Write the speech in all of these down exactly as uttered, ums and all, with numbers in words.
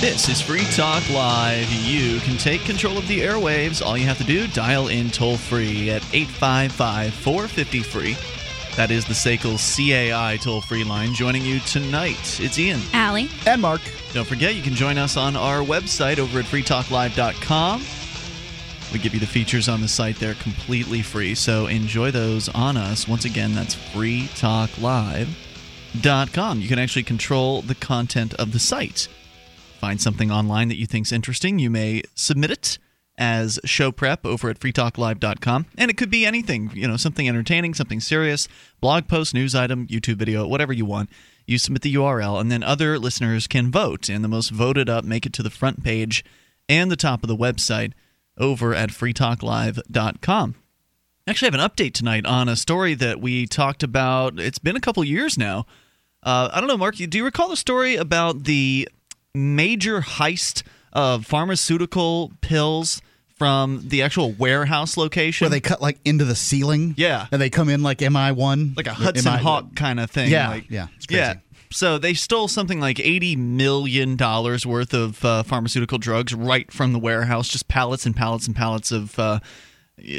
This is Free Talk Live. You can take control of the airwaves. All you have to do, dial in toll-free at eight five five, four five zero, free. That is the S A C L C A I toll-free line. Joining you tonight, it's Ian, Allie, and Mark. Don't forget, you can join us on our website over at free talk live dot com. We give you the features on the site. They're completely free, so enjoy those on us. Once again, that's free talk live dot com. You can actually control the content of the site. Find something online that you think's interesting. You may submit it as show prep over at free talk live dot com, and it could be anything, you know, something entertaining, something serious, blog post, news item, YouTube video, whatever you want. You submit the U R L, and then other listeners can vote, and the most voted up make it to the front page and the top of the website over at free talk live dot com. Actually, I have an update tonight on a story that we talked about. It's been a couple years now. Uh, I don't know, Mark, do you recall the story about the major heist of pharmaceutical pills from the actual warehouse location? Where they cut, like, into the ceiling? Yeah. And they come in like M I one? Like a Hudson Hawk kind of thing. Yeah, like, yeah, it's crazy. Yeah. So they stole something like eighty million dollars worth of uh, pharmaceutical drugs right from the warehouse, just pallets and pallets and pallets of uh,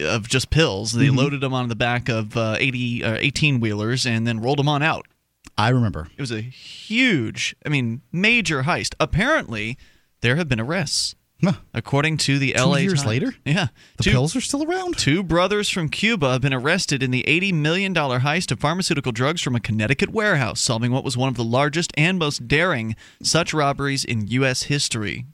of just pills. They mm-hmm. loaded them on the back of uh, eighteen-wheelers and then rolled them on out. I remember. It was a huge, I mean, major heist. Apparently, there have been arrests. Huh. According to the L A Two years Times. Later? Yeah. The two, pills are still around? Two brothers from Cuba have been arrested in the eighty million dollars heist of pharmaceutical drugs from a Connecticut warehouse, solving what was one of the largest and most daring such robberies in U S history.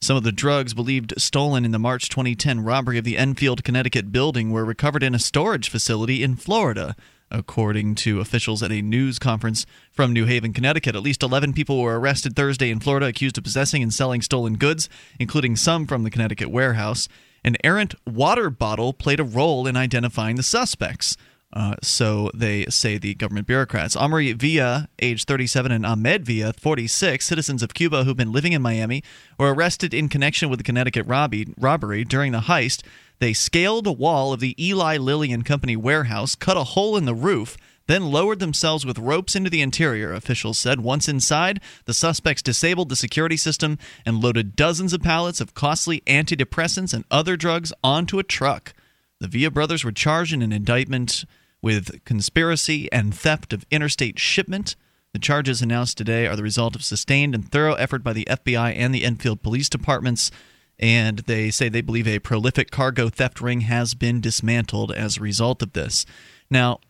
Some of the drugs believed stolen in the March twenty ten robbery of the Enfield, Connecticut building were recovered in a storage facility in Florida. According to officials at a news conference from New Haven, Connecticut, at least eleven people were arrested Thursday in Florida, accused of possessing and selling stolen goods, including some from the Connecticut warehouse. An errant water bottle played a role in identifying the suspects, uh, so they say the government bureaucrats. Amaury Villa, age thirty-seven, and Amed Villa, forty-six, citizens of Cuba who've been living in Miami, were arrested in connection with the Connecticut robby, robbery during the heist. They scaled a wall of the Eli Lilly and Company warehouse, cut a hole in the roof, then lowered themselves with ropes into the interior, officials said. Once inside, the suspects disabled the security system and loaded dozens of pallets of costly antidepressants and other drugs onto a truck. The Villa brothers were charged in an indictment with conspiracy and theft of interstate shipment. The charges announced today are the result of sustained and thorough effort by the F B I and the Enfield Police Departments. And they say they believe a prolific cargo theft ring has been dismantled as a result of this. Now,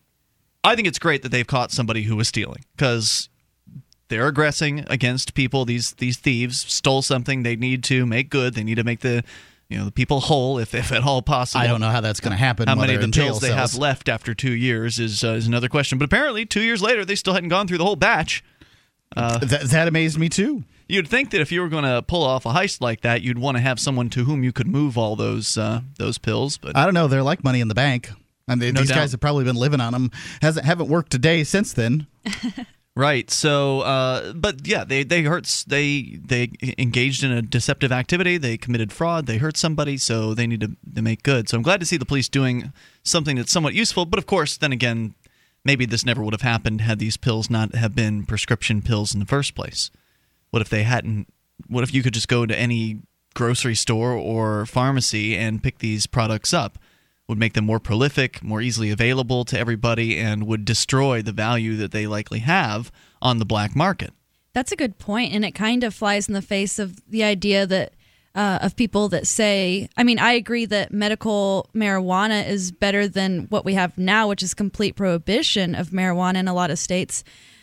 I think it's great that they've caught somebody who was stealing, because they're aggressing against people. These these thieves stole something. They need to make good. They need to make the you know the people whole, if if at all possible. I don't know how that's going to happen. How many of the pills they have left after two years is uh, is another question. But apparently, two years later, they still hadn't gone through the whole batch. Uh, Th- that amazed me too. You'd think that if you were going to pull off a heist like that, you'd want to have someone to whom you could move all those uh, those pills. But I don't know. They're like money in the bank. I mean, no these doubt. guys have probably been living on them. Hasn't haven't worked a day since then. Right. So, uh, but yeah, they they hurt. They they engaged in a deceptive activity. They committed fraud. They hurt somebody. So they need to, to make good. So I'm glad to see the police doing something that's somewhat useful. But of course, then again, maybe this never would have happened had these pills not have been prescription pills in the first place. What if they hadn't? What if you could just go to any grocery store or pharmacy and pick these products up? Would make them more prolific, more easily available to everybody, and would destroy the value that they likely have on the black market. That's a good point, and it kind of flies in the face of the idea that uh, of people that say, I mean, I agree that medical marijuana is better than what we have now, which is complete prohibition of marijuana in a lot of states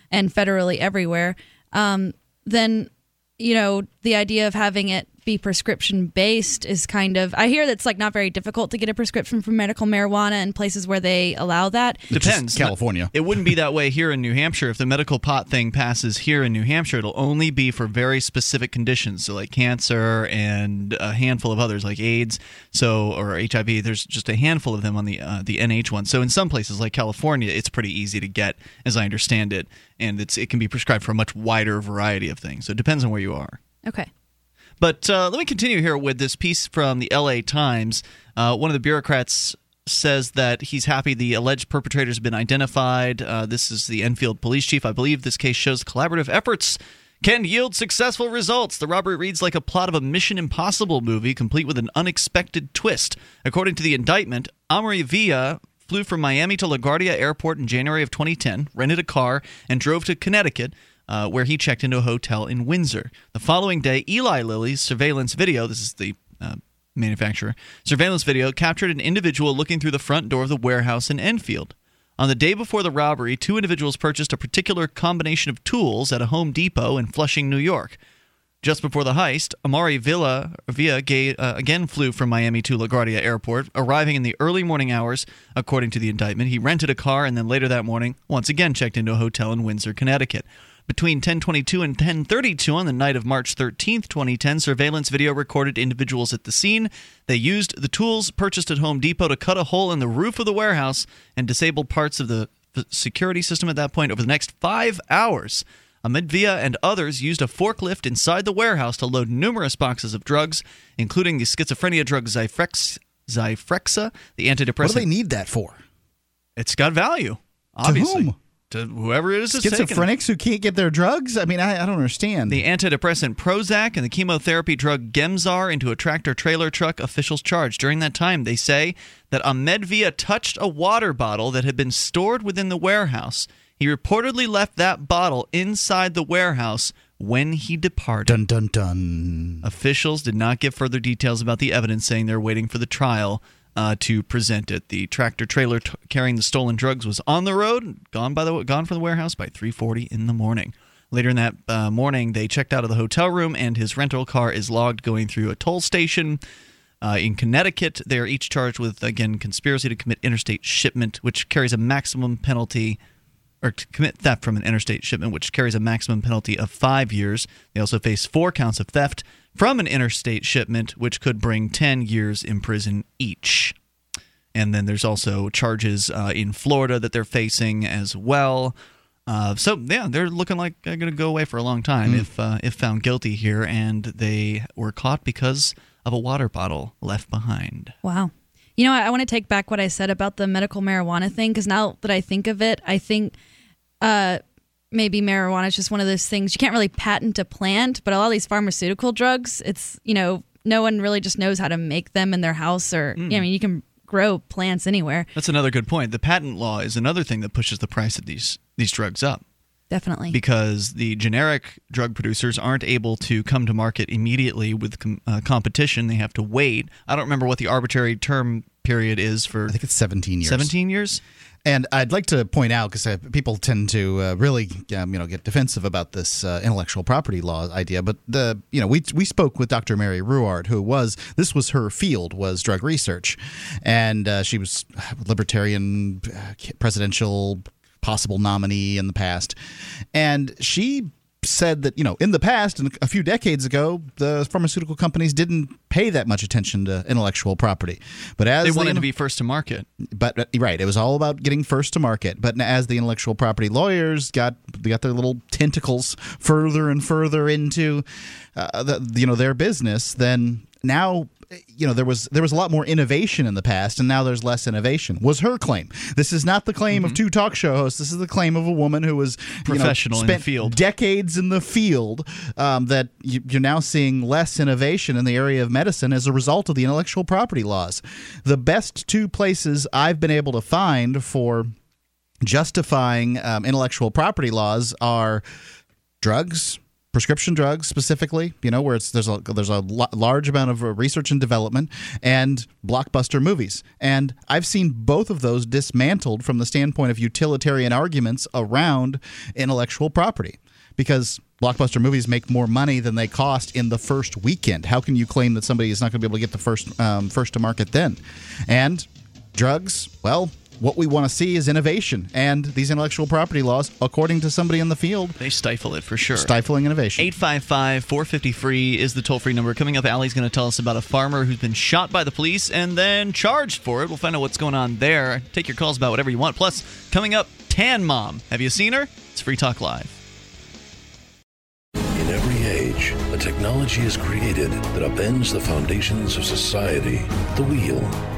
and federally everywhere. Um, then, you know, the idea of having it be prescription-based is kind of... I hear that's like not very difficult to get a prescription for medical marijuana in places where they allow that. Depends. California. It wouldn't be that way here in New Hampshire. If the medical pot thing passes here in New Hampshire, it'll only be for very specific conditions, so like cancer and a handful of others, like AIDS so or H I V. There's just a handful of them on the uh, the N H one. So in some places like California, it's pretty easy to get, as I understand it, and it's it can be prescribed for a much wider variety of things. So it depends on where you are. Okay. But uh, let me continue here with this piece from the L A Times. Uh, one of the bureaucrats says that he's happy the alleged perpetrators have been identified. Uh, this is the Enfield police chief. I believe this case shows collaborative efforts can yield successful results. The robbery reads like a plot of a Mission Impossible movie, complete with an unexpected twist. According to the indictment, Amaury Villa flew from Miami to LaGuardia Airport in January of twenty ten, rented a car, and drove to Connecticut, uh, where he checked into a hotel in Windsor. The following day, Eli Lilly's surveillance video, this is the uh, manufacturer, surveillance video captured an individual looking through the front door of the warehouse in Enfield. On the day before the robbery, two individuals purchased a particular combination of tools at a Home Depot in Flushing, New York. Just before the heist, Amaury Villa, Villa gay, uh, again flew from Miami to LaGuardia Airport, arriving in the early morning hours, according to the indictment. He rented a car and then later that morning, once again checked into a hotel in Windsor, Connecticut. Between ten twenty-two and ten thirty-two on the night of March thirteenth, twenty ten, surveillance video recorded individuals at the scene. They used the tools purchased at Home Depot to cut a hole in the roof of the warehouse and disabled parts of the security system at that point. Over the next five hours, Amed Villa and others used a forklift inside the warehouse to load numerous boxes of drugs, including the schizophrenia drug Zyprexa, Zyprexa the antidepressant. What do they need that for? It's got value, obviously. To whom? To whoever it is that's taking it. Schizophrenics who can't get their drugs? I mean, I, I don't understand. The antidepressant Prozac and the chemotherapy drug Gemzar into a tractor-trailer truck, officials charged. During that time, they say that Amed Villa touched a water bottle that had been stored within the warehouse. He reportedly left that bottle inside the warehouse when he departed. Dun, dun, dun. Officials did not give further details about the evidence, saying they're waiting for the trial Uh, to present it. The tractor trailer t- carrying the stolen drugs was on the road, and gone by the gone from the warehouse by three forty in the morning. Later in that uh, morning, they checked out of the hotel room, and his rental car is logged going through a toll station uh, in Connecticut. They are each charged with, again, conspiracy to commit interstate shipment, which carries a maximum penalty, or to commit theft from an interstate shipment, which carries a maximum penalty of five years. They also face four counts of theft from an interstate shipment, which could bring ten years in prison each. And then there's also charges uh, in Florida that they're facing as well. Uh, so, yeah, they're looking like they're going to go away for a long time mm. if uh, if found guilty here. And they were caught because of a water bottle left behind. Wow. You know, I, I want to take back what I said about the medical marijuana thing, because now that I think of it, I think uh, maybe marijuana is just one of those things you can't really patent a plant, but a lot of these pharmaceutical drugs, it's, you know, no one really just knows how to make them in their house or, mm. you know, I mean, you can grow plants anywhere. That's another good point. The patent law is another thing that pushes the price of these these drugs up. Definitely. Because the generic drug producers aren't able to come to market immediately with com- uh, competition. They have to wait. I don't remember what the arbitrary term period is for. I think it's seventeen years. seventeen years? And I'd like to point out, because uh, people tend to uh, really um, you know, get defensive about this uh, intellectual property law idea, but the you know we we spoke with Doctor Mary Ruard, who was this was her field, was drug research, and uh, she was libertarian uh, presidential possible nominee in the past, and she said that, you know, in the past, and a few decades ago, the pharmaceutical companies didn't pay that much attention to intellectual property. But as they wanted the, to be first to market. But right, it was all about getting first to market. But as the intellectual property lawyers got they got their little tentacles further and further into uh, the, you know, their business, then now, you know, there was there was a lot more innovation in the past, and now there's less innovation, was her claim. This is not the claim mm-hmm. of two talk show hosts. This is the claim of a woman who was professional, you know, spent in the field, decades in the field. Um, that you, you're now seeing less innovation in the area of medicine as a result of the intellectual property laws. The best two places I've been able to find for justifying um, intellectual property laws are drugs. Prescription drugs, specifically, you know, where it's there's a there's a l- large amount of research and development, and blockbuster movies, and I've seen both of those dismantled from the standpoint of utilitarian arguments around intellectual property, because blockbuster movies make more money than they cost in the first weekend. How can you claim that somebody is not going to be able to get the first um, first to market then? And drugs, well, what we want to see is innovation, and these intellectual property laws, according to somebody in the field, they stifle it for sure. Stifling innovation. eight five five, four five zero, F R E E is the toll-free number. Coming up, Allie's going to tell us about a farmer who's been shot by the police and then charged for it. We'll find out what's going on there. Take your calls about whatever you want. Plus, coming up, Tan Mom. Have you seen her? It's Free Talk Live. In every age, a technology is created that upends the foundations of society, the wheel.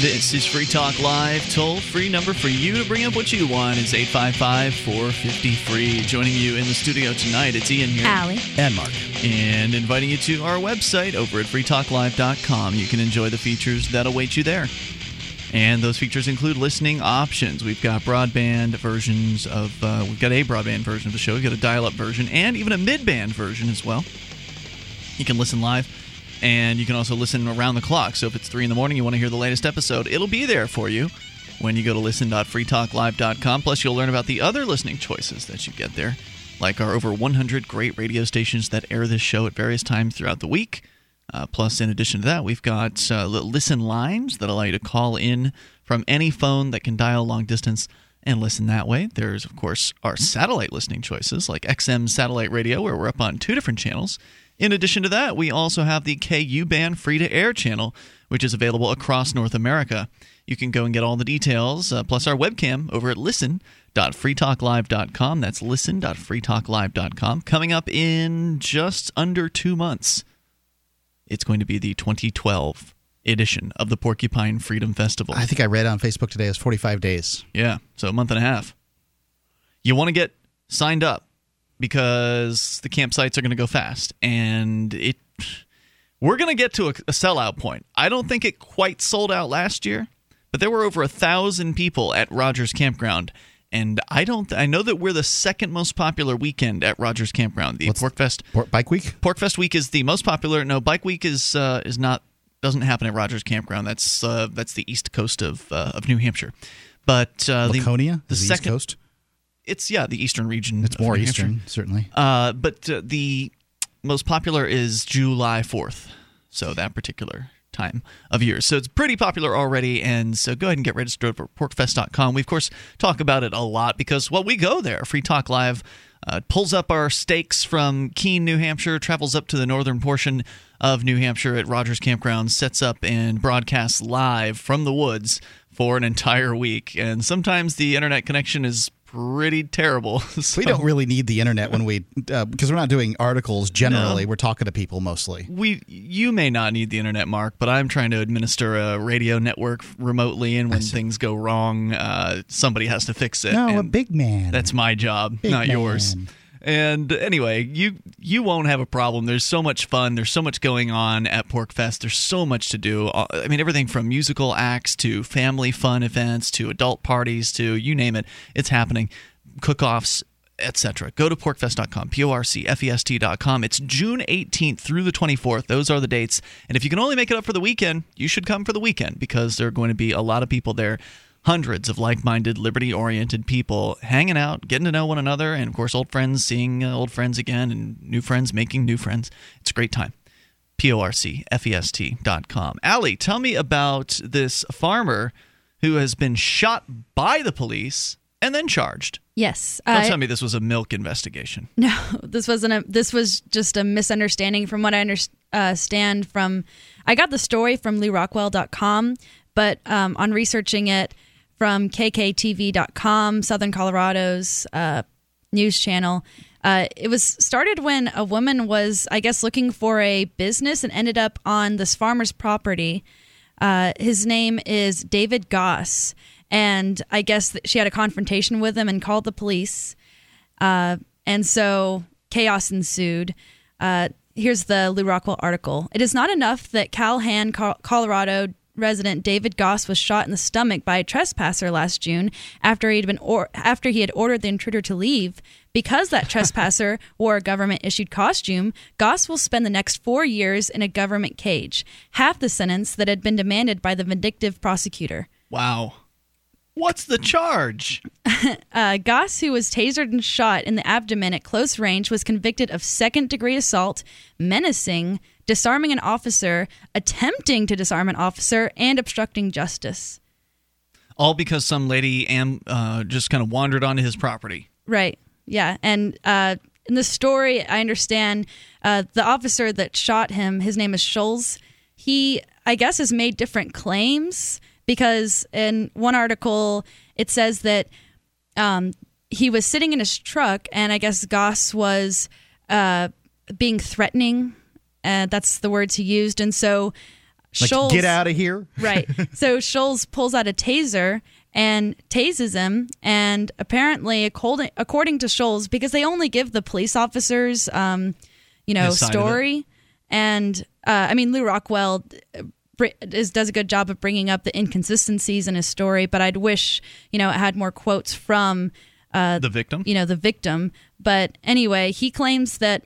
This is Free Talk Live. Toll-free number for you to bring up what you want is eight five five, four five zero, F R E E. Joining you in the studio tonight, it's Ian here. Allie. And Mark. And inviting you to our website over at free talk live dot com. You can enjoy the features that await you there. And those features include listening options. We've got broadband versions of, uh, we've got a broadband version of the show. We've got a dial-up version and even a mid-band version as well. You can listen live. And you can also listen around the clock. So if it's three in the morning, you want to hear the latest episode, it'll be there for you when you go to listen dot free talk live dot com. Plus, you'll learn about the other listening choices that you get there, like our over one hundred great radio stations that air this show at various times throughout the week. Uh, plus, in addition to that, we've got uh, listen lines that allow you to call in from any phone that can dial long distance and listen that way. There's, of course, our satellite listening choices, like X M Satellite Radio, where we're up on two different channels. In addition to that, we also have the K U Band free-to-air channel, which is available across North America. You can go and get all the details, uh, plus our webcam over at listen dot free talk live dot com. That's listen dot free talk live dot com. Coming up in just under two months, it's going to be the twenty twelve edition of the Porcupine Freedom Festival. I think I read on Facebook today it's forty-five days. Yeah, so a month and a half. You want to get signed up, because the campsites are going to go fast, and it we're going to get to a, a sellout point. I don't think it quite sold out last year, but there were over a thousand people at Rogers Campground, and I don't. I know that we're the second most popular weekend at Rogers Campground. The What's Porkfest Pork, Bike Week. Porkfest Week is the most popular. No, Bike Week is uh, is not doesn't happen at Rogers Campground. That's uh, that's the east coast of uh, of New Hampshire, but uh, Laconia, the, the, the second east coast. It's, yeah, the eastern region. It's more eastern, certainly. Uh, but uh, the most popular is July fourth, so that particular time of year. So it's pretty popular already, and so go ahead and get registered for pork fest dot com. We, of course, talk about it a lot because, well, we go there. Free Talk Live uh, pulls up our stakes from Keene, New Hampshire, travels up to the northern portion of New Hampshire at Rogers Campground, sets up and broadcasts live from the woods for an entire week. And sometimes the internet connection is pretty terrible. So. We don't really need the internet when we uh, because we're not doing articles generally. No. We're talking to people mostly. We you may not need the internet, Mark, but I'm trying to administer a radio network remotely, and when things go wrong, uh, somebody has to fix it. No, a big man. That's my job, big not man. Yours. And anyway, you you won't have a problem. There's so much fun. There's so much going on at Porkfest. There's so much to do. I mean, everything from musical acts to family fun events to adult parties to you name it. It's happening. Cook-offs, et cetera. Go to porkfest dot com, P O R C F E S T dot com. It's June eighteenth through the twenty-fourth. Those are the dates. And if you can only make it up for the weekend, you should come for the weekend because there are going to be a lot of people there. Hundreds of like-minded, liberty-oriented people hanging out, getting to know one another, and, of course, old friends seeing old friends again and new friends making new friends. It's a great time. P O R C F E S T dot com. Allie, tell me about this farmer who has been shot by the police and then charged. Yes. Don't uh, tell me this was a milk investigation. No, this wasn't. A, this was just a misunderstanding from what I understand from... I got the story from Lee Rockwell dot com, but um, on researching it, from K K T V dot com, Southern Colorado's uh, news channel. Uh, it was started when a woman was, I guess, looking for a business and ended up on this farmer's property. Uh, his name is David Goss, and I guess she had a confrontation with him and called the police. Uh, and so chaos ensued. Uh, here's the Lou Rockwell article. It is not enough that Calhoun, Colorado resident David Goss was shot in the stomach by a trespasser last June after he'd been or- after he had ordered the intruder to leave. Because that trespasser wore a government-issued costume, Goss will spend the next four years in a government cage, half the sentence that had been demanded by the vindictive prosecutor. Wow. What's the charge? uh, Goss, who was tasered and shot in the abdomen at close range, was convicted of second-degree assault, menacing, disarming an officer, attempting to disarm an officer, and obstructing justice. All because some lady am, uh, just kind of wandered onto his property. Right. Yeah. And uh, in the story, I understand uh, the officer that shot him, his name is Scholz. He, I guess, has made different claims because in one article, it says that um, he was sitting in his truck and I guess Goss was uh, being threatening. Uh, that's the words he used. And so... Like, Scholz, get out of here. Right. So Scholz pulls out a taser and tases him. And apparently, according, according to Scholz, because they only give the police officers, um, you know, story. And uh, I mean, Lou Rockwell is, does a good job of bringing up the inconsistencies in his story. But I'd wish, you know, it had more quotes from uh, the victim, you know, the victim. But anyway, he claims that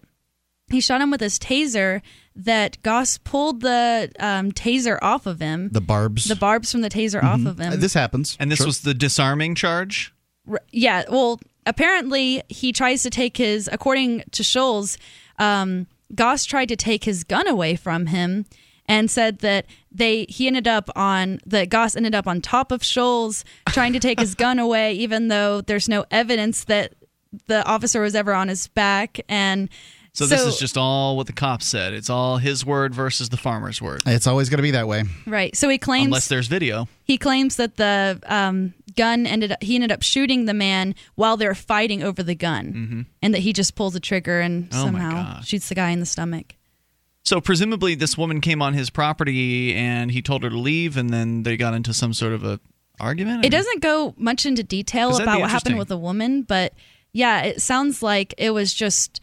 he shot him with his taser, that Goss pulled the um, taser off of him. The barbs. The barbs from the taser mm-hmm. off of him. This happens. And this sure. was the disarming charge? R- yeah. Well, apparently he tries to take his, according to Scholz, um, Goss tried to take his gun away from him and said that they he ended up on, that Goss ended up on top of Scholz trying to take his gun away, even though there's no evidence that the officer was ever on his back. And... So, so this is just all what the cops said. It's all his word versus the farmer's word. It's always going to be that way. Right. So he claims... Unless there's video. He claims that the um, gun ended up... He ended up shooting the man while they're fighting over the gun. Mm-hmm. And that he just pulls the trigger and oh somehow shoots the guy in the stomach. So presumably this woman came on his property and he told her to leave and then they got into some sort of a argument? I mean, it doesn't go much into detail about what happened with the woman, but yeah, it sounds like it was just...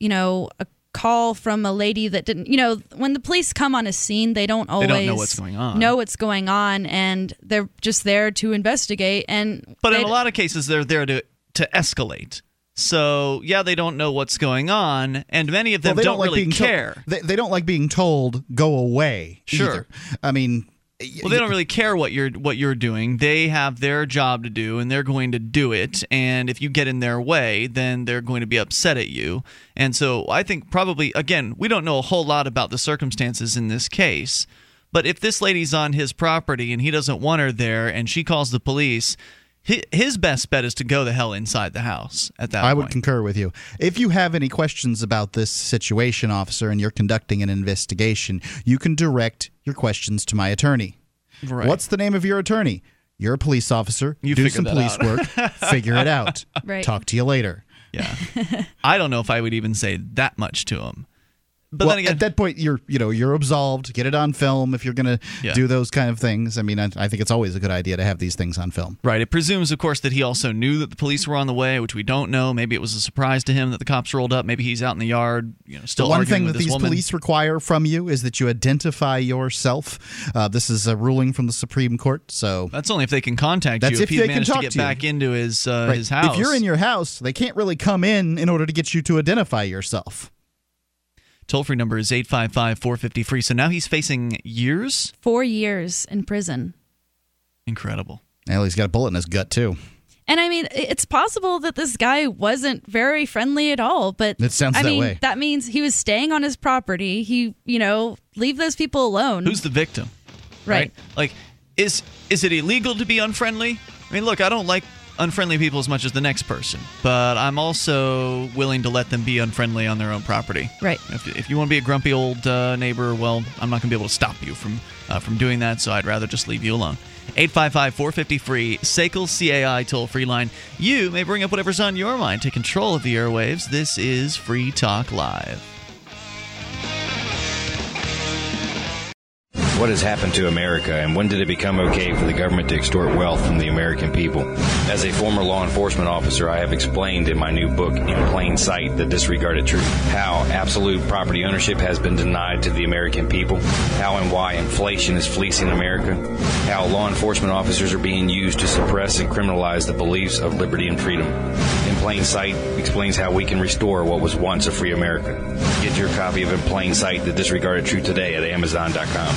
you know, a call from a lady that didn't, you know, when the police come on a scene, they don't always they don't know what's going on, know what's going on, and they're just there to investigate. And But in a lot of cases, they're there to, to escalate. So, yeah, they don't know what's going on, and many of them well, they don't, don't like really care. Told, they, they don't like being told, go away. Sure. Either. I mean... Well, they don't really care what you're what you're doing. They have their job to do, and they're going to do it. And if you get in their way, then they're going to be upset at you. And so I think probably, again, we don't know a whole lot about the circumstances in this case. But if this lady's on his property and he doesn't want her there and she calls the police, his best bet is to go the hell inside the house at that point. I would concur with you. If you have any questions about this situation, officer, and you're conducting an investigation, you can direct your questions to my attorney. Right. What's the name of your attorney? You're a police officer. You do some police work. Figure it out. Right. Talk to you later. Yeah. I don't know if I would even say that much to him. But well, then again, at that point, you're you know you're absolved. Get it on film if you're going to yeah. do those kind of things. I mean, I, I think it's always a good idea to have these things on film. Right. It presumes, of course, that he also knew that the police were on the way, which we don't know. Maybe it was a surprise to him that the cops rolled up. Maybe he's out in the yard, you know, still arguing with this woman. The one thing that these police require from you is that you identify yourself. Uh, this is a ruling from the Supreme Court, so that's only if they can contact you. That's if he managed to get back into his uh, his house. If you're in your house, they can't really come in in order to get you to identify yourself. Toll-free number is eight five five, four five zero, F R E E. So now he's facing years? Four years in prison. Incredible. Well, he's got a bullet in his gut, too. And, I mean, it's possible that this guy wasn't very friendly at all, but... It sounds I that mean, way. That means he was staying on his property. He, you know, leave those people alone. Who's the victim? Right. right? Like, is is it illegal to be unfriendly? I mean, look, I don't like... unfriendly people as much as the next person, but I'm also willing to let them be unfriendly on their own property. Right. If, if you want to be a grumpy old uh, neighbor, well, I'm not going to be able to stop you from uh, from doing that, so I'd rather just leave you alone. eight five five, four five zero, F R E E, S A C L C A I toll-free line. You may bring up whatever's on your mind. Take control of the airwaves. This is Free Talk Live. What has happened to America, and when did it become okay for the government to extort wealth from the American people? As a former law enforcement officer, I have explained in my new book, In Plain Sight, The Disregarded Truth, how absolute property ownership has been denied to the American people, how and why inflation is fleecing America, how law enforcement officers are being used to suppress and criminalize the beliefs of liberty and freedom. In Plain Sight explains how we can restore what was once a free America. Get your copy of In Plain Sight, The Disregarded Truth today at Amazon dot com.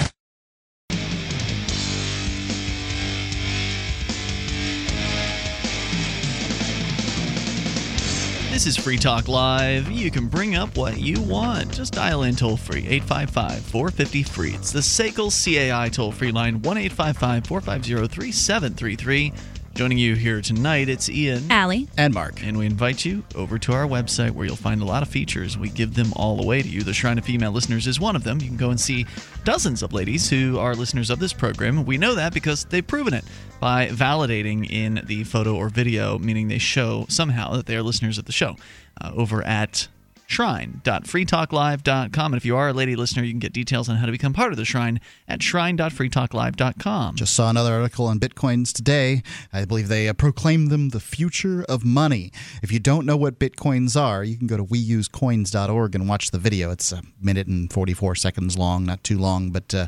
This is Free Talk Live. You can bring up what you want. Just dial in toll-free, eight five five, four five zero, F R E E. It's the S A C L C A I toll-free line, one eight five five, four five zero, three seven three three. Joining you here tonight, it's Ian, Allie, and Mark. And we invite you over to our website where you'll find a lot of features. We give them all away to you. The Shrine of Female Listeners is one of them. You can go and see dozens of ladies who are listeners of this program. We know that because they've proven it by validating in the photo or video, meaning they show somehow that they are listeners of the show uh, over at shrine dot free talk live dot com. And if you are a lady listener, you can get details on how to become part of the Shrine at shrine dot free talk live dot com. Just saw another article on Bitcoins today. I believe they uh, proclaim them the future of money. If you don't know what Bitcoins are, you can go to we use coins dot org and watch the video. It's a minute and forty-four seconds long, not too long, but uh,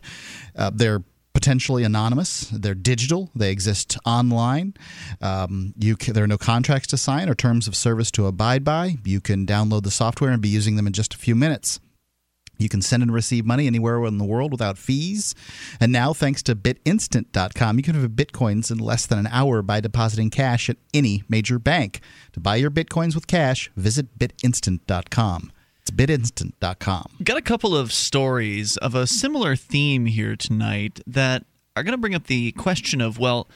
uh, they're potentially anonymous. They're digital. They exist online. Um, you can, there are no contracts to sign or terms of service to abide by. You can download the software and be using them in just a few minutes. You can send and receive money anywhere in the world without fees. And now, thanks to bit instant dot com, you can have Bitcoins in less than an hour by depositing cash at any major bank. To buy your Bitcoins with cash, visit bit instant dot com. bit instant dot com. Got a couple of stories of a similar theme here tonight that are going to bring up the question of, well,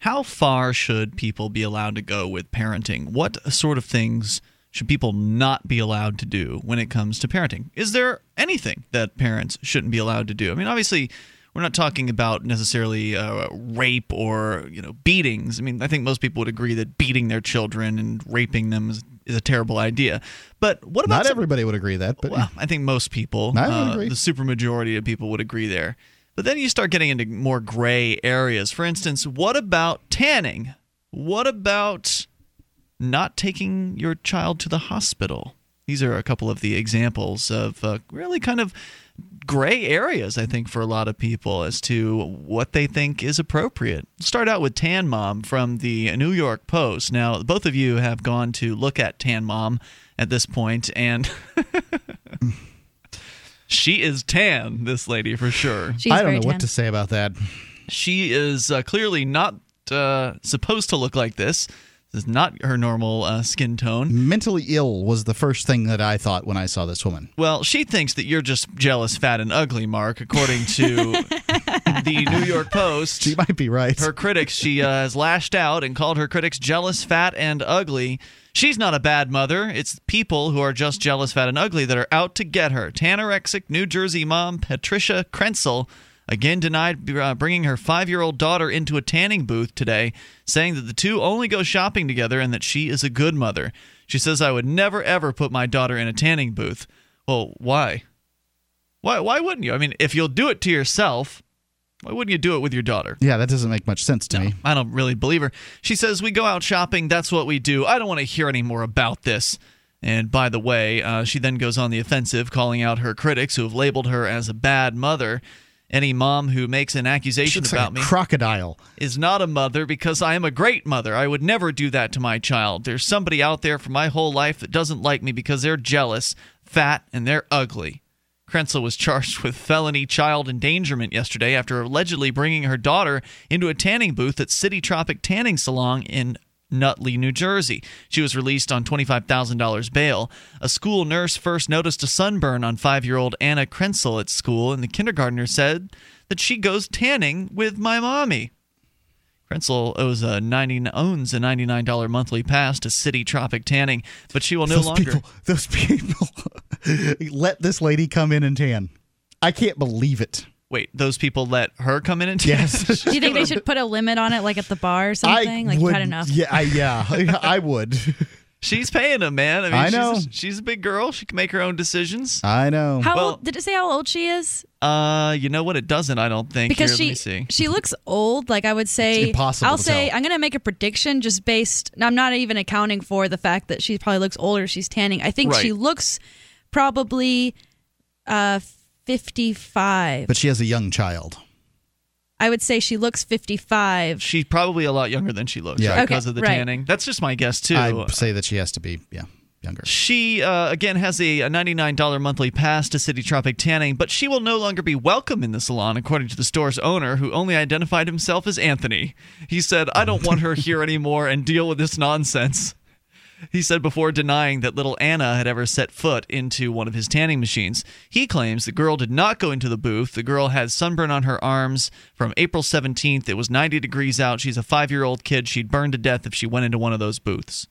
how far should people be allowed to go with parenting? What sort of things should people not be allowed to do when it comes to parenting? Is there anything that parents shouldn't be allowed to do? I mean, obviously, we're not talking about necessarily uh, rape or, you know, beatings. I mean, I think most people would agree that beating their children and raping them is is a terrible idea. But what about... Not some, everybody would agree that. But well, I think most people, uh, the supermajority of people would agree there. But then you start getting into more gray areas. For instance, what about tanning? What about not taking your child to the hospital? These are a couple of the examples of uh, really kind of gray areas, I think, for a lot of people as to what they think is appropriate. We'll start out with Tan Mom from the New York Post. Now, both of you have gone to look at Tan Mom at this point, and she is tan, this lady, for sure. She's I don't know tan. what to say about that. She is uh, clearly not uh, supposed to look like this. This is not her normal uh, skin tone. Mentally ill was the first thing that I thought when I saw this woman. Well, she thinks that you're just jealous, fat, and ugly, Mark, according to the New York Post. She might be right. Her critics, she uh, has lashed out and called her critics jealous, fat, and ugly. She's not a bad mother. It's people who are just jealous, fat, and ugly that are out to get her. Tanorexic New Jersey mom Patricia Krentcil again denied bringing her five-year-old daughter into a tanning booth today, saying that the two only go shopping together and that she is a good mother. She says, I would never, ever put my daughter in a tanning booth. Well, why? Why Why wouldn't you? I mean, if you'll do it to yourself, why wouldn't you do it with your daughter? Yeah, that doesn't make much sense to no, me. I don't really believe her. She says, we go out shopping. That's what we do. I don't want to hear any more about this. And by the way, uh, she then goes on the offensive, calling out her critics who have labeled her as a bad mother. Any mom who makes an accusation about like me crocodile. Is not a mother because I am a great mother. I would never do that to my child. There's somebody out there for my whole life that doesn't like me because they're jealous, fat, and they're ugly. Krentcil was charged with felony child endangerment yesterday after allegedly bringing her daughter into a tanning booth at City Tropic Tanning Salon in Nutley, New Jersey. She was released on twenty-five thousand dollars bail. A school nurse first noticed a sunburn on five-year-old Anna Krentcil at school, and the kindergartner said that she goes tanning with my mommy. Krentcil owes a ninety owns a ninety-nine dollars monthly pass to City Tropic Tanning, but she will no those longer... People, those people let this lady come in and tan. I can't believe it. Wait, those people let her come in and tan? Yes. Do you think they should put a limit on it, like at the bar or something? I like, would, had enough. Yeah, I, yeah, I would. She's paying them, man. I mean, I know. She's a, she's a big girl. She can make her own decisions. I know. How well, old? Did it say how old she is? Uh, you know what? It doesn't. I don't think. Because Here, she let me see. She looks old. Like I would say, it's impossible. I'll to say tell. I'm going to make a prediction just based. I'm not even accounting for the fact that she probably looks older. She's tanning. I think right. she looks probably. Uh, fifty-five. But she has a young child. I would say she looks fifty-five. She's probably a lot younger than she looks, yeah. right? Okay, because of the right. tanning. That's just my guess, too. I'd say that she has to be, yeah, younger. She, uh, again, has a ninety-nine dollars monthly pass to City Tropic Tanning, but she will no longer be welcome in the salon, according to the store's owner, who only identified himself as Anthony. He said, I don't want her here anymore and deal with this nonsense. He said before denying that little Anna had ever set foot into one of his tanning machines. He claims the girl did not go into the booth. The girl had sunburn on her arms from April seventeenth. It was ninety degrees out. She's a five-year-old kid. She'd burn to death if she went into one of those booths.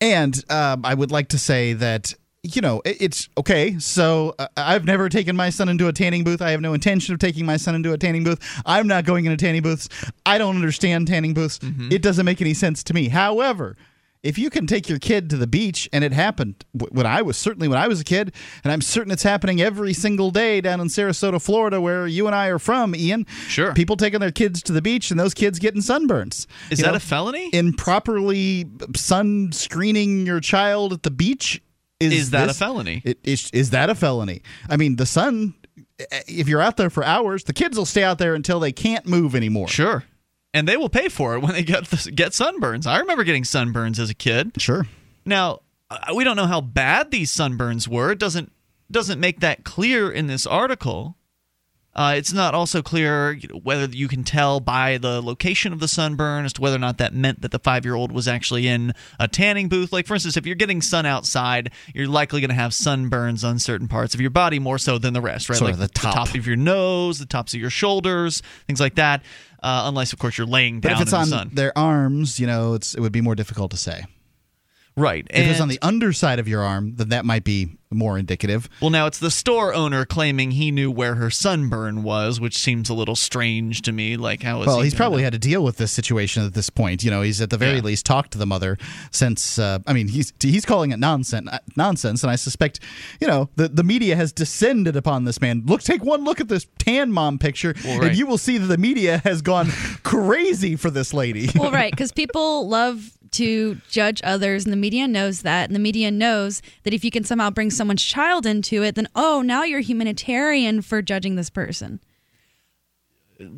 And um, I would like to say that, you know, it's okay. So uh, I've never taken my son into a tanning booth. I have no intention of taking my son into a tanning booth. I'm not going into tanning booths. I don't understand tanning booths. Mm-hmm. It doesn't make any sense to me. However, if you can take your kid to the beach, and it happened when I was certainly when I was a kid, and I'm certain it's happening every single day down in Sarasota, Florida, where you and I are from, Ian. Sure. People taking their kids to the beach and those kids getting sunburns. Is you that know, a felony? Improperly sunscreening your child at the beach is, is that this, a felony? It, is, is that a felony? I mean, the sun, if you're out there for hours, the kids will stay out there until they can't move anymore. Sure. And they will pay for it when they get the, get sunburns. I remember getting sunburns as a kid. Sure. Now, we don't know how bad these sunburns were. It doesn't, doesn't make that clear in this article. Uh, it's not also clear whether you can tell by the location of the sunburn as to whether or not that meant that the five-year-old was actually in a tanning booth. Like, for instance, if you're getting sun outside, you're likely going to have sunburns on certain parts of your body more so than the rest, right? Sort like the top. the top of your nose, the tops of your shoulders, things like that. Uh, unless, of course, you're laying down in the sun. But if it's on their arms, you know, it's, it would be more difficult to say. Right. If and it's on the underside of your arm, then that might be more indicative. Well, now it's the store owner claiming he knew where her sunburn was, which seems a little strange to me. Like, how is Well, he he's probably know? had to deal with this situation at this point. You know, he's at the very yeah. least talked to the mother since, uh, I mean, he's he's calling it nonsense, nonsense, and I suspect, you know, the, the media has descended upon this man. Look, take one look at this tan mom picture, well, right. and you will see that the media has gone crazy for this lady. Well, right, because people love to judge others, and the media knows that, and the media knows that if you can somehow bring someone's child into it, then, oh, now you're humanitarian for judging this person.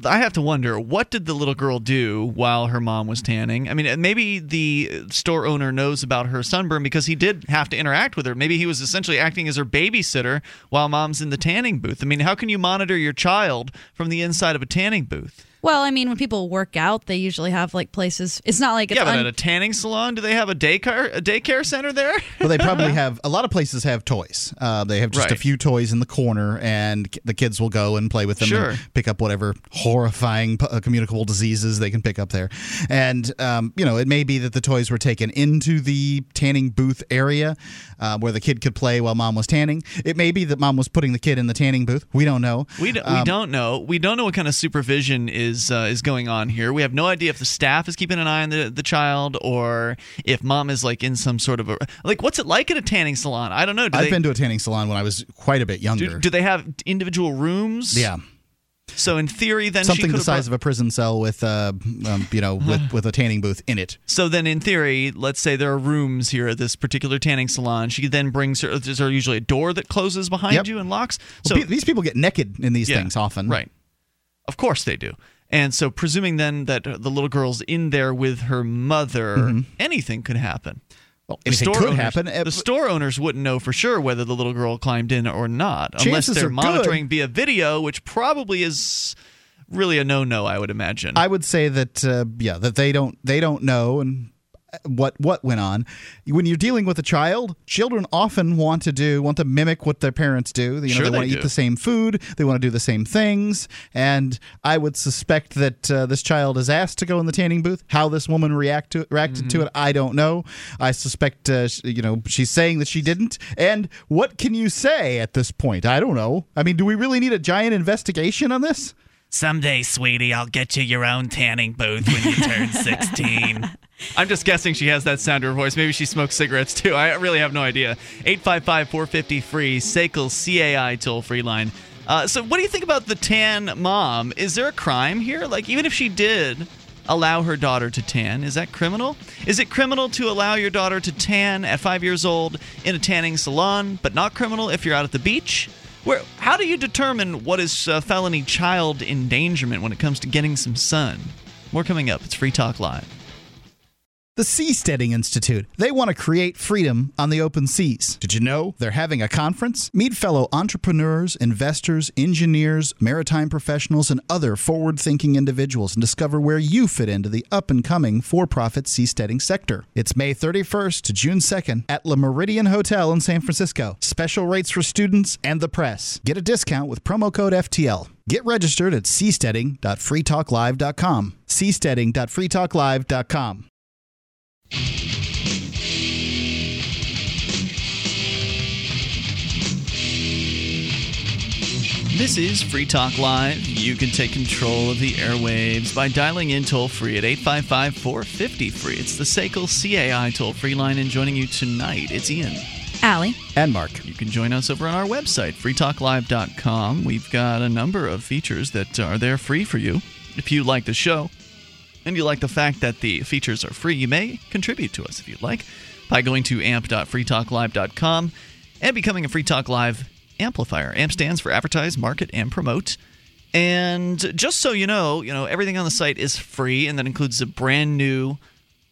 I have to wonder, what did the little girl do while her mom was tanning? I mean, maybe the store owner knows about her sunburn because he did have to interact with her. Maybe he was essentially acting as her babysitter while mom's in the tanning booth. I mean, how can you monitor your child from the inside of a tanning booth? Well, I mean, when people work out, they usually have, like, places. It's not like it's yeah, but un- at a tanning salon, do they have a daycare a daycare center there? Well, they probably have. A lot of places have toys. Uh, they have just right. a few toys in the corner, and the kids will go and play with them sure. and pick up whatever horrifying uh, communicable diseases they can pick up there. And um, you know, it may be that the toys were taken into the tanning booth area uh, where the kid could play while mom was tanning. It may be that mom was putting the kid in the tanning booth. We don't know. We d- um, we don't know. We don't know what kind of supervision is. Is, uh, is going on here. We have no idea if the staff is keeping an eye on the, the child or if mom is like in some sort of a like what's it like at a tanning salon? I don't know. Do I've they, been to a tanning salon when I was quite a bit younger. Do, do they have individual rooms? Yeah. So in theory, then something she the size brought, of a prison cell with, uh, um, you know, with, with a tanning booth in it. So then, in theory, let's say there are rooms here at this particular tanning salon. She then brings her. Is there usually a door that closes behind yep. you and locks? So well, these people get naked in these yeah, things often, right? Of course they do. And so presuming then that the little girl's in there with her mother, mm-hmm. anything could happen. Well, anything could owners, happen. The store owners wouldn't know for sure whether the little girl climbed in or not, Chances unless they're monitoring good. via video, which probably is really a no-no, I would imagine. I would say that, uh, yeah, that they don't they don't know and what what went on. When you're dealing with a child, children often want to do want to mimic what their parents do. You know, sure they, they want to eat the same food, they want to do the same things, and I would suspect that uh, this child is asked to go in the tanning booth. How this woman react to, reacted mm-hmm. to it, I don't know. I suspect uh, you know she's saying that she didn't, and what can you say at this point? I don't know. I mean, do we really need a giant investigation on this? Someday, sweetie, I'll get you your own tanning booth when you turn sixteen. I'm just guessing she has that sound to her voice. Maybe she smokes cigarettes, too. I really have no idea. eight five five, four five zero, F R E E, S A C L, C A I, toll-free line. Uh, so what do you think about the tan mom? Is there a crime here? Like, even if she did allow her daughter to tan, is that criminal? Is it criminal to allow your daughter to tan at five years old in a tanning salon, but not criminal if you're out at the beach? Where, how do you determine what is uh, felony child endangerment when it comes to getting some sun? More coming up. It's Free Talk Live. The Seasteading Institute. They want to create freedom on the open seas. Did you know they're having a conference? Meet fellow entrepreneurs, investors, engineers, maritime professionals, and other forward-thinking individuals and discover where you fit into the up-and-coming for-profit seasteading sector. It's May thirty-first to June second at La Meridian Hotel in San Francisco. Special rates for students and the press. Get a discount with promo code F T L. Get registered at seasteading dot free talk live dot com. seasteading dot free talk live dot com. This is Free Talk Live. You can take control of the airwaves by dialing in toll-free at eight five five, four five zero, free. It's the S A C L C A I toll-free line, and joining you tonight, it's Ian, Allie, and Mark. You can join us over on our website, free talk live dot com. We've got a number of features that are there free for you. If you like the show and you like the fact that the features are free, you may contribute to us if you'd like by going to amp dot free talk live dot com and becoming a Free Talk Live amplifier. AMP stands for Advertise, Market, and Promote. And just so you know, you know, everything on the site is free, and that includes the brand new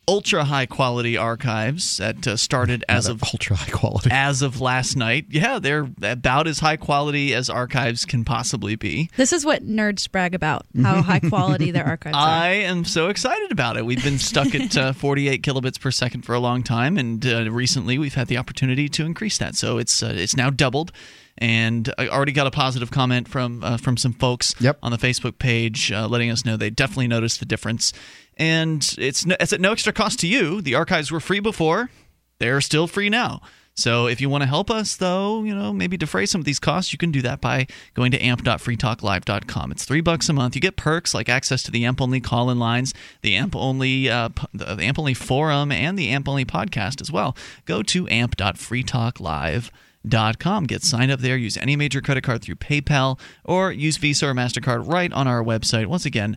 ultra high quality archives that uh, started as of ultra high quality as of last night. Yeah, they're about as high quality as archives can possibly be. This is what nerds brag about, how high quality their archives I are. I am so excited about it. We've been stuck at uh, forty-eight kilobits per second for a long time, and uh, recently we've had the opportunity to increase that. So it's uh, it's now doubled. And I already got a positive comment from uh, from some folks yep. on the Facebook page uh, letting us know they definitely noticed the difference. And it's, no, it's at no extra cost to you. The archives were free before. They're still free now. So if you want to help us, though, you know, maybe defray some of these costs, you can do that by going to amp dot free talk live dot com. It's three bucks a month. You get perks like access to the AMP-only call-in lines, the AMP-only uh, the AMP-only forum, and the AMP-only podcast as well. Go to amp dot free talk live dot com. Dot com. Get signed up there. Use any major credit card through PayPal or use Visa or MasterCard right on our website. Once again,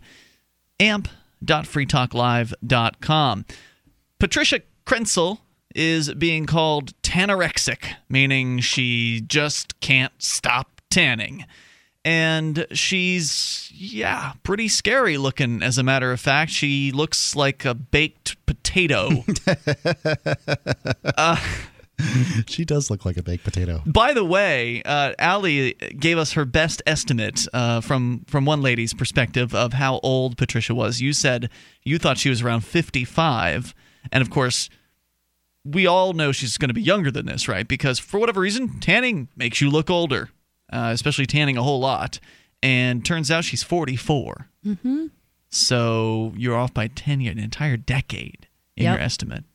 amp dot free talk live dot com. Patricia Krentcil is being called tanorexic, meaning she just can't stop tanning. And she's, yeah, pretty scary looking, as a matter of fact. She looks like a baked potato. uh She does look like a baked potato. By the way, uh, Allie gave us her best estimate uh, from, from one lady's perspective of how old Patricia was. You said you thought she was around fifty-five. And, of course, we all know she's going to be younger than this, right? Because for whatever reason, tanning makes you look older, uh, especially tanning a whole lot. And turns out she's forty-four. Mm-hmm. So you're off by ten years, an entire decade in yep. your estimate.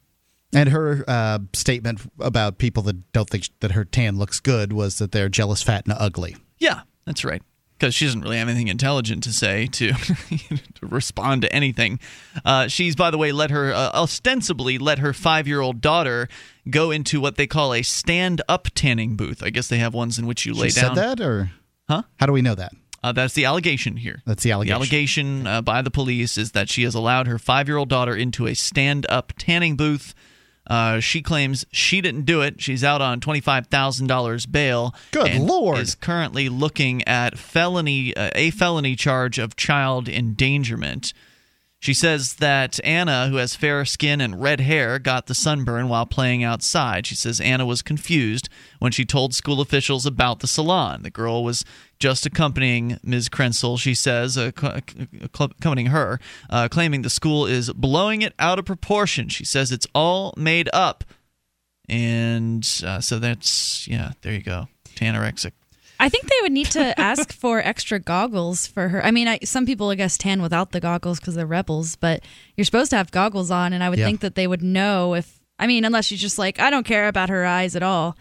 And her uh, statement about people that don't think that her tan looks good was that they're jealous, fat, and ugly. Yeah, that's right. Because she doesn't really have anything intelligent to say to, to respond to anything. Uh, she's, by the way, let her uh, ostensibly let her five-year-old daughter go into what they call a stand-up tanning booth. I guess they have ones in which you lay she down. She said that, or huh? How do we know that? Uh, that's the allegation here. That's the allegation. The allegation uh, by the police is that she has allowed her five-year-old daughter into a stand-up tanning booth. Uh, she claims she didn't do it. She's out on twenty-five thousand dollars bail. Good Lord. Is currently looking at felony uh, a felony charge of child endangerment. She says that Anna, who has fair skin and red hair, got the sunburn while playing outside. She says Anna was confused when she told school officials about the salon. The girl was just accompanying Miz Krentcil, she says, uh, accompanying her, uh, claiming the school is blowing it out of proportion. She says it's all made up. And uh, so that's, yeah, there you go. Tanorexic. I think they would need to ask for extra goggles for her. I mean, I, some people, I guess, tan without the goggles because they're rebels, but you're supposed to have goggles on, and I would yeah. think that they would know if... I mean, unless she's just like, I don't care about her eyes at all.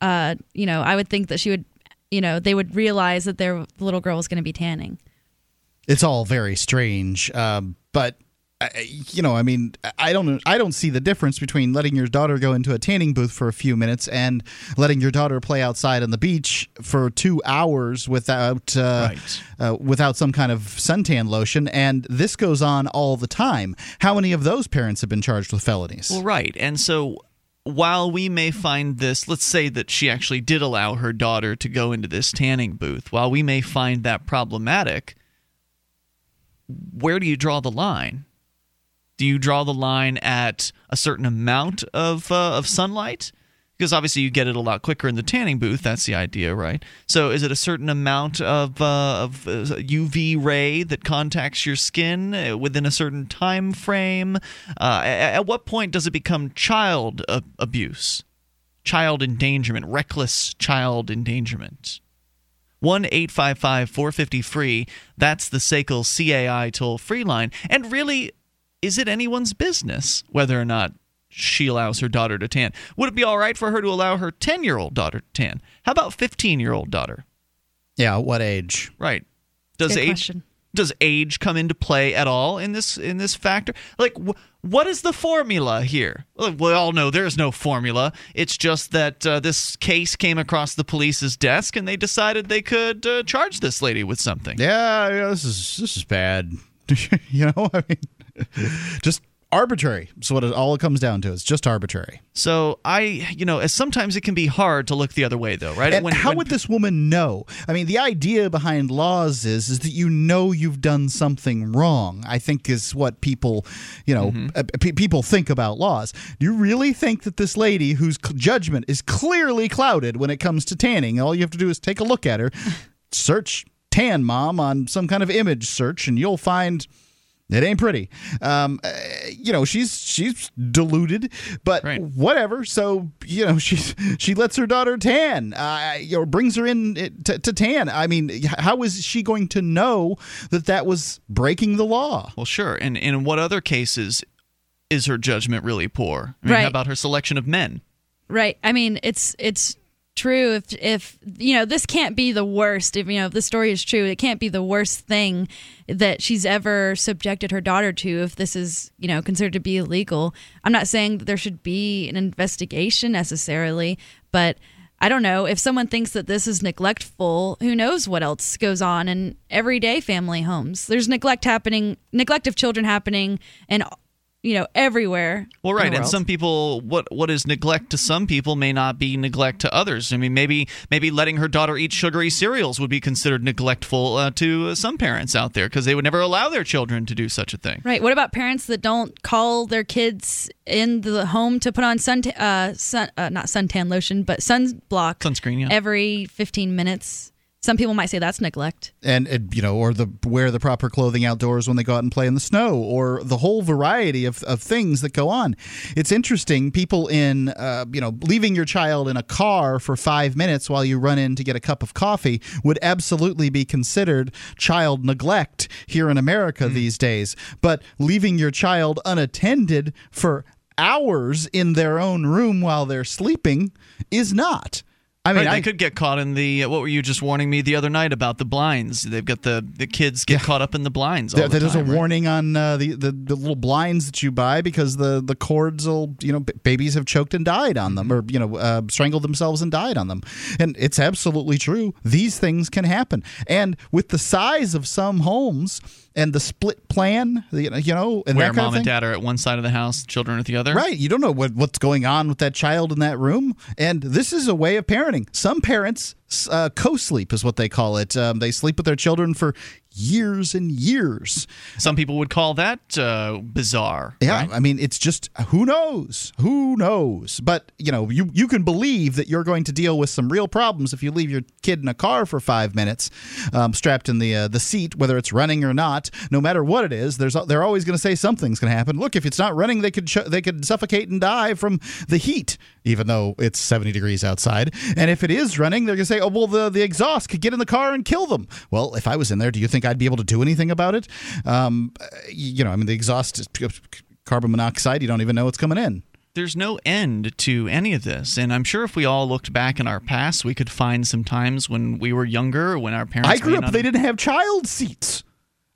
Uh, you know, I would think that she would... You know, they would realize that their little girl was going to be tanning. It's all very strange, um, but... You know, I mean, I don't I don't see the difference between letting your daughter go into a tanning booth for a few minutes and letting your daughter play outside on the beach for two hours without uh, right. uh, without some kind of suntan lotion. And this goes on all the time. How many of those parents have been charged with felonies? Well, right. And so while we may find this, let's say that she actually did allow her daughter to go into this tanning booth. While we may find that problematic, where do you draw the line? Do you draw the line at a certain amount of uh, of sunlight? Because obviously you get it a lot quicker in the tanning booth. That's the idea, right? So is it a certain amount of uh, of U V ray that contacts your skin within a certain time frame? Uh, at what point does it become child abuse, child endangerment, reckless child endangerment? one eight five five four five zero free. That's the S A C L C A I toll-free line. And really, is it anyone's business whether or not she allows her daughter to tan? Would it be all right for her to allow her ten-year-old daughter to tan? How about fifteen-year-old daughter? Yeah, what age? Right. Does age question. Does age come into play at all in this in this factor? Like, wh- what is the formula here? We all know there's no formula. It's just that uh, this case came across the police's desk, and they decided they could uh, charge this lady with something. Yeah, yeah, this is this is bad. You know, I mean, just. Arbitrary. So what it all it comes down to is just arbitrary. So I, you know, as sometimes it can be hard to look the other way, though, right? And when, how when... would this woman know? I mean, the idea behind laws is is that you know you've done something wrong. I think is what people, you know, mm-hmm. uh, p- people think about laws. Do you really think that this lady, whose judgment is clearly clouded when it comes to tanning, all you have to do is take a look at her, search "tan mom" on some kind of image search, and you'll find. It ain't pretty. Um, uh, you know, she's she's deluded, but right. Whatever. So, you know, she she lets her daughter tan, uh, you know, brings her in to, to tan. I mean, how is she going to know that that was breaking the law? Well, sure. And, and in what other cases is her judgment really poor? I mean, right. How about her selection of men? Right. I mean, it's it's true. If, if, you know, this can't be the worst. If, you know, if this story is true, it can't be the worst thing that she's ever subjected her daughter to if this is, you know, considered to be illegal. I'm not saying that there should be an investigation necessarily, but I don't know. If someone thinks that this is neglectful, who knows what else goes on in everyday family homes? There's neglect happening, neglect of children happening, and you know, everywhere. Well, right. In the world. And some people, what what is neglect to some people may not be neglect to others. I mean, maybe maybe letting her daughter eat sugary cereals would be considered neglectful uh, to uh, some parents out there because they would never allow their children to do such a thing. Right. What about parents that don't call their kids in the home to put on sun, t- uh, sun uh, not suntan lotion, but sunblock sunscreen yeah. every fifteen minutes? Some people might say that's neglect. And, and, you know, or the wear the proper clothing outdoors when they go out and play in the snow, or the whole variety of, of things that go on. It's interesting. People in, uh, you know, leaving your child in a car for five minutes while you run in to get a cup of coffee would absolutely be considered child neglect here in America mm-hmm. these days. But leaving your child unattended for hours in their own room while they're sleeping is not. I mean, right, they I, could get caught in the, what were you just warning me the other night about, the blinds. They've got the, the kids get yeah. caught up in the blinds all there, the time. There's a right? warning on uh, the, the, the little blinds that you buy because the, the cords will, you know, b- babies have choked and died on them or, you know, uh, strangled themselves and died on them. And it's absolutely true. These things can happen. And with the size of some homes and the split plan, you know, and where that kind mom of thing, and dad are at one side of the house, children at the other. Right. You don't know what, what's going on with that child in that room. And this is a way of parenting. Some parents uh, co-sleep is what they call it. Um, they sleep with their children for years and years. Some people would call that uh, bizarre. Yeah, right? I mean, it's just who knows? Who knows? But, you know, you, you can believe that you're going to deal with some real problems if you leave your kid in a car for five minutes um, strapped in the uh, the seat, whether it's running or not. No matter what it is, there's they're always going to say something's going to happen. Look, if it's not running, they could, ch- they could suffocate and die from the heat, even though it's seventy degrees outside. And if it is running, they're going to say, oh, well, the, the exhaust could get in the car and kill them. Well, if I was in there, do you think I'd be able to do anything about it? Um, you know, I mean, the exhaust is carbon monoxide. You don't even know it's coming in. There's no end to any of this. And I'm sure if we all looked back in our past, we could find some times when we were younger, when our parents... I grew up, they didn't have child seats.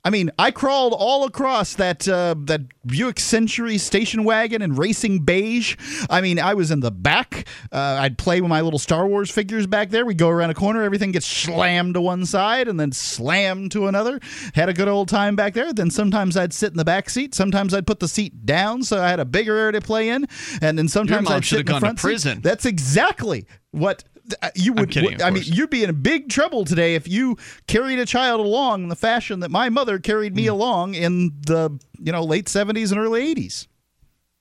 I mean, I crawled all across that uh, that Buick Century station wagon and racing beige. I mean, I was in the back. Uh, I'd play with my little Star Wars figures back there. We'd go around a corner. Everything gets slammed to one side and then slammed to another. Had a good old time back there. Then sometimes I'd sit in the back seat. Sometimes I'd put the seat down so I had a bigger area to play in. And then sometimes I'd sit in the front seat. Your mom should have gone to prison. That's exactly what... You would. I'm kidding, of course. I mean, you'd be in big trouble today if you carried a child along in the fashion that my mother carried me mm. along in the you know late seventies and early eighties.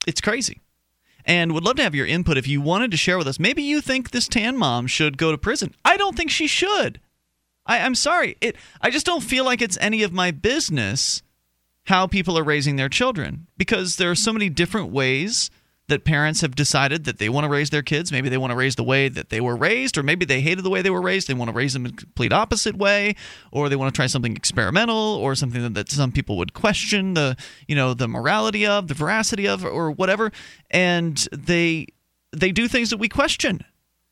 It's crazy. And would love to have your input if you wanted to share with us. Maybe you think this tan mom should go to prison. I don't think she should. I, I'm sorry. It. I just don't feel like it's any of my business how people are raising their children, because there are so many different ways that parents have decided that they want to raise their kids. Maybe they want to raise the way that they were raised, or maybe they hated the way they were raised. They want to raise them in the complete opposite way, or they want to try something experimental or something that, that some people would question the, you know, the morality of, the veracity of, or whatever. And they they do things that we question.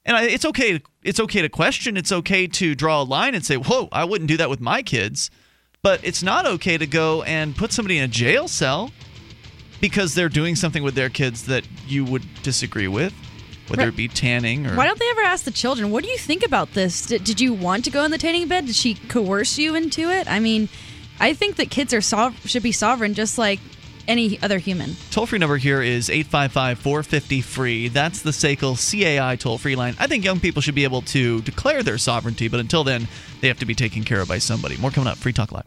And I, it's okay. It's okay to question. It's okay to draw a line and say, whoa, I wouldn't do that with my kids. But it's not okay to go and put somebody in a jail cell because they're doing something with their kids that you would disagree with, whether right. it be tanning or... Why don't they ever ask the children, what do you think about this? Did, did you want to go in the tanning bed? Did she coerce you into it? I mean, I think that kids are so- should be sovereign just like any other human. Toll-free number here is eight five five, four five zero, F R E E. That's the S A C L C A I toll-free line. I think young people should be able to declare their sovereignty, but until then, they have to be taken care of by somebody. More coming up. Free Talk Live.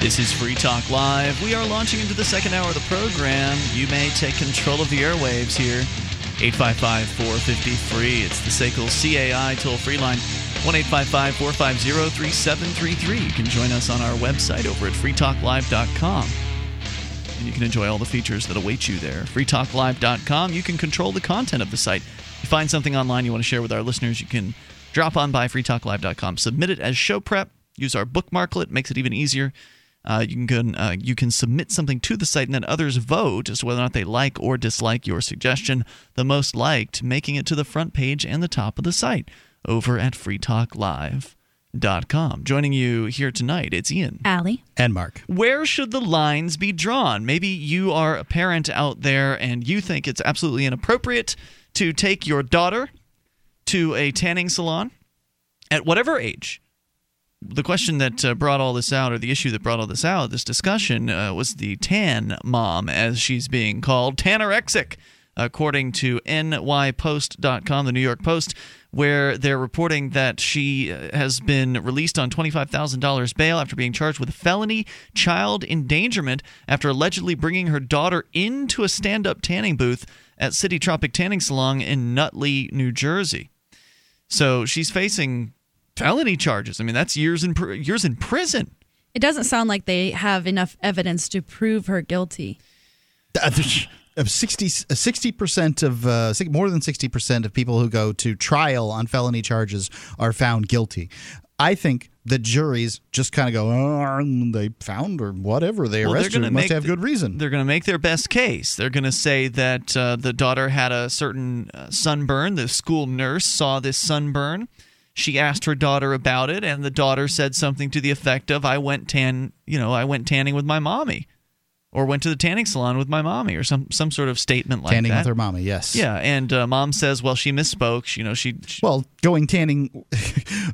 This is Free Talk Live. We are launching into the second hour of the program. You may take control of the airwaves here. eight five five, four five zero, F R E E. It's the S A C L C A I toll-free line. one eight five five, four five zero, three seven three three. You can join us on our website over at free talk live dot com. And you can enjoy all the features that await you there. free talk live dot com. You can control the content of the site. If you find something online you want to share with our listeners, you can drop on by free talk live dot com. Submit it as show prep. Use our bookmarklet. Makes it even easier. Uh, you can uh, you can submit something to the site, and then others vote as to whether or not they like or dislike your suggestion. The most liked making it to the front page and the top of the site over at free talk live dot com. Joining you here tonight, it's Ian, Allie, and Mark. Where should the lines be drawn? Maybe you are a parent out there and you think it's absolutely inappropriate to take your daughter to a tanning salon at whatever age. The question that uh, brought all this out, or the issue that brought all this out, this discussion, uh, was the tan mom, as she's being called, tanorexic, according to N Y post dot com, the New York Post, where they're reporting that she has been released on twenty-five thousand dollars bail after being charged with felony child endangerment after allegedly bringing her daughter into a stand-up tanning booth at City Tropic Tanning Salon in Nutley, New Jersey. So she's facing felony charges. I mean, that's years in years in prison. It doesn't sound like they have enough evidence to prove her guilty. Of sixty percent of uh, more than sixty percent of people who go to trial on felony charges are found guilty. I think the juries just kind of go, oh, they found or whatever, they well, arrested her, must have the, good reason. They're going to make their best case. They're going to say that uh, the daughter had a certain uh, sunburn. The school nurse saw this sunburn. She asked her daughter about it, and the daughter said something to the effect of, I went tan, you know, I went tanning with my mommy, or went to the tanning salon with my mommy, or some, some sort of statement like tanning that. Tanning with her mommy, yes. Yeah, and uh, mom says, well, she misspoke. You know, she, she Well, going tanning,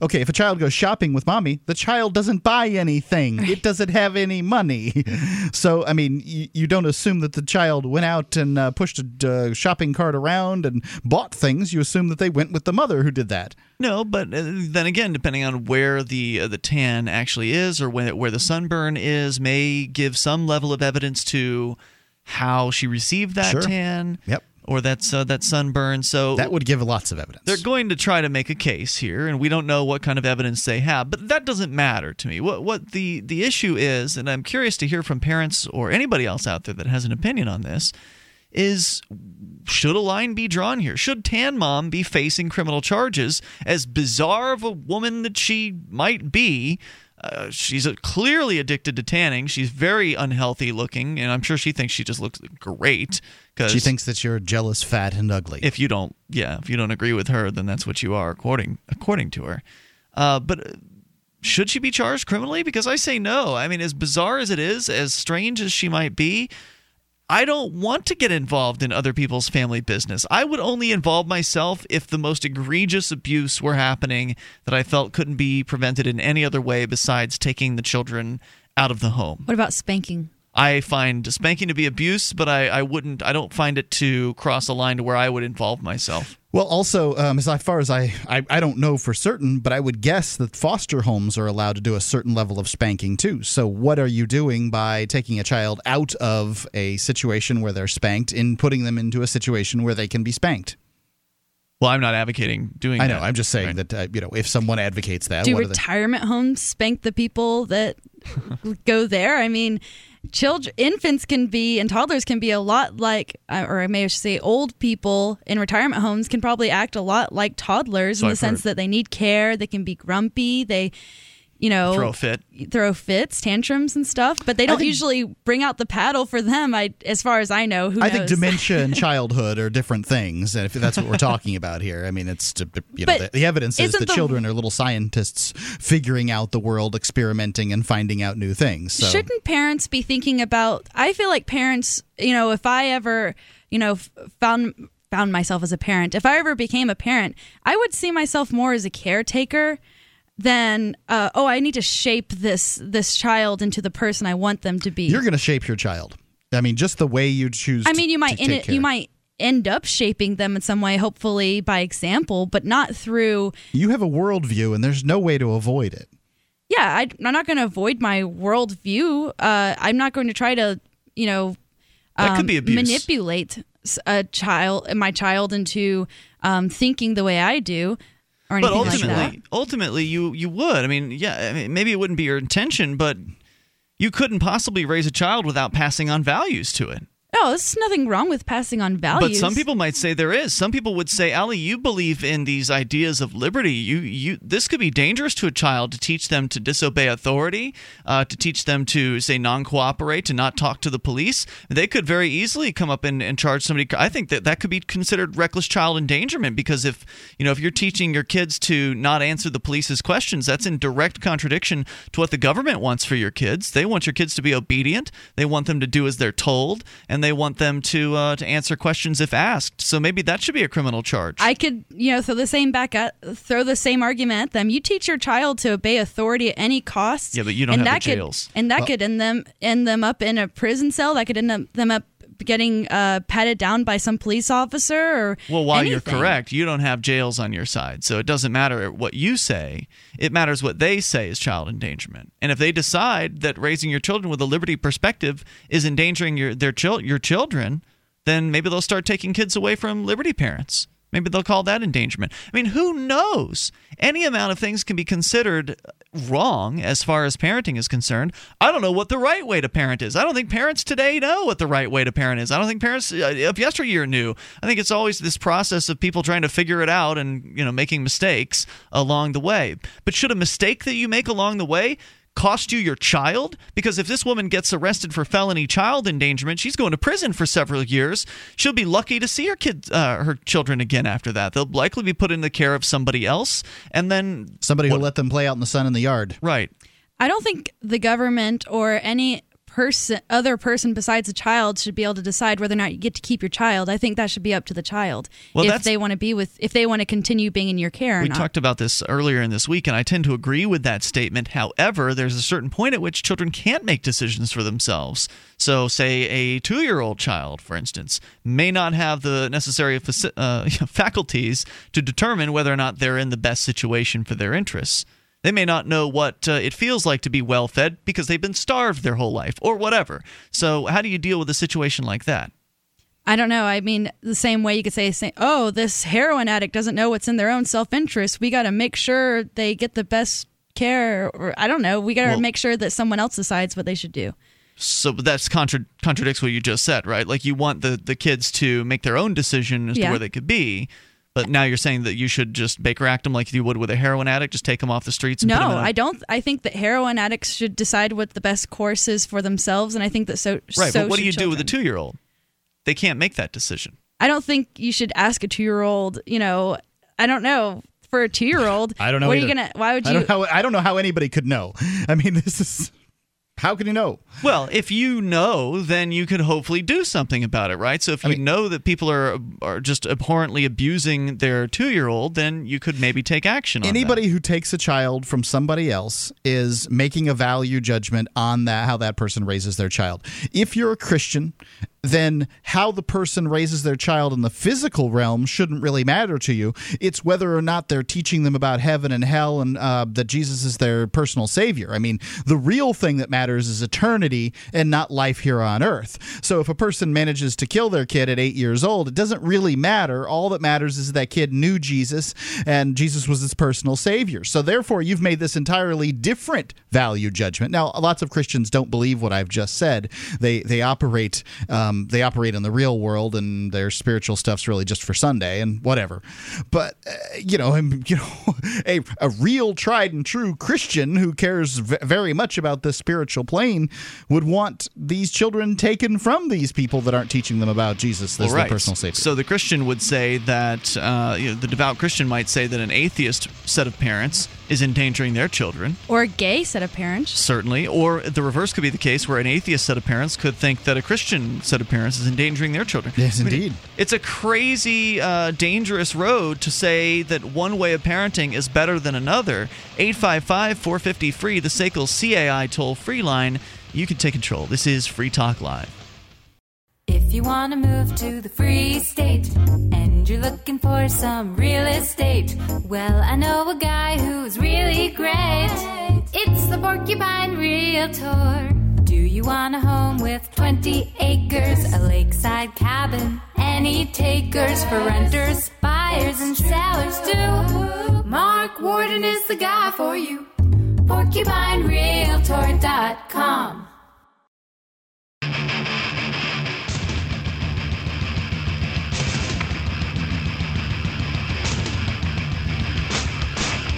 okay, if a child goes shopping with mommy, the child doesn't buy anything. It doesn't have any money. So, I mean, you, you don't assume that the child went out and uh, pushed a uh, shopping cart around and bought things. You assume that they went with the mother who did that. No, but then again, depending on where the uh, the tan actually is, or where, where the sunburn is, may give some level of evidence to how she received that sure. tan, yep, or that's uh, that sunburn. So that would give lots of evidence. They're going to try to make a case here, and we don't know what kind of evidence they have, but that doesn't matter to me. What what the the issue is, and I'm curious to hear from parents or anybody else out there that has an opinion on this, is should a line be drawn here? Should tan mom be facing criminal charges, as bizarre of a woman that she might be? Uh, she's a, clearly addicted to tanning. She's very unhealthy looking, and I'm sure she thinks she just looks great. Cause she thinks that you're jealous, fat, and ugly. If you don't, yeah, if you don't agree with her, then that's what you are, according according to her. Uh, but should she be charged criminally? Because I say no. I mean, as bizarre as it is, as strange as she might be, I don't want to get involved in other people's family business. I would only involve myself if the most egregious abuse were happening that I felt couldn't be prevented in any other way besides taking the children out of the home. What about spanking? I find spanking to be abuse, but I, I wouldn't. I don't find it to cross a line to where I would involve myself. Well, also, um, as far as I, I, I don't know for certain, but I would guess that foster homes are allowed to do a certain level of spanking, too. So what are you doing by taking a child out of a situation where they're spanked and putting them into a situation where they can be spanked? Well, I'm not advocating doing that. I know. That, I'm just saying right? that, uh, you know, if someone advocates that. Do what retirement are they- homes spank the people that go there? I mean... Children, infants can be, and toddlers can be a lot like, or I may say old people in retirement homes can probably act a lot like toddlers so in the I've sense heard. that they need care, they can be grumpy, they, you know, throw, fit. throw fits, tantrums and stuff, but they don't think, usually bring out the paddle for them, I, as far as I know. Who I knows? think dementia and childhood are different things, and if that's what we're talking about here. I mean, it's to, you know, the, the evidence is that the, children are little scientists figuring out the world, experimenting, and finding out new things. So. Shouldn't parents be thinking about, I feel like parents, you know, if I ever, you know, found found myself as a parent, if I ever became a parent, I would see myself more as a caretaker Then, uh, oh, I need to shape this this child into the person I want them to be. You're going to shape your child. I mean, just the way you choose. I mean, you might end it, you might end up shaping them in some way, hopefully by example, but not through. You have a worldview, and there's no way to avoid it. Yeah, I, I'm not going to avoid my worldview. Uh, I'm not going to try to, you know, um, that could be abuse. manipulate a child, my child, into um, thinking the way I do. But ultimately, like ultimately, you you would. I mean, yeah, I mean, maybe it wouldn't be your intention, but you couldn't possibly raise a child without passing on values to it. Oh, there's nothing wrong with passing on values. But some people might say there is. Some people would say, Ali, you believe in these ideas of liberty. You, you, this could be dangerous to a child to teach them to disobey authority, uh, to teach them to, say, non-cooperate, to not talk to the police. They could very easily come up and, and charge somebody. I think that that could be considered reckless child endangerment because if, you know, if you're teaching your kids to not answer the police's questions, that's in direct contradiction to what the government wants for your kids. They want your kids to be obedient. They want them to do as they're told. And And they want them to uh, to answer questions if asked. So maybe that should be a criminal charge. I could, you know, throw the same back at, throw the same argument at them. You teach your child to obey authority at any cost. Yeah, but you don't and have the jails. Could, and that well, could end them end them up in a prison cell. That could end up, them up getting uh, patted down by some police officer. Or well, while anything. You're correct, you don't have jails on your side, so it doesn't matter what you say. It matters what they say is child endangerment. And if they decide that raising your children with a liberty perspective is endangering your their chil- your children, then maybe they'll start taking kids away from liberty parents. Maybe they'll call that endangerment. I mean, who knows? Any amount of things can be considered wrong as far as parenting is concerned. I don't know what the right way to parent is. I don't think parents today know what the right way to parent is. I don't think parents of yesteryear knew. I think it's always this process of people trying to figure it out and, you know, making mistakes along the way. But should a mistake that you make along the way cost you your child? Because if this woman gets arrested for felony child endangerment, she's going to prison for several years. She'll be lucky to see her kids, uh, her children again after that. They'll likely be put in the care of somebody else, and then somebody who let them play out in the sun in the yard. Right. I don't think the government or any person, other person besides a child, should be able to decide whether or not you get to keep your child. I think that should be up to the child well, if they want to be with, if they want to continue being in your care. Or we not. talked about this earlier in this week, and I tend to agree with that statement. However, there's a certain point at which children can't make decisions for themselves. So, say a two-year-old child, for instance, may not have the necessary faci- uh, faculties to determine whether or not they're in the best situation for their interests. They may not know what uh, it feels like to be well-fed because they've been starved their whole life or whatever. So how do you deal with a situation like that? I don't know. I mean, the same way you could say, say oh, this heroin addict doesn't know what's in their own self-interest. We got to make sure they get the best care. Or I don't know. We got to well, make sure that someone else decides what they should do. So that's contra- contradicts what you just said, right? Like you want the, the kids to make their own decision as yeah. to where they could be. But now you're saying that you should just Baker Act them like you would with a heroin addict, just take them off the streets? And no, put them in a... I don't. I think that heroin addicts should decide what the best course is for themselves, and I think that so. Right, so but what do you children. do with a two-year-old? They can't make that decision. I don't think you should ask a two-year-old. You know, I don't know for a two-year-old. I don't know. What either. Are you gonna? Why would you? I don't, how, I don't know how anybody could know. I mean, this is. How can you know? Well, if you know, then you could hopefully do something about it, right? So if you I mean, know that people are are just abhorrently abusing their two-year-old, then you could maybe take action on that. Anybody who takes a child from somebody else is making a value judgment on that how that person raises their child. If you're a Christian, then how the person raises their child in the physical realm shouldn't really matter to you. It's whether or not they're teaching them about heaven and hell and uh, that Jesus is their personal savior. I mean, the real thing that matters is eternity and not life here on earth. So if a person manages to kill their kid at eight years old, it doesn't really matter. All that matters is that kid knew Jesus and Jesus was his personal savior. So therefore, you've made this entirely different value judgment. Now, lots of Christians don't believe what I've just said. They they operate... Um, Um, they operate in the real world, and their spiritual stuff's really just for Sunday and whatever. But uh, you know, and, you know, a a real tried and true Christian who cares v- very much about the spiritual plane would want these children taken from these people that aren't teaching them about Jesus as well, right. their personal savior. So the Christian would say that uh, you know, the devout Christian might say that an atheist set of parents is endangering their children. Or a gay set of parents. Certainly. Or the reverse could be the case where an atheist set of parents could think that a Christian set of parents is endangering their children. Yes, I mean, indeed. It's a crazy, uh, dangerous road to say that one way of parenting is better than another. eight five five, four five zero, F R E E, the S A C L C A I toll-free line. You can take control. This is Free Talk Live. If you want to move to the free state and you're looking for some real estate, well, I know a guy who's really great. It's the Porcupine Realtor. Do you want a home with twenty acres, a lakeside cabin, any takers for renters, buyers, and sellers too? Mark Warden is the guy for you. Porcupine Realtor dot com.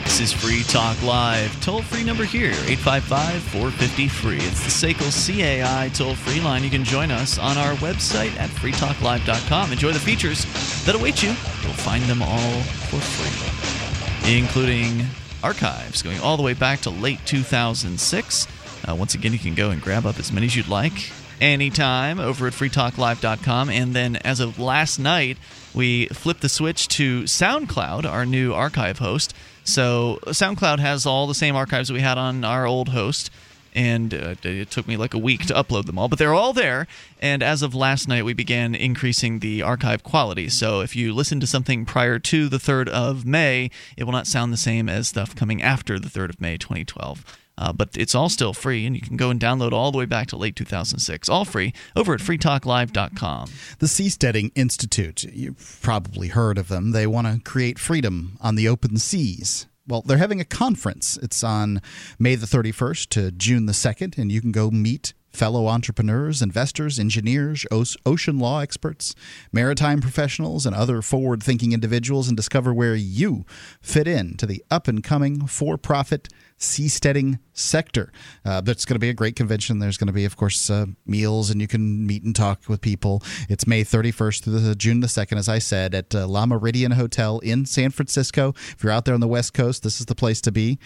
This is Free Talk Live. Toll-free number here, eight five five, four five zero, F R E E. It's the S A C L C A I toll-free line. You can join us on our website at free talk live dot com. Enjoy the features that await you. You'll find them all for free, including archives going all the way back to late two thousand six. Uh, once again, you can go and grab up as many as you'd like anytime over at free talk live dot com. And then as of last night, we flipped the switch to SoundCloud, our new archive host. So SoundCloud has all the same archives that we had on our old host, and uh, it took me like a week to upload them all, but they're all there, and as of last night, we began increasing the archive quality. So if you listen to something prior to the third of May, it will not sound the same as stuff coming after the third of May, twenty twelve. Uh, but it's all still free, and you can go and download all the way back to late two thousand six, all free, over at free talk live dot com. The Seasteading Institute, you've probably heard of them. They want to create freedom on the open seas. Well, they're having a conference. It's on May the thirty-first to June the second, and you can go meet fellow entrepreneurs, investors, engineers, ocean law experts, maritime professionals, and other forward-thinking individuals, and discover where you fit in to the up-and-coming for-profit seasteading sector. Uh, that's going to be a great convention. There's going to be, of course, uh, meals, and you can meet and talk with people. It's May thirty-first through the June the second, as I said, at uh, La Meridian Hotel in San Francisco. If you're out there on the West Coast, this is the place to be.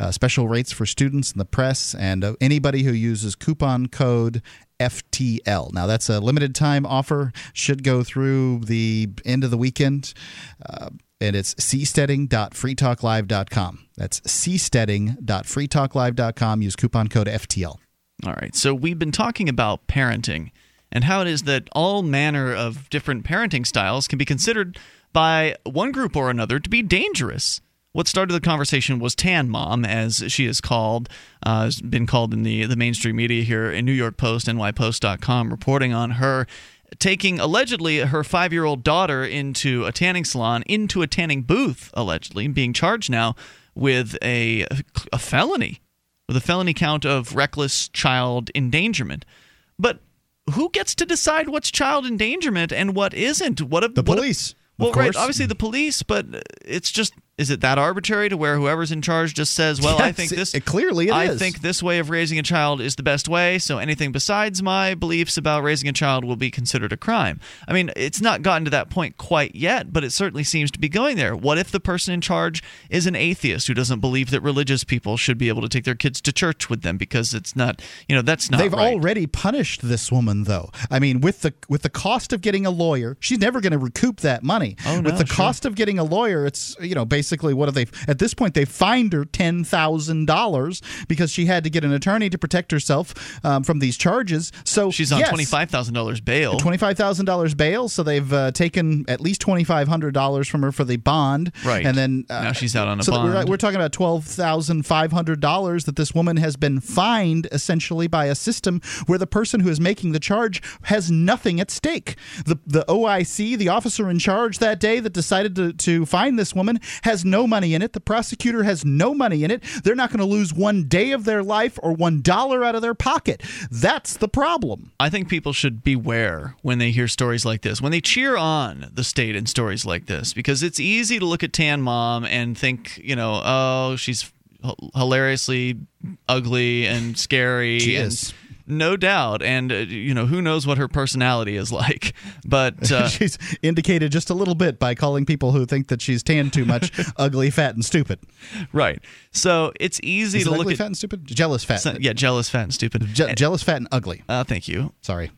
Uh, special rates for students and the press, and uh, anybody who uses coupon code F T L. Now, that's a limited time offer. Should go through the end of the weekend. Uh, And it's seasteading dot free talk live dot com. That's seasteading dot free talk live dot com. Use coupon code F T L. All right. So we've been talking about parenting and how it is that all manner of different parenting styles can be considered by one group or another to be dangerous. What started the conversation was Tan Mom, as she is called, uh, has been called in the, the mainstream media here, in New York Post, N Y Post dot com, reporting on her taking, allegedly, her five-year-old daughter into a tanning salon, into a tanning booth, allegedly, and being charged now with a, a felony, with a felony count of reckless child endangerment. But who gets to decide what's child endangerment and what isn't? What if, the police. What if, Well, right, obviously the police, but it's just, is it that arbitrary to where whoever's in charge just says, well, yes, I think this it, clearly it I is. think this way of raising a child is the best way, so anything besides my beliefs about raising a child will be considered a crime. I mean, it's not gotten to that point quite yet, but it certainly seems to be going there. What if the person in charge is an atheist who doesn't believe that religious people should be able to take their kids to church with them because it's not, you know, that's not They've right. already punished this woman, though. I mean, with the with the cost of getting a lawyer, she's never going to recoup that money. Oh, With no, the sure. cost of getting a lawyer, it's, you know, basically what are they – at this point, they fined her ten thousand dollars because she had to get an attorney to protect herself um, from these charges. So she's on yes, twenty-five thousand dollars bail. twenty-five thousand dollars bail, so they've uh, taken at least twenty-five hundred dollars from her for the bond. Right. And then uh, – now she's out on a so bond. We're, we're talking about twelve thousand five hundred dollars that this woman has been fined essentially by a system where the person who is making the charge has nothing at stake. The, the O I C, the officer in charge that day that decided to, to find this woman has no money in it. The prosecutor has no money in it. They're not going to lose one day of their life or one dollar out of their pocket. That's the problem. I think people should beware when they hear stories like this, when they cheer on the state in stories like this, because it's easy to look at Tan Mom and think, you know, oh, she's h- hilariously ugly and scary. She and- is. No doubt, and uh, you know, who knows what her personality is like, but uh, she's indicated just a little bit by calling people who think that she's tanned too much ugly, fat, and stupid. Right. So it's easy is to it look ugly, at fat and stupid, jealous, fat. So, yeah, jealous, fat, and stupid. Je- and, jealous, fat, and ugly. Uh, thank you. Sorry.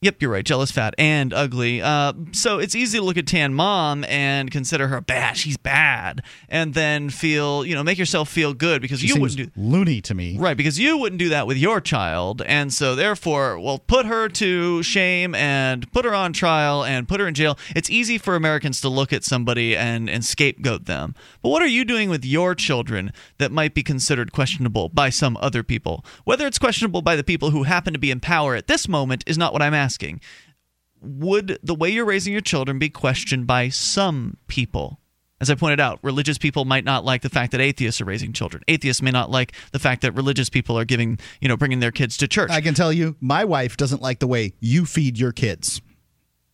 Yep, you're right. Jealous, fat, and ugly. Uh, so it's easy to look at Tan Mom and consider her bad. She's bad, and then feel you know make yourself feel good because she you seems wouldn't do loony to me, right? Because you wouldn't do that with your child, and so therefore, well, put her to shame and put her on trial and put her in jail. It's easy for Americans to look at somebody and and scapegoat them. But what are you doing with your children that might be considered questionable by some other people? Whether it's questionable by the people who happen to be in power at this moment is not what I'm asking. Asking, would the way you're raising your children be questioned by some people? As I pointed out, religious people might not like the fact that atheists are raising children. Atheists may not like the fact that religious people are giving, you know, bringing their kids to church. I can tell you, my wife doesn't like the way you feed your kids.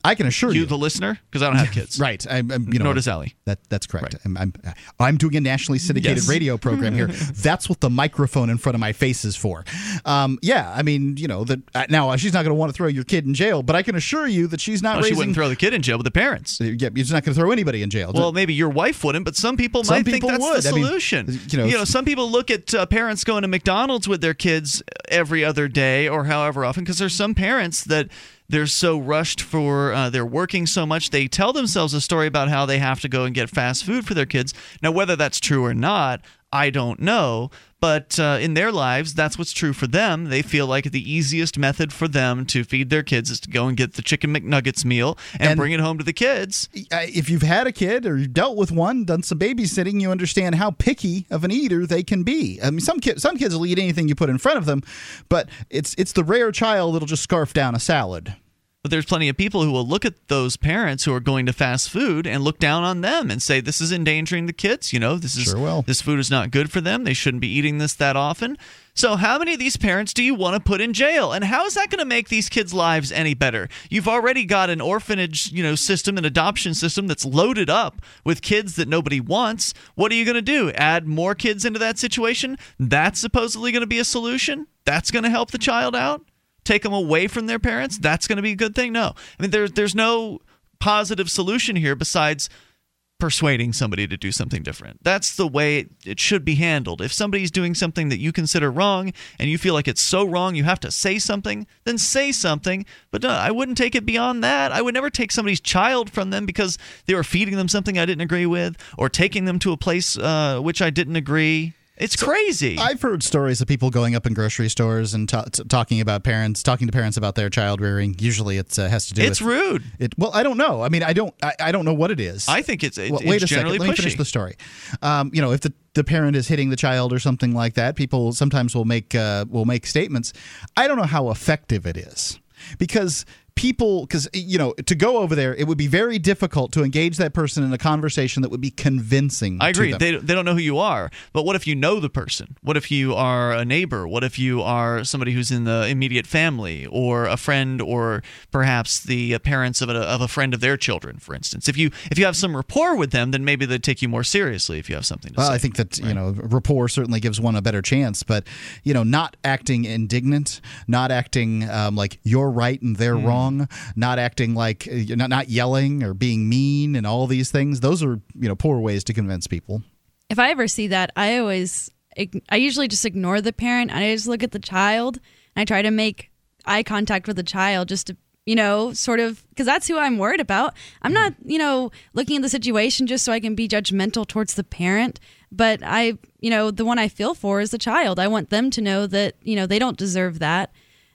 I can assure you, you the listener, because I don't have kids. Right, I'm, I'm, you know, nor does Allie. That that's correct. Right. I'm, I'm I'm doing a nationally syndicated yes. radio program here. That's what the microphone in front of my face is for. Um, yeah, I mean, you know, that uh, now she's not going to want to throw your kid in jail, but I can assure you that she's not. No, raising, she wouldn't throw the kid in jail, but the parents. Uh, yeah, she's not going to throw anybody in jail. Well, maybe your wife wouldn't, but some people some might people think that's would. the solution. I mean, you know, you know, some people look at uh, parents going to McDonald's with their kids every other day or however often, because there's some parents that. They're so rushed for, uh, they're working so much, they tell themselves a story about how they have to go and get fast food for their kids. Now, whether that's true or not, I don't know. But uh, in their lives, that's what's true for them. They feel like the easiest method for them to feed their kids is to go and get the Chicken McNuggets meal and, and bring it home to the kids. If you've had a kid or you've dealt with one, done some babysitting, you understand how picky of an eater they can be. I mean, some, ki- some kids will eat anything you put in front of them, but it's it's the rare child that'll just scarf down a salad. But there's plenty of people who will look at those parents who are going to fast food and look down on them and say, this is endangering the kids. You know, this is sure will. This food is not good for them. They shouldn't be eating this that often. So how many of these parents do you want to put in jail? And how is that going to make these kids' lives any better? You've already got an orphanage, you know, system, an adoption system that's loaded up with kids that nobody wants. What are you going to do? Add more kids into that situation? That's supposedly going to be a solution? That's going to help the child out? Take them away from their parents, that's going to be a good thing? No. I mean, there's, there's no positive solution here besides persuading somebody to do something different. That's the way it, it should be handled. If somebody's doing something that you consider wrong and you feel like it's so wrong you have to say something, then say something. But no, I wouldn't take it beyond that. I would never take somebody's child from them because they were feeding them something I didn't agree with or taking them to a place uh, which I didn't agree. It's crazy. So I've heard stories of people going up in grocery stores and t- t- talking about parents, talking to parents about their child rearing. Usually, it uh, has to do. It's with... It's rude. It, well, I don't know. I mean, I don't. I, I don't know what it is. I think it's. It, well, wait it's a second. Let me pushy. finish the story. Um, you know, if the. the parent is hitting the child or something like that, people sometimes will make uh, will make statements. I don't know how effective it is because. people, because, you know, to go over there, it would be very difficult to engage that person in a conversation that would be convincing. I agree. To them. They, they don't know who you are. But what if you know the person? What if you are a neighbor? What if you are somebody who's in the immediate family, or a friend, or perhaps the parents of a, of a friend of their children, for instance? If you if you have some rapport with them, then maybe they'd take you more seriously if you have something to well, say. Well, I think that, right? you know, rapport certainly gives one a better chance. But, you know, not acting indignant, not acting um, like you're right and they're mm. wrong, not acting like you're not, not yelling or being mean and all these things. Those are, you know, poor ways to convince people. If I ever see that, I always I usually just ignore the parent. I just look at the child and I try to make eye contact with the child just to, you know, sort of, because that's who I'm worried about. I'm not, you know, looking at the situation just so I can be judgmental towards the parent. But I, you know, the one I feel for is the child. I want them to know that, you know, they don't deserve that.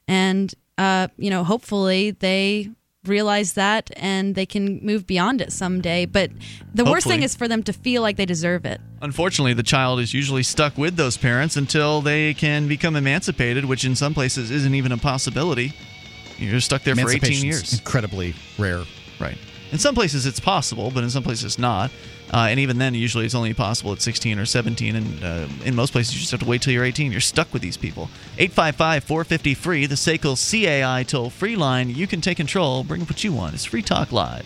And, uh, you know, hopefully they realize that and they can move beyond it someday. But the Hopefully. worst thing is for them to feel like they deserve it. Unfortunately, the child is usually stuck with those parents until they can become emancipated, which in some places isn't even a possibility. You're stuck there for eighteen years. Incredibly rare. Right. In some places it's possible, but in some places it's not. Uh, and even then, usually it's only possible at sixteen or seventeen. And uh, in most places, you just have to wait till you're eighteen. You're stuck with these people. eight five five, four five zero, F R E E, the S A C L C A I toll-free line. You can take control. Bring what you want. It's Free Talk Live.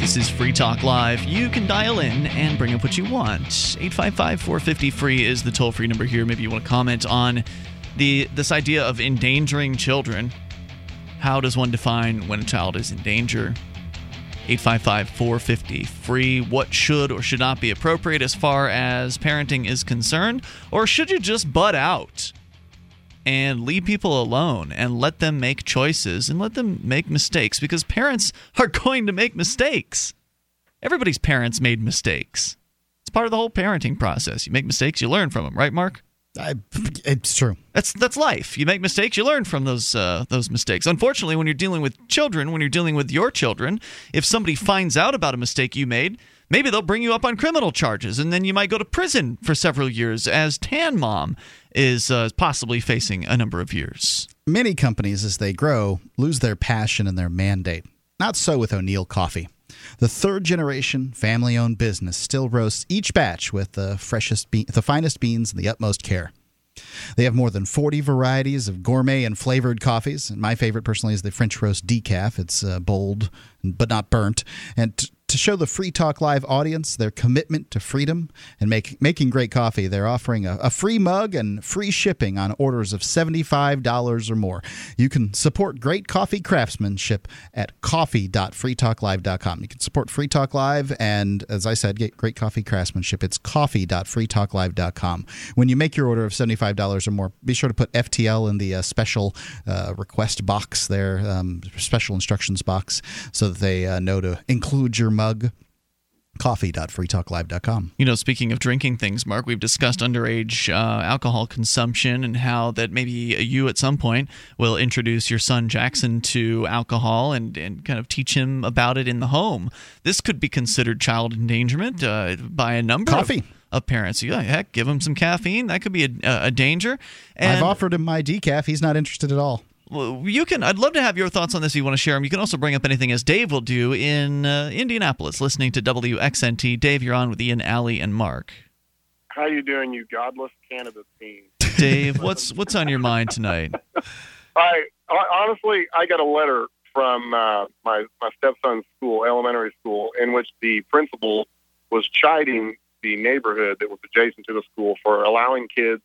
This is Free Talk Live. You can dial in and bring up what you want. eight five five, four five zero, F R E E is the toll-free number here. Maybe you want to comment on the this idea of endangering children. How does one define when a child is in danger? eight five five, four five zero, F R E E. What should or should not be appropriate as far as parenting is concerned? Or should you just butt out and leave people alone and let them make choices and let them make mistakes, because parents are going to make mistakes. Everybody's parents made mistakes. It's part of the whole parenting process. You make mistakes, you learn from them. Right, Mark? I, it's true. That's that's life. You make mistakes, you learn from those uh, those mistakes. Unfortunately, when you're dealing with children, when you're dealing with your children, if somebody finds out about a mistake you made, maybe they'll bring you up on criminal charges, and then you might go to prison for several years, as Tan Mom is uh, possibly facing a number of years. Many companies, as they grow, lose their passion and their mandate. Not so with O'Neill Coffee. The third-generation, family-owned business still roasts each batch with the freshest, be- the finest beans and the utmost care. They have more than forty varieties of gourmet and flavored coffees. And my favorite, personally, is the French roast decaf. It's uh, bold, but not burnt. And t- to show the Free Talk Live audience their commitment to freedom and make, making great coffee, they're offering a, a free mug and free shipping on orders of seventy-five dollars or more. You can support great coffee craftsmanship at coffee dot free talk live dot com. You can support Free Talk Live and, as I said, get great coffee craftsmanship. It's coffee dot free talk live dot com. When you make your order of seventy-five dollars or more, be sure to put F T L in the uh, special uh, request box there, um, special instructions box, so that they uh, know to include your mug. coffee dot free talk live dot com. You know, speaking of drinking things, Mark, we've discussed underage uh, alcohol consumption and how that maybe you at some point will introduce your son Jackson to alcohol and, and kind of teach him about it in the home. This could be considered child endangerment uh, by a number Coffee. of... Of parents. Yeah, heck, give him some caffeine. That could be a, a danger. And I've offered him my decaf. He's not interested at all. You can. I'd love to have your thoughts on this if you want to share them. You can also bring up anything, as Dave will do in uh, Indianapolis, listening to W X N T. Dave, you're on with Ian, Allie, and Mark. How you doing, you godless cannabis fiend? Dave, what's what's on your mind tonight? I honestly, I got a letter from uh, my my stepson's school, elementary school, in which the principal was chiding the neighborhood that was adjacent to the school for allowing kids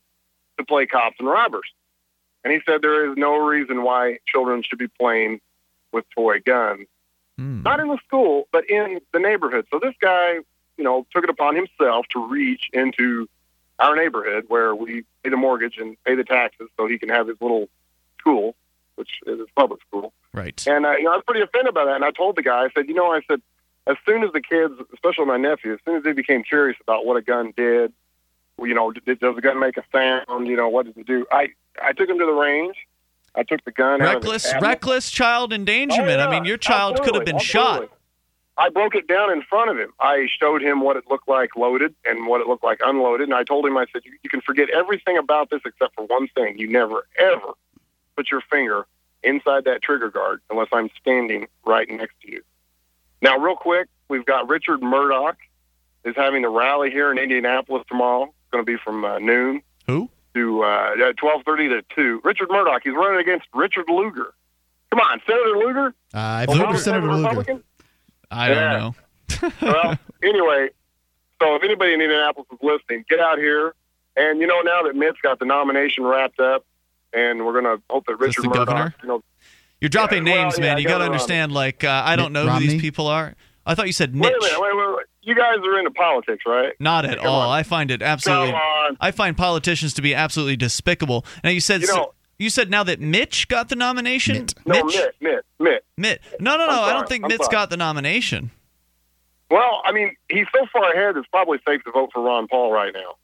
to play cops and robbers. And he said there is no reason why children should be playing with toy guns. Mm. Not in the school, but in the neighborhood. So this guy you know, took it upon himself to reach into our neighborhood where we pay the mortgage and pay the taxes so he can have his little school, which is his public school. Right. And I, you know, I was pretty offended by that. And I told the guy, I said, you know, I said, as soon as the kids, especially my nephew, as soon as they became curious about what a gun did, you know, did, does a gun make a sound? You know, what does it do? I, I took him to the range. I took the gun reckless, out of the Reckless child endangerment. Oh, yeah. I mean, your child absolutely, could have been absolutely. shot. I broke it down in front of him. I showed him what it looked like loaded and what it looked like unloaded. And I told him, I said, you, you can forget everything about this except for one thing. You never, ever put your finger inside that trigger guard unless I'm standing right next to you. Now, real quick, we've got Richard Mourdock is having a rally here in Indianapolis tomorrow. It's going to be from uh, noon. Who? To uh, twelve thirty to two. Richard Mourdock, he's running against Richard Lugar. Come on, Senator Lugar? Uh, I voted for Senator Lugar. I don't yeah. know. Well, anyway, so if anybody in Indianapolis is listening, get out here. And, you know, now that Mitt's got the nomination wrapped up, and we're going to hope that Richard Mourdock, you know. You're dropping yeah, names, well, yeah, man. You got to understand, Romney. like, uh, I don't Mitt know Romney? who these people are. I thought you said Mitch. Wait a minute, wait, wait, wait. You guys are into politics, right? Not at Come all. On. I find it absolutely. Come on. I find politicians to be absolutely despicable. Now, you said you, know, so, you said now that Mitch got the nomination? Mitt. Mitch? No, Mitt, Mitt, Mitt. Mitt. No, no, no. Sorry, I don't think I'm Mitt's sorry. got the nomination. Well, I mean, he's so far ahead, it's probably safe to vote for Ron Paul right now.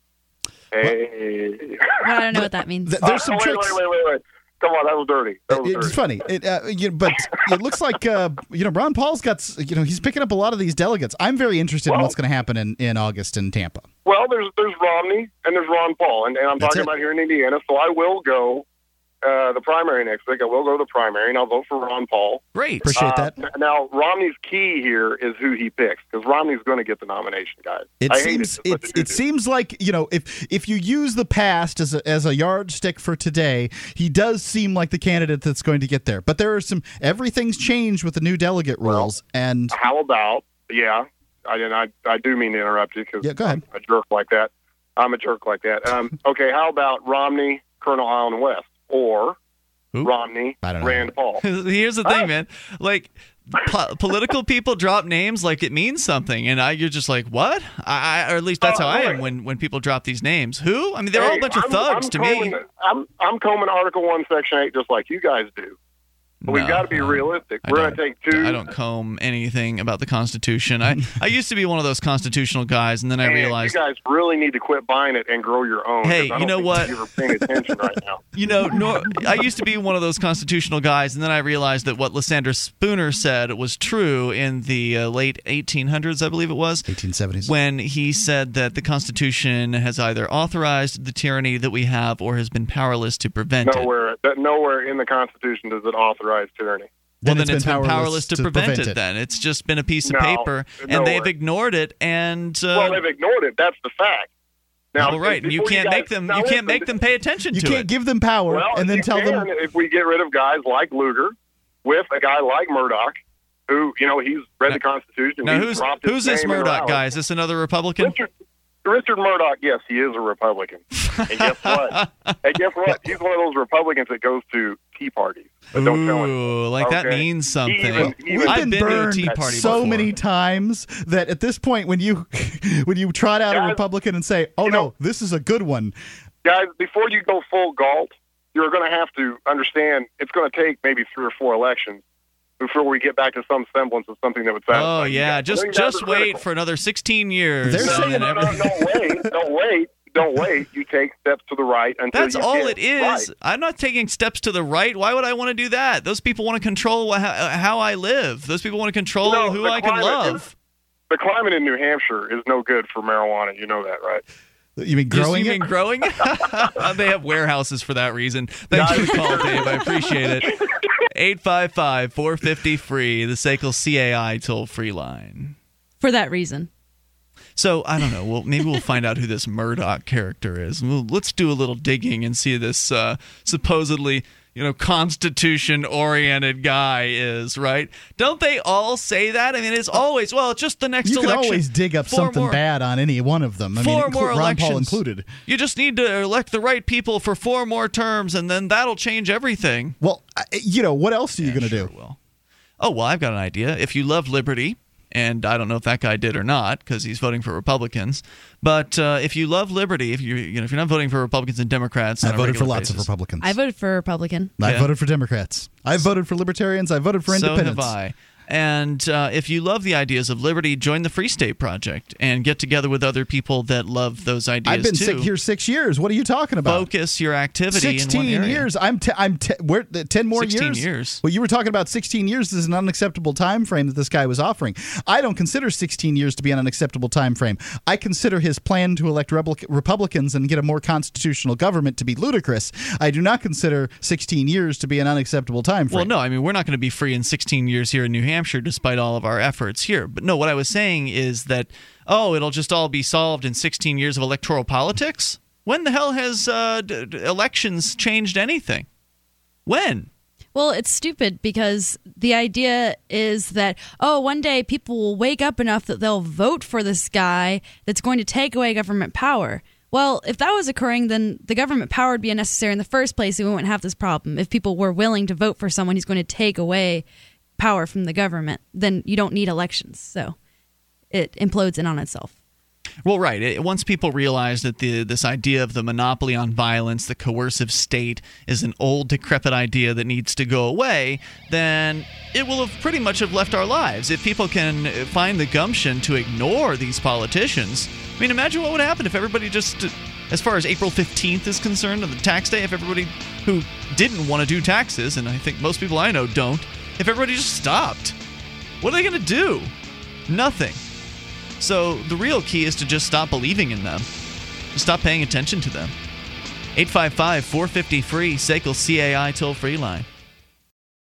Hey. Well, I don't know what that means. There's some uh, wait, tricks. Wait, wait, wait, wait. Come on, that was dirty. That was it's dirty. funny, it, uh, you know, but it looks like uh, you know Ron Paul's got you know he's picking up a lot of these delegates. I'm very interested well, in what's going to happen in, in August in Tampa. Well, there's there's Romney and there's Ron Paul, and, and I'm That's talking it. about here in Indiana. So I will go uh, the primary next week. I will go to the primary, and I'll vote for Ron Paul. Great, appreciate uh, that. Now Romney's key here is who he picks because Romney's going to get the nomination, guys. It I seems hate it. It's, it seems like you know if if you use the past as a, as a yardstick for today, he does seem like the candidate that's going to get there. But there are some everything's changed with the new delegate rules. Well, and how about yeah? I and I I do mean to interrupt you because yeah, go ahead. I'm a jerk like that. I'm a jerk like that. Um, okay, how about Romney, Colonel Allen West, or Oop. Romney, Rand Paul? Here's the thing, ah. man. Like. Po- political people drop names like it means something, and I, you're just like, what? I, or at least that's oh, how I am when, when people drop these names. Who? I mean, they're hey, all a bunch I'm, of thugs I'm to combing, me. I'm I'm combing Article One, Section Eight, just like you guys do. But no, we've got to be um, realistic. I We're gonna take two. I don't comb anything about the Constitution. I, I used to be one of those constitutional guys, and then I Man, realized you guys really need to quit buying it and grow your own. Hey, I you know what? You're paying attention right now. You know, nor, I used to be one of those constitutional guys, and then I realized that what Lysander Spooner said was true in the uh, late eighteen hundreds, I believe it was, eighteen seventies, when he said that the Constitution has either authorized the tyranny that we have or has been powerless to prevent nowhere, it. That nowhere in the Constitution does it authorize. Tyranny. Well, then it's, then it's been, been powerless, powerless to, to prevent, prevent it, it. Then it's just been a piece of no, paper, and no they've way. ignored it. And uh, well, they've ignored it. That's the fact. Now, well, right, and you can't you guys, make them. You can't make them pay attention to it. You can't give them power, well, and then tell can, them. If we get rid of guys like Lugar, with a guy like Mourdock, who you know he's read now, the Constitution. Now, who's who's this Mourdock guy? Is this another Republican? Richard, Richard Mourdock, yes, he is a Republican. And guess what? And guess what? He's one of those Republicans that goes to Tea Parties. But don't tell him. Ooh, like okay. that means something. Even, even, We've I've been, been to a Tea Party so before. many times that at this point, when you when you trot out guys, a Republican and say, "Oh no, know, this is a good one," guys, before you go full Galt, you're going to have to understand it's going to take maybe three or four elections before we get back to some semblance of something that would satisfy. Oh yeah, just just wait critical. for another sixteen years. They're no, saying no, no, don't wait, don't wait, don't wait. You take steps to the right until that's you all get it is. Right. I'm not taking steps to the right. Why would I want to do that? Those people want to control wh- how I live. Those people want to control no, who I can love. Is, the climate in New Hampshire is no good for marijuana. You know that, right? You mean growing you mean it? Growing it? They have warehouses for that reason. Thanks for the call, Dave. I appreciate it. eight five five, four five zero, F R E E, the S A C L C A I toll-free line. For that reason. So, I don't know. Well, maybe we'll find out who this Mourdock character is. We'll, let's do a little digging and see this uh, supposedly, you know, Constitution-oriented guy is, right? Don't they all say that? I mean, it's always, well, it's just the next election. You can election. always dig up four something more, bad on any one of them. I four mean, more Ron elections. Paul included. You just need to elect the right people for four more terms, and then that'll change everything. Well, you know, what else are you yeah, going to sure do? Will. Oh, well, I've got an idea. If you love liberty... And I don't know if that guy did or not, because he's voting for Republicans. But uh, if you love liberty, if you you know if you're not voting for Republicans and Democrats, I voted for lots basis. of Republicans. I voted for Republican. I yeah. voted for Democrats. I voted for Libertarians. I voted for Independents. So have I. And uh, if you love the ideas of liberty, join the Free State Project and get together with other people that love those ideas. I've been sick here six years. What are you talking about? Focus your activity. Sixteen in one years. Area. I'm. T- I'm. T- where ten more sixteen years? Sixteen years. Well, you were talking about sixteen years as an unacceptable time frame that this guy was offering. I don't consider sixteen years to be an unacceptable time frame. I consider his plan to elect rebel- Republicans and get a more constitutional government to be ludicrous. I do not consider sixteen years to be an unacceptable time frame. Well, no. I mean, we're not going to be free in sixteen years here in New Hampshire. Hampshire, despite all of our efforts here. But no, what I was saying is that, oh, it'll just all be solved in sixteen years of electoral politics? When the hell has uh, d- d- elections changed anything? When? Well, it's stupid because the idea is that, oh, one day people will wake up enough that they'll vote for this guy that's going to take away government power. Well, if that was occurring, then the government power would be unnecessary in the first place and we wouldn't have this problem. If people were willing to vote for someone who's going to take away power from the government, then you don't need elections. So it implodes in on itself. Well, right. It, once people realize that the this idea of the monopoly on violence, the coercive state, is an old, decrepit idea that needs to go away, then it will have pretty much have left our lives. If people can find the gumption to ignore these politicians, I mean, imagine what would happen if everybody just, as far as April fifteenth is concerned, on the tax day, if everybody who didn't want to do taxes, and I think most people I know don't, if everybody just stopped, what are they going to do? Nothing. So the real key is to just stop believing in them. Just stop paying attention to them. eight five five, four five zero, F R E E, S A C L C A I toll-free line.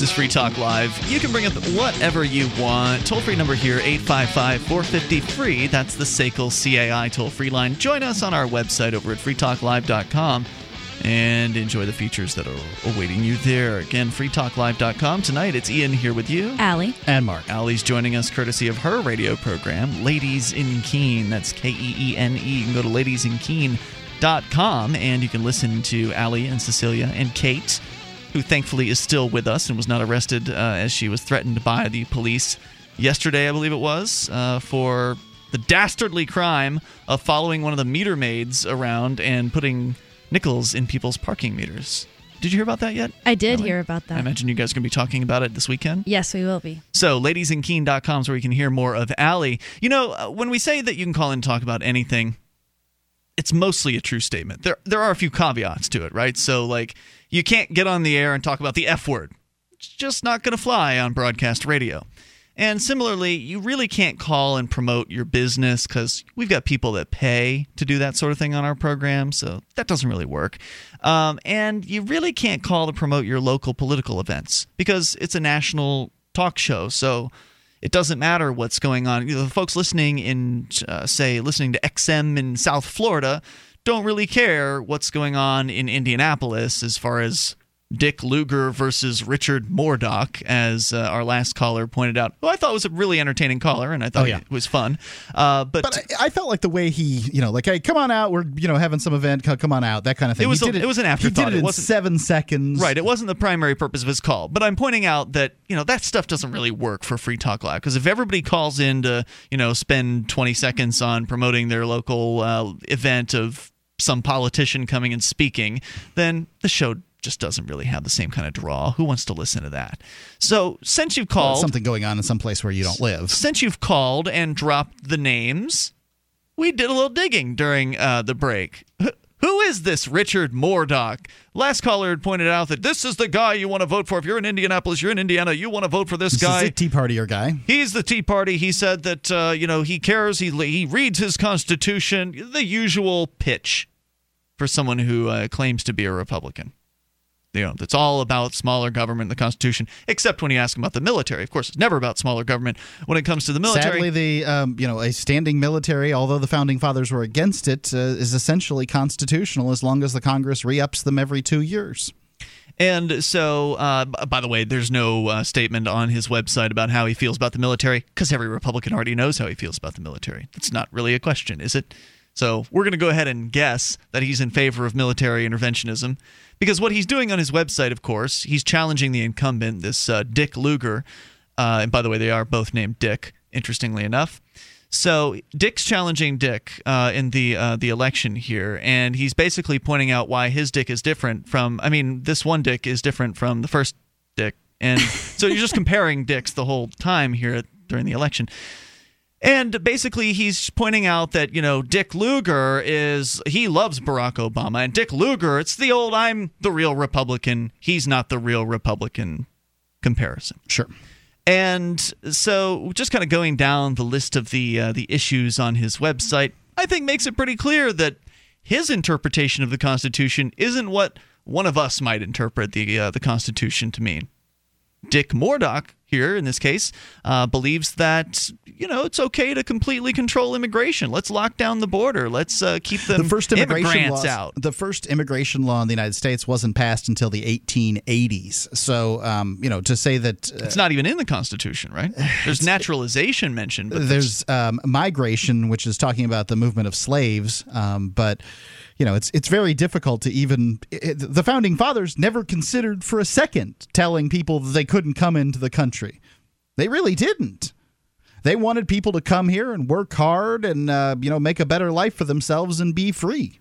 This is Free Talk Live. You can bring up whatever you want. Toll-free number here, eight five five, four five zero, F R E E. That's the S A C L C A I toll-free line. Join us on our website over at free talk live dot com and enjoy the features that are awaiting you there. Again, free talk live dot com. Tonight, it's Ian here with you. Allie. And Mark. Allie's joining us courtesy of her radio program, Ladies in Keene. That's K E E N E. You can go to ladies in keene dot com, and you can listen to Allie and Cecilia and Kate, who thankfully is still with us and was not arrested uh, as she was threatened by the police yesterday, I believe it was, uh, for the dastardly crime of following one of the meter maids around and putting nickels in people's parking meters. Did you hear about that yet? I did Ellie? hear about that. I imagine you guys are going to be talking about it this weekend? Yes, we will be. So, ladies in keene dot com is where you can hear more of Allie. You know, when we say that you can call in and talk about anything, it's mostly a true statement. There there are a few caveats to it, right? So, like, you can't get on the air and talk about the F word. It's just not going to fly on broadcast radio. And similarly, you really can't call and promote your business because we've got people that pay to do that sort of thing on our program, so that doesn't really work. Um, and you really can't call to promote your local political events because it's a national talk show, so it doesn't matter what's going on. You know, the folks listening in, uh, say, listening to X M in South Florida don't really care what's going on in Indianapolis as far as Dick Lugar versus Richard Mourdock, as uh, our last caller pointed out, who I thought was a really entertaining caller, and I thought oh, yeah. it was fun. Uh, but but I, I felt like the way he, you know, like, hey, come on out, we're, you know, having some event, come on out, that kind of thing. It was, a, it, it was an afterthought. He did it, it in seven seconds. Right, it wasn't the primary purpose of his call. But I'm pointing out that, you know, that stuff doesn't really work for Free Talk Live, because if everybody calls in to, you know, spend twenty seconds on promoting their local uh, event of some politician coming and speaking, then the show just doesn't really have the same kind of draw. Who wants to listen to that? So since you've called... Well, something going on in some place where you don't live. Since you've called and dropped the names, we did a little digging during uh, the break. H- who is this Richard Mourdock? Last caller had pointed out that this is the guy you want to vote for. If you're in Indianapolis, you're in Indiana, you want to vote for this, this guy. This is a Tea Partier guy. He's the Tea Party. He said that uh, you know he cares, he he reads his Constitution, the usual pitch for someone who uh, claims to be a Republican. You know, that's all about smaller government, the Constitution, except when you ask them about the military. Of course, it's never about smaller government when it comes to the military. Sadly, the um, you know, a standing military, although the founding fathers were against it, uh, is essentially constitutional as long as the Congress re-ups them every two years. And so, uh, by the way, there's no uh, statement on his website about how he feels about the military, because every Republican already knows how he feels about the military. That's not really a question, is it? So we're going to go ahead and guess that he's in favor of military interventionism, because what he's doing on his website, of course, he's challenging the incumbent, this uh, Dick Lugar. Uh, and by the way, they are both named Dick, interestingly enough. So Dick's challenging Dick uh, in the uh, the election here, and he's basically pointing out why his Dick is different from, I mean, this one Dick is different from the first Dick. And so you're just comparing Dicks the whole time here during the election. And basically, he's pointing out that, you know, Dick Lugar is, he loves Barack Obama. And Dick Lugar, it's the old, I'm the real Republican, he's not the real Republican comparison. Sure. And so just kind of going down the list of the uh, the issues on his website, I think makes it pretty clear that his interpretation of the Constitution isn't what one of us might interpret the uh, the Constitution to mean. Dick Mourdock, here in this case, uh, believes that, you know, it's okay to completely control immigration. Let's lock down the border. Let's uh, keep them the first immigration laws, out. The first immigration law in the United States wasn't passed until the eighteen eighties. So, um, you know, to say that... Uh, it's not even in the Constitution, right? There's naturalization mentioned. But there's um, migration, which is talking about the movement of slaves, um, but... You know, it's it's very difficult to even – the Founding Fathers never considered for a second telling people that they couldn't come into the country. They really didn't. They wanted people to come here and work hard and, uh, you know, make a better life for themselves and be free.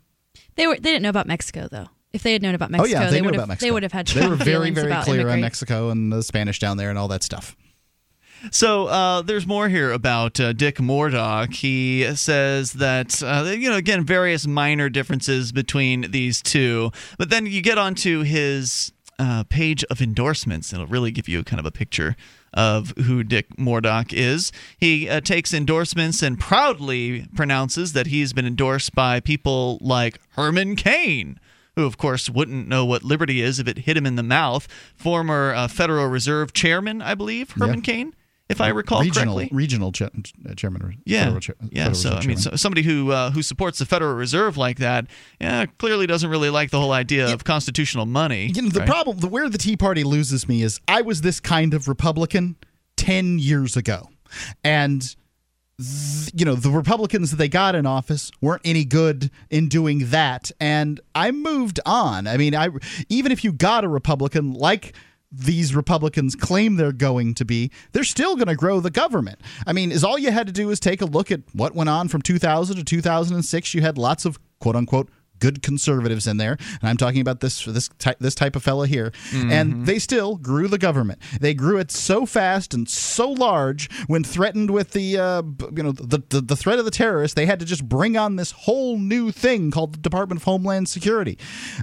They were they didn't know about Mexico, though. If they had known about Mexico, oh, yeah, they, they, would have, Mexico. they would have had – They were very, very clear immigrate. on Mexico and the Spanish down there and all that stuff. So uh, there's more here about uh, Dick Mourdock. He says that, uh, you know, again, various minor differences between these two. But then you get onto his uh, page of endorsements, and it'll really give you kind of a picture of who Dick Mourdock is. He uh, takes endorsements and proudly pronounces that he's been endorsed by people like Herman Cain, who, of course, wouldn't know what liberty is if it hit him in the mouth. Former uh, Federal Reserve chairman, I believe, Herman yeah. Cain. If I recall regional, correctly, regional cha- chairman, yeah, Federal cha- yeah. Federal so Reserve I mean, so, somebody who uh, who supports the Federal Reserve like that, yeah, clearly doesn't really like the whole idea it, of constitutional money. You know, the right? problem, the where the Tea Party loses me is I was this kind of Republican ten years ago, and th- you know the Republicans that they got in office weren't any good in doing that, and I moved on. I mean, I even if you got a Republican like. These Republicans claim they're going to be, they're still going to grow the government. I mean, is all you had to do is take a look at what went on from two thousand to two thousand six. You had lots of, quote unquote, good conservatives in there. And I'm talking about this this, ty- this type of fella here. Mm-hmm. And they still grew the government. They grew it so fast and so large when threatened with the, uh, you know, the, the, the threat of the terrorists, they had to just bring on this whole new thing called the Department of Homeland Security.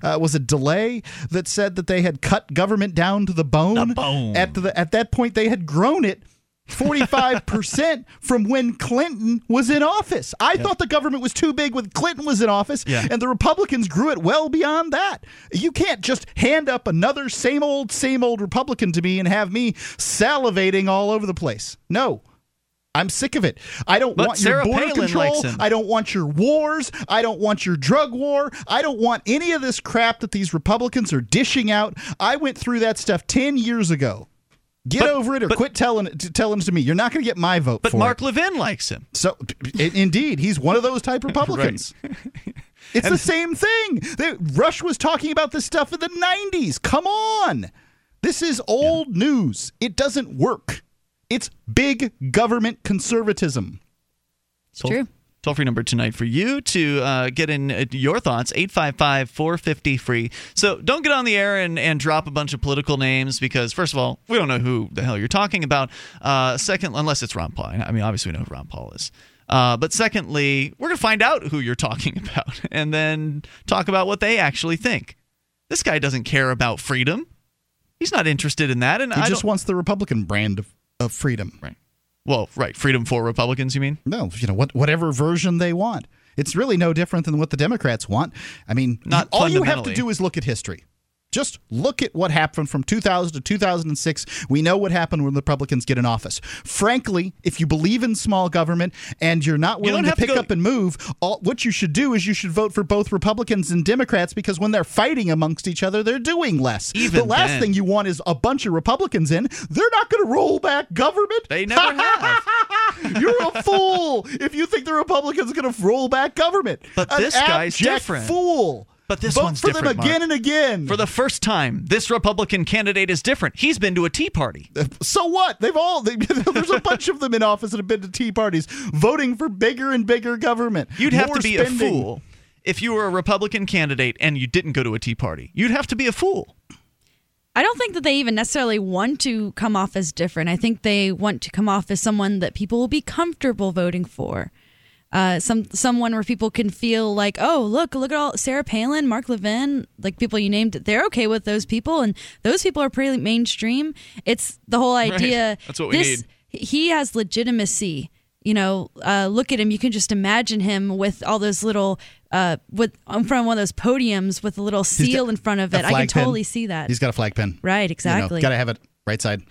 Uh, it was a delay that said that they had cut government down to the bone. The bone. At, the, at that point, they had grown it forty-five percent from when Clinton was in office. I yep. thought the government was too big when Clinton was in office, yeah. and the Republicans grew it well beyond that. You can't just hand up another same old, same old Republican to me and have me salivating all over the place. No. I'm sick of it. I don't but want Sarah your border Palin control. I don't want your wars. I don't want your drug war. I don't want any of this crap that these Republicans are dishing out. I went through that stuff ten years ago. Get but, over it or but, quit telling it, telling it to me. You're not going to get my vote for it. But Mark Levin likes him. So, it, indeed, he's one of those type Republicans. Right. It's and the same thing. They, Rush was talking about this stuff in the nineties. Come on. This is old yeah. news. It doesn't work. It's big government conservatism. It's so, true. Toll-free number tonight for you to uh, get in your thoughts, eight five five, four five zero, free. So don't get on the air and, and drop a bunch of political names because, first of all, we don't know who the hell you're talking about. Uh, second, unless it's Ron Paul. I mean, obviously we know who Ron Paul is. Uh, but secondly, we're going to find out who you're talking about and then talk about what they actually think. This guy doesn't care about freedom. He's not interested in that. And He I just don't... wants the Republican brand of, of freedom. Right. Well, right. Freedom for Republicans, you mean? No, you know, what, whatever version they want. It's really no different than what the Democrats want. I mean, not all you have to do is look at history. Just look at what happened from two thousand to two thousand six. We know what happened when the Republicans get in office. Frankly, if you believe in small government and you're not willing you to pick to up and move, all, what you should do is you should vote for both Republicans and Democrats, because when they're fighting amongst each other, they're doing less. Even the last then. thing you want is a bunch of Republicans in. They're not going to roll back government. They never have. You're a fool if you think the Republicans are going to roll back government. But An this guy's different. fool. But this Vote one's for different, them again Mark. and again. For the first time, this Republican candidate is different. He's been to a tea party. So what? They've all they, there's a bunch of them in office that have been to tea parties, voting for bigger and bigger government. You'd have to be spending. a fool if you were a Republican candidate and you didn't go to a tea party. You'd have to be a fool. I don't think that they even necessarily want to come off as different. I think they want to come off as someone that people will be comfortable voting for. Uh, some someone where people can feel like, oh, look, look at all Sarah Palin, Mark Levin, like people you named. They're okay with those people, and those people are pretty mainstream. It's the whole idea. Right. That's what we this, need. He has legitimacy. You know, uh, look at him. You can just imagine him with all those little, uh, with in front of one of those podiums with a little seal got, in front of it. I can totally pin. see that. He's got a flag pin. Right, exactly. You know, gotta have it right side.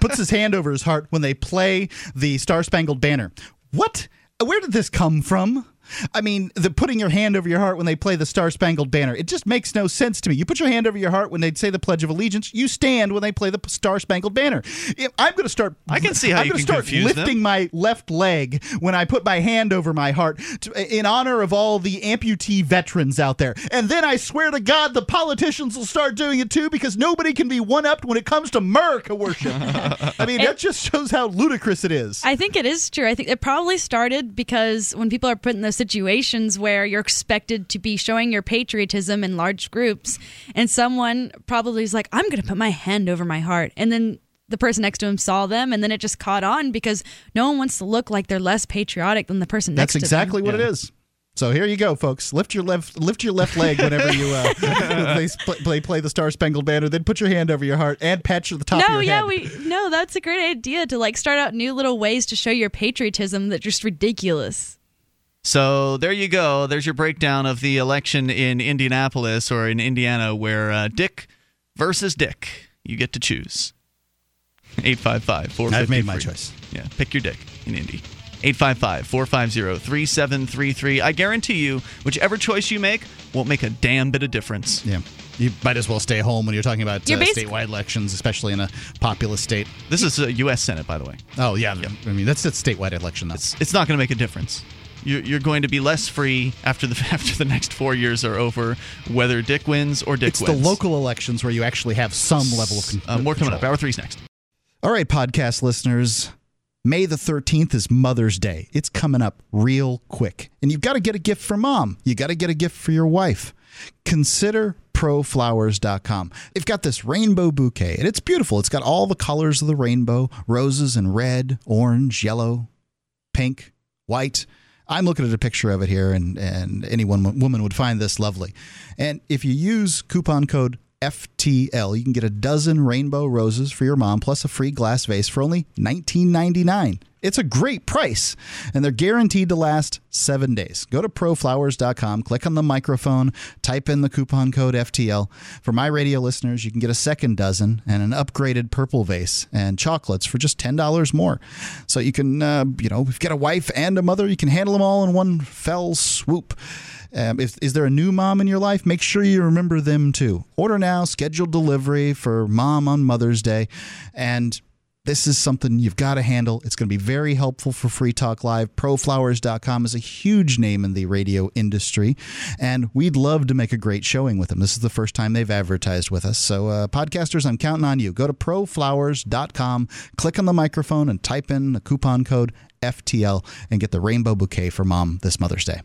Puts his hand over his heart when they play the Star Spangled Banner. What? Where did this come from? I mean, the putting your hand over your heart when they play the Star Spangled Banner. It just makes no sense to me. You put your hand over your heart when they say the Pledge of Allegiance. You stand when they play the Star Spangled Banner. If I'm going to start. I can see how I'm you can start confuse lifting them. My left leg when I put my hand over my heart to, in honor of all the amputee veterans out there. And then I swear to God, the politicians will start doing it too, because nobody can be one-upped when it comes to America worship. I mean, it, that just shows how ludicrous it is. I think it is true. I think it probably started because when people are putting those situations where you're expected to be showing your patriotism in large groups, and someone probably is like, I'm going to put my hand over my heart. And then the person next to him saw them, and then it just caught on, because no one wants to look like they're less patriotic than the person next to them. That's exactly what it is. So here you go, folks. Lift your left, lift your left leg whenever you uh, they play, play the Star Spangled Banner. Then put your hand over your heart and patch the top no, of your yeah, head. No, yeah, we no. That's a great idea to like start out new little ways to show your patriotism that's just ridiculous. So there you go. There's your breakdown of the election in Indianapolis, or in Indiana, where uh, Dick versus Dick. You get to choose. eight five five, four five zero. I've made my choice. Yeah, pick your dick in Indy. eight five five, four five zero, three seven three three. I guarantee you, whichever choice you make won't make a damn bit of difference. Yeah. You might as well stay home when you're talking about you're uh, statewide elections, especially in a populous state. This is a U S Senate, by the way. Oh, yeah. Yep. I mean, that's a statewide election, though. It's, it's not going to make a difference. You're going to be less free after the after the next four years are over, whether Dick wins or Dick it's wins. It's the local elections where you actually have some level of con- uh, more control. More coming up. Hour three's next. All right, podcast listeners. May the thirteenth is Mother's Day. It's coming up real quick. And you've got to get a gift for mom. You got to get a gift for your wife. Consider pro flowers dot com. They've got this rainbow bouquet, and it's beautiful. It's got all the colors of the rainbow, roses in red, orange, yellow, pink, white. I'm looking at a picture of it here, and, and any one woman would find this lovely. And if you use coupon code F T L, you can get a dozen rainbow roses for your mom, plus a free glass vase for only nineteen ninety-nine. It's a great price, and they're guaranteed to last seven days. Go to pro flowers dot com, click on the microphone, type in the coupon code F T L. For my radio listeners, you can get a second dozen and an upgraded purple vase and chocolates for just ten dollars more. So you can, uh, you know, if you've got a wife and a mother, you can handle them all in one fell swoop. Um, if, is there a new mom in your life? Make sure you remember them too. Order now, schedule delivery for mom on Mother's Day, and this is something you've got to handle. It's going to be very helpful for Free Talk Live. pro flowers dot com is a huge name in the radio industry, and we'd love to make a great showing with them. This is the first time they've advertised with us. So, uh, podcasters, I'm counting on you. Go to pro flowers dot com, click on the microphone, and type in the coupon code F T L and get the rainbow bouquet for mom this Mother's Day.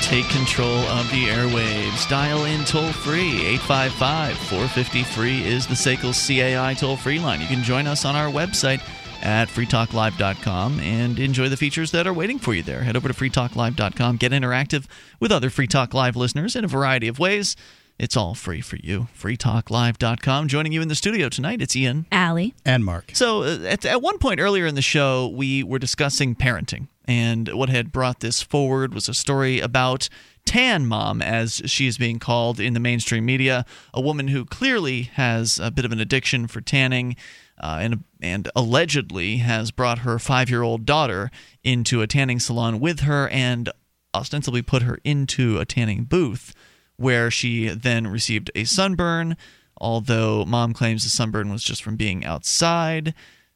Take control of the airwaves. Dial in toll-free. eight five five, four five three is the S A C L C A I toll-free line. You can join us on our website at free talk live dot com and enjoy the features that are waiting for you there. Head over to free talk live dot com. Get interactive with other Free Talk Live listeners in a variety of ways. It's all free for you. free talk live dot com. Joining you in the studio tonight, it's Ian, Allie, and Mark. So uh, at, at one point earlier in the show, we were discussing parenting. And what had brought this forward was a story about Tan Mom, as she is being called in the mainstream media, a woman who clearly has a bit of an addiction for tanning uh, and, and allegedly has brought her five-year-old daughter into a tanning salon with her and ostensibly put her into a tanning booth, where she then received a sunburn, although Mom claims the sunburn was just from being outside.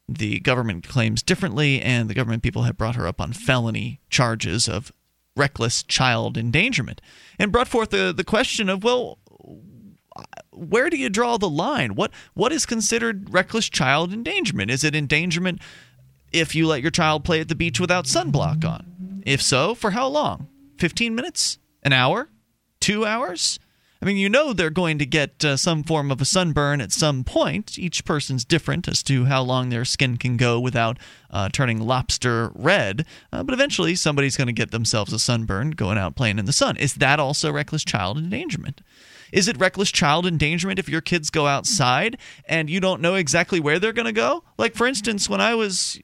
The government claims differently, and the government people have brought her up on felony charges of reckless child endangerment, and brought forth the, the question of, well, where do you draw the line? What what is considered reckless child endangerment? Is it endangerment if you let your child play at the beach without sunblock on? If so, for how long? fifteen minutes? An hour? Two hours? I mean, you know they're going to get uh, some form of a sunburn at some point. Each person's different as to how long their skin can go without uh, turning lobster red. Uh, but eventually, somebody's going to get themselves a sunburn going out playing in the sun. Is that also reckless child endangerment? Is it reckless child endangerment if your kids go outside and you don't know exactly where they're going to go? Like, for instance, when I was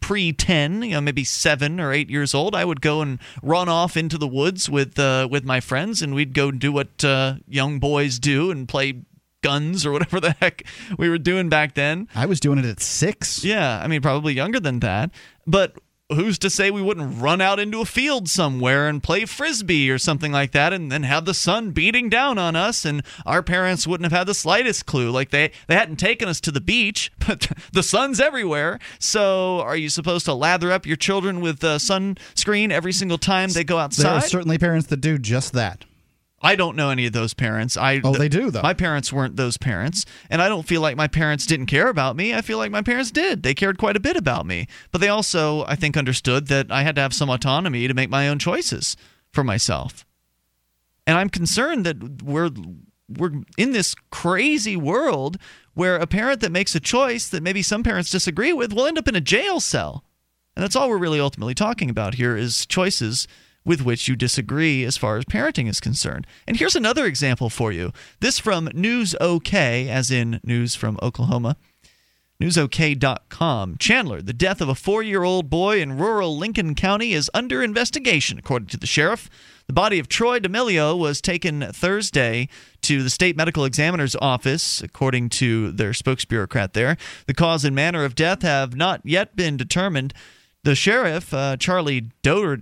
pre ten, you know, maybe seven or eight years old, I would go and run off into the woods with uh, with my friends, and we'd go do what uh, young boys do and play guns or whatever the heck we were doing back then. I was doing it at six. Yeah, I mean, probably younger than that. But who's to say we wouldn't run out into a field somewhere and play frisbee or something like that, and then have the sun beating down on us, and our parents wouldn't have had the slightest clue. Like, they, they hadn't taken us to the beach, but the sun's everywhere. So are you supposed to lather up your children with uh, sunscreen every single time they go outside? There are certainly parents that do just that. I don't know any of those parents. I, oh, they do, though. My parents weren't those parents, and I don't feel like my parents didn't care about me. I feel like my parents did. They cared quite a bit about me, but they also, I think, understood that I had to have some autonomy to make my own choices for myself. And I'm concerned that we're we're in this crazy world where a parent that makes a choice that maybe some parents disagree with will end up in a jail cell. And that's all we're really ultimately talking about here is choices with which you disagree as far as parenting is concerned. And here's another example for you. This from News OK, as in news from Oklahoma. news ok dot com. Chandler, the death of a four-year-old boy in rural Lincoln County is under investigation, according to the sheriff. The body of Troy D'Amelio was taken Thursday to the state medical examiner's office, according to their spokesbureaucrat there. The cause and manner of death have not yet been determined. The sheriff, uh, Charlie Doder...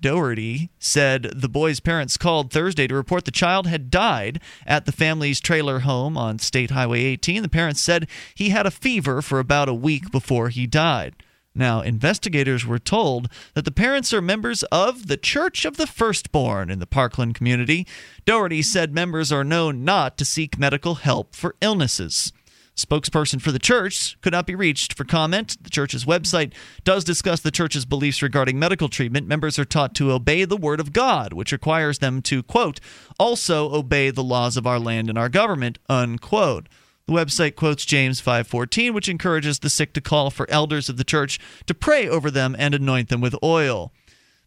Doherty said the boy's parents called Thursday to report the child had died at the family's trailer home on State Highway eighteen. The parents said he had a fever for about a week before he died. Now, investigators were told that the parents are members of the Church of the Firstborn in the Parkland community. Doherty said members are known not to seek medical help for illnesses. Spokesperson for the church could not be reached for comment. The church's website does discuss the church's beliefs regarding medical treatment. Members are taught to obey the word of God, which requires them to, quote, also obey the laws of our land and our government, unquote. The website quotes James five fourteen, which encourages the sick to call for elders of the church to pray over them and anoint them with oil.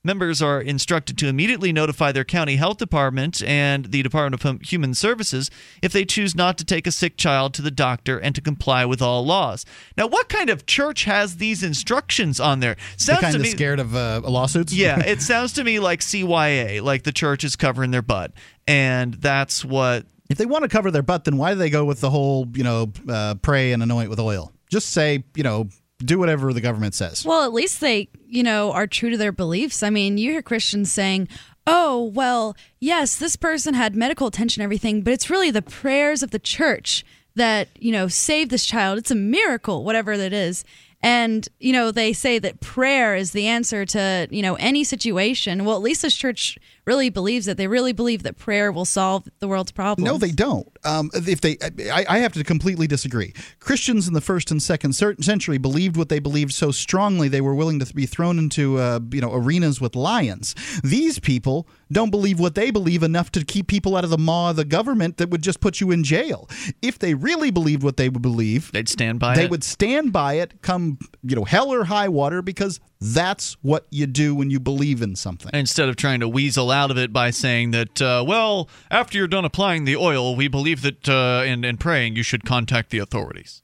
Members are instructed to immediately notify their county health department and the Department of Human Services if they choose not to take a sick child to the doctor and to comply with all laws. Now, what kind of church has these instructions on there? Sounds kind to me, of scared of uh, lawsuits? Yeah, it sounds to me like C Y A, like the church is covering their butt. And that's what... If they want to cover their butt, then why do they go with the whole, you know, uh, pray and anoint with oil? Just say, you know... do whatever the government says. Well, at least they, you know, are true to their beliefs. I mean, you hear Christians saying, oh, well, yes, this person had medical attention and everything, but it's really the prayers of the church that, you know, saved this child. It's a miracle, whatever that is. And, you know, they say that prayer is the answer to, you know, any situation. Well, at least this church really believes that. They really believe that prayer will solve the world's problems. No, they don't. Um, if they, I, I have to completely disagree. Christians in the first and second century believed what they believed so strongly they were willing to be thrown into uh, you know, arenas with lions. These people don't believe what they believe enough to keep people out of the maw of the government that would just put you in jail. If they really believed what they would believe, they'd stand by it. They would stand by it, come you know, hell or high water, because that's what you do when you believe in something. Instead of trying to weasel out of it by saying that, uh, well, after you're done applying the oil, we believe that, uh, and, and praying, you should contact the authorities.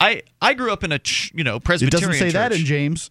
I, I grew up in a, ch- you know, Presbyterian church. It doesn't say church. That in James.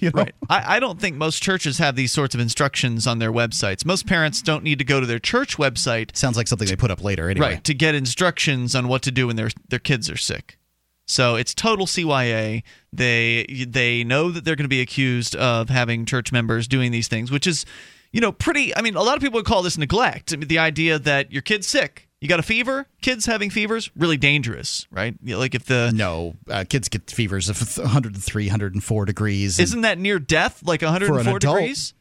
you know? Right. I, I don't think most churches have these sorts of instructions on their websites. Most parents don't need to go to their church website. Sounds like something to, they put up later anyway. Right, to get instructions on what to do when their their kids are sick. So it's total C Y A. They they know that they're going to be accused of having church members doing these things, which is, you know, pretty, I mean, a lot of people would call this neglect. I mean, the idea that your kid's sick. You got a fever? Kids having fevers? Really dangerous, right? You know, like if the No, uh, kids get fevers of one hundred three, one hundred four degrees. Isn't that near death? Like one hundred four for degrees?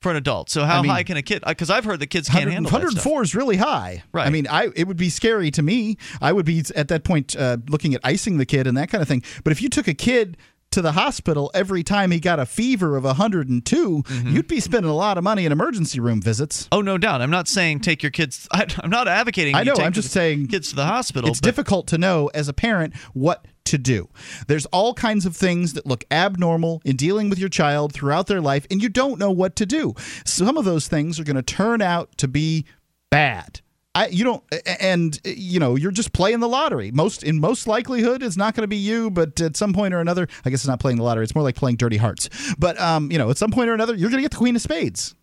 For an adult. So how I mean, high can a kid? Because I've heard that kids can't handle that stuff. one hundred four is really high. Right. I mean, I it would be scary to me. I would be, at that point, uh, looking at icing the kid and that kind of thing. But if you took a kid to the hospital every time he got a fever of one hundred two, mm-hmm. you'd be spending a lot of money in emergency room visits. Oh, no doubt. I'm not saying take your kids. I, I'm not advocating. I know. You take I'm just saying kids to the hospital. It's but. difficult to know as a parent what to do. There's all kinds of things that look abnormal in dealing with your child throughout their life, and you don't know what to do. Some of those things are going to turn out to be bad. I, you don't, and you know, you're just playing the lottery. Most in most likelihood, it's not going to be you, but at some point or another, I guess it's not playing the lottery. It's more like playing Dirty Hearts. But um, you know, at some point or another, you're going to get the Queen of Spades.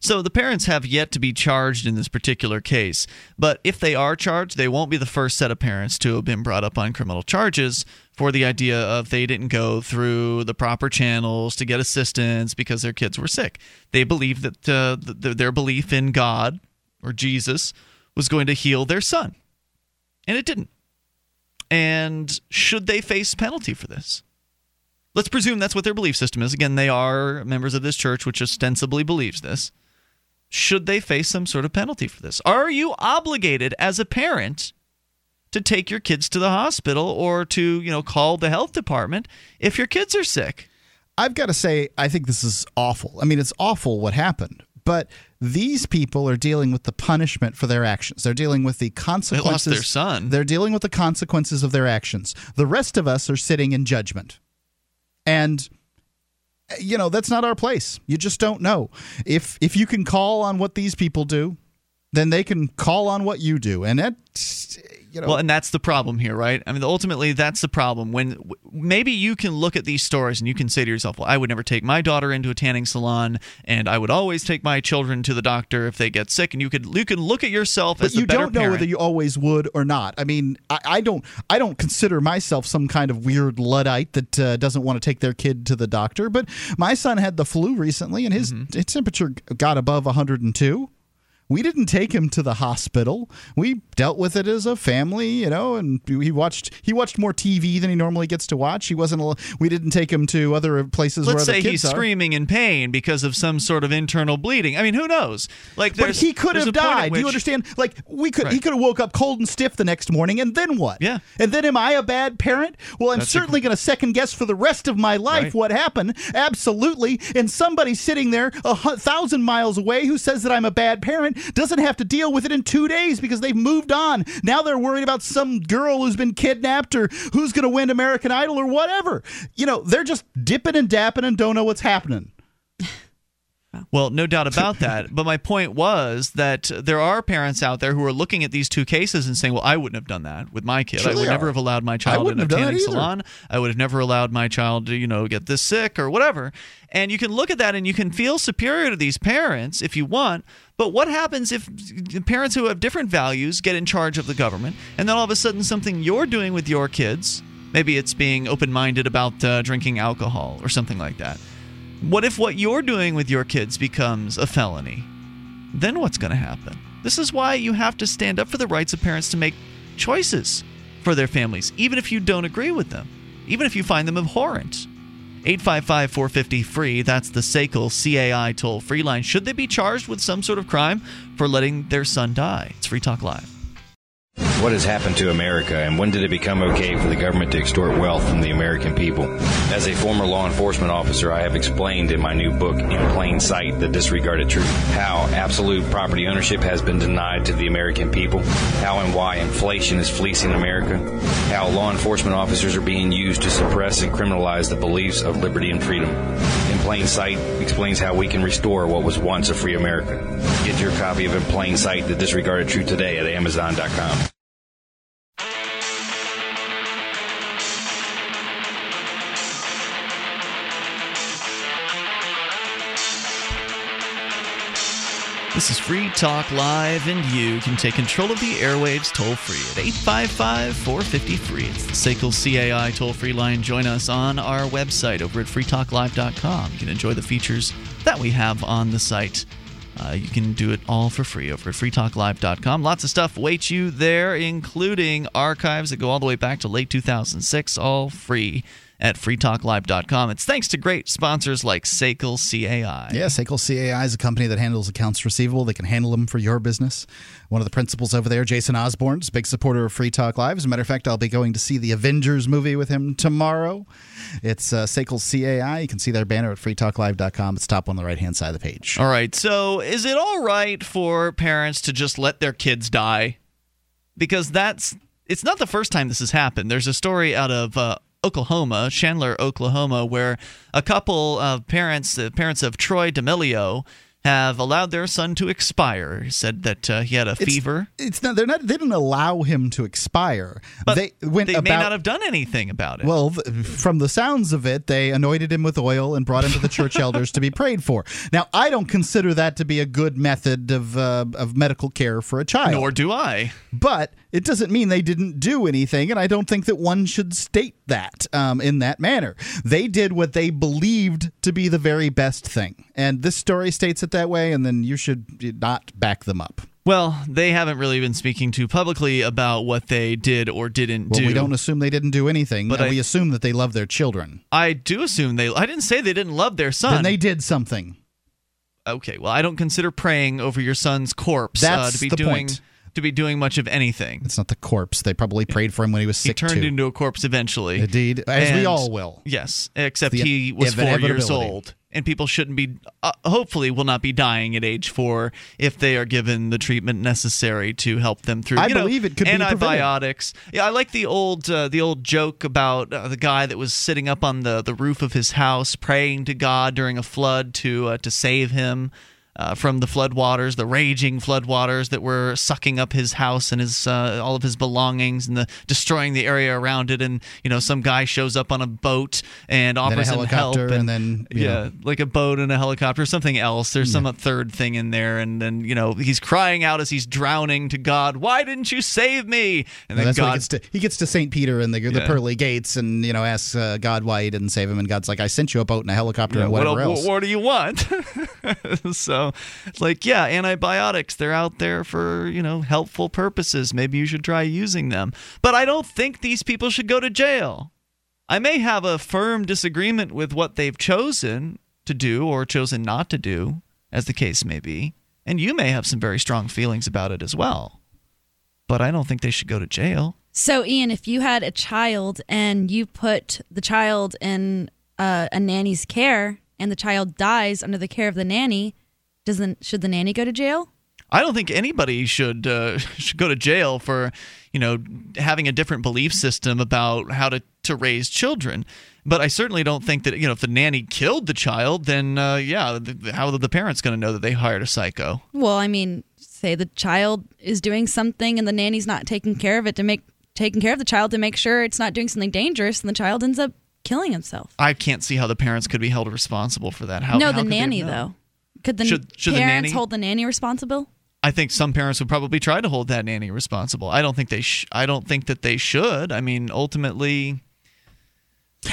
So the parents have yet to be charged in this particular case, but if they are charged, they won't be the first set of parents to have been brought up on criminal charges for the idea of they didn't go through the proper channels to get assistance because their kids were sick. They believe that uh, the, their belief in God or Jesus was going to heal their son, and it didn't. And should they face penalty for this? Let's presume that's what their belief system is. Again, they are members of this church, which ostensibly believes this. Should they face some sort of penalty for this? Are you obligated as a parent to take your kids to the hospital or to, you know, call the health department if your kids are sick? I've got to say, I think this is awful. I mean, it's awful what happened, but these people are dealing with the punishment for their actions. They're dealing with the consequences. They lost their son. They're dealing with the consequences of their actions. The rest of us are sitting in judgment. And, you know, that's not our place. You just don't know. If if you can call on what these people do, then they can call on what you do. And that's, you know. Well, and that's the problem here, right? I mean, ultimately, that's the problem. When maybe you can look at these stories and you can say to yourself, well, I would never take my daughter into a tanning salon, and I would always take my children to the doctor if they get sick. And you could you can look at yourself as the better parent. But you don't know whether you always would or not. I mean, I, I don't I don't consider myself some kind of weird Luddite that uh, doesn't want to take their kid to the doctor. But my son had the flu recently, and his, mm-hmm. his temperature got above one hundred two. We didn't take him to the hospital. We dealt with it as a family, you know, and he watched he watched more T V than he normally gets to watch. He wasn't. A, we didn't take him to other places Let's where other kids are. Let's say he's screaming in pain because of some sort of internal bleeding. I mean, who knows? Like, but he could have died. Which, do you understand? Like, we could. Right. He could have woke up cold and stiff the next morning, and then what? Yeah. And then am I a bad parent? Well, I'm That's certainly going to second guess for the rest of my life right. what happened. Absolutely. And somebody sitting there a thousand miles away who says that I'm a bad parent doesn't have to deal with it in two days because they've moved on. Now they're worried about some girl who's been kidnapped or who's going to win American Idol or whatever. You know, they're just dipping and dapping and don't know what's happening. Well, no doubt about that. But my point was that there are parents out there who are looking at these two cases and saying, well, I wouldn't have done that with my kid. Sure I would never are. have allowed my child in a tanning salon. I would have never allowed my child to, you know, get this sick or whatever. And you can look at that and you can feel superior to these parents if you want. But what happens if parents who have different values get in charge of the government, and then all of a sudden something you're doing with your kids, maybe it's being open-minded about uh, drinking alcohol or something like that. What if what you're doing with your kids becomes a felony? Then what's going to happen? This is why you have to stand up for the rights of parents to make choices for their families, even if you don't agree with them, even if you find them abhorrent. eight five five, four five zero, F R E E. That's the S A C L C A I toll-free line. Should they be charged with some sort of crime for letting their son die? It's Free Talk Live. what has happened to America, and when did it become okay for the government to extort wealth from the American people? As a former law enforcement officer, I have explained in my new book, In Plain Sight, The Disregarded Truth, how absolute property ownership has been denied to the American people, how and why inflation is fleecing America, how law enforcement officers are being used to suppress and criminalize the beliefs of liberty and freedom. In Plain Sight explains how we can restore what was once a free America. Get your copy of In Plain Sight, The Disregarded Truth today at Amazon dot com. This is Free Talk Live, and you can take control of the airwaves toll-free at eight five five, four five zero, free. It's the S A C L C A I toll-free line. Join us on our website over at free talk live dot com. You can enjoy the features that we have on the site. Uh, you can do it all for free over at free talk live dot com. Lots of stuff awaits you there, including archives that go all the way back to late two thousand six, all free at free talk live dot com. It's thanks to great sponsors like S A C L C A I. Yeah, S A C L C A I is a company that handles accounts receivable. They can handle them for your business. One of the principals over there, Jason Osborne, is a big supporter of Free Talk Live. As a matter of fact, I'll be going to see the Avengers movie with him tomorrow. It's uh, S A C L C A I. You can see their banner at free talk live dot com. It's top on the right-hand side of the page. All right, so is it all right for parents to just let their kids die? Because that's it's not the first time this has happened. There's a story out of uh, Oklahoma, Chandler, Oklahoma, where a couple of parents, the parents of Troy D'Amelio, have allowed their son to expire. He said that uh, he had a it's, fever. It's not, they're not. They didn't allow him to expire. But they went they about, may not have done anything about it. Well, th- from the sounds of it, they anointed him with oil and brought him to the church elders to be prayed for. Now, I don't consider that to be a good method of uh, of medical care for a child. Nor do I. But it doesn't mean they didn't do anything, and I don't think that one should state that um, in that manner. They did what they believed to be the very best thing, and this story states it that way, and then you should not back them up. Well, they haven't really been speaking too publicly about what they did or didn't well, do. We don't assume they didn't do anything, but I, we assume that they love their children. I do assume they – I didn't say they didn't love their son. Then they did something. Okay, well, I don't consider praying over your son's corpse That's uh, to be the doing point. to be doing much of anything. It's not the corpse. They probably prayed for him when he was sick, too. He turned too. into a corpse eventually. Indeed, as and, we all will. Yes, except the, he was four years old. And people shouldn't be, uh, hopefully will not be dying at age four if they are given the treatment necessary to help them through. I you believe know, it could antibiotics. be antibiotics. Yeah, I like the old uh, the old joke about uh, the guy that was sitting up on the, the roof of his house praying to God during a flood to uh, to save him uh, from the floodwaters, the raging floodwaters that were sucking up his house and his uh, all of his belongings and the destroying the area around it. And you know, some guy shows up on a boat and offers him help, and, and then yeah, know. like a boat and a helicopter, or something else. There's some yeah. third thing in there, and then you know, he's crying out as he's drowning to God, "Why didn't you save me?" And no, then God, he gets, to, he gets to Saint Peter and the, yeah. the pearly gates, and you know, asks uh, God why he didn't save him, and God's like, "I sent you a boat and a helicopter yeah, and whatever what, else. What, what do you want?" So. It's like, yeah, antibiotics, they're out there for, you know, helpful purposes. Maybe you should try using them. But I don't think these people should go to jail. I may have a firm disagreement with what they've chosen to do or chosen not to do, as the case may be. And you may have some very strong feelings about it as well. But I don't think they should go to jail. So, Ian, if you had a child and you put the child in uh, a nanny's care and the child dies under the care of the nanny, Doesn't should the nanny go to jail? I don't think anybody should uh, should go to jail for, you know, having a different belief system about how to, to raise children. But I certainly don't think that, you know, if the nanny killed the child, then uh, yeah, the, how are the parents going to know that they hired a psycho? Well, I mean, say the child is doing something and the nanny's not taking care of it to make taking care of the child to make sure it's not doing something dangerous, and the child ends up killing himself. I can't see how the parents could be held responsible for that. How, no, how the nanny though. Could the should, should parents the nanny, hold the nanny responsible? I think some parents would probably try to hold that nanny responsible. I don't think they. Sh- I don't think that they should. I mean, ultimately,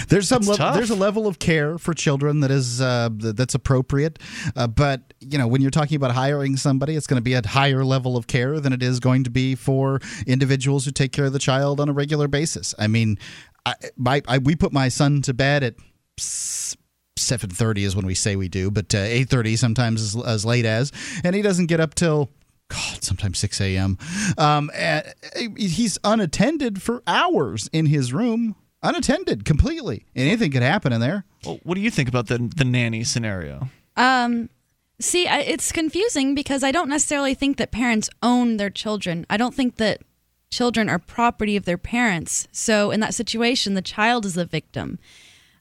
there's some. Le- there's a level of care for children that is uh, that's appropriate, uh, but you know, when you're talking about hiring somebody, it's going to be a higher level of care than it is going to be for individuals who take care of the child on a regular basis. I mean, I, my, I we put my son to bed at seven thirty is when we say we do, but uh, eight thirty sometimes as, as late as, and he doesn't get up till, God, sometimes six a.m. Um, he's unattended for hours in his room, unattended completely. Anything could happen in there. Well, what do you think about the the nanny scenario? Um. See, I, it's confusing because I don't necessarily think that parents own their children. I don't think that children are property of their parents. So in that situation, the child is the victim.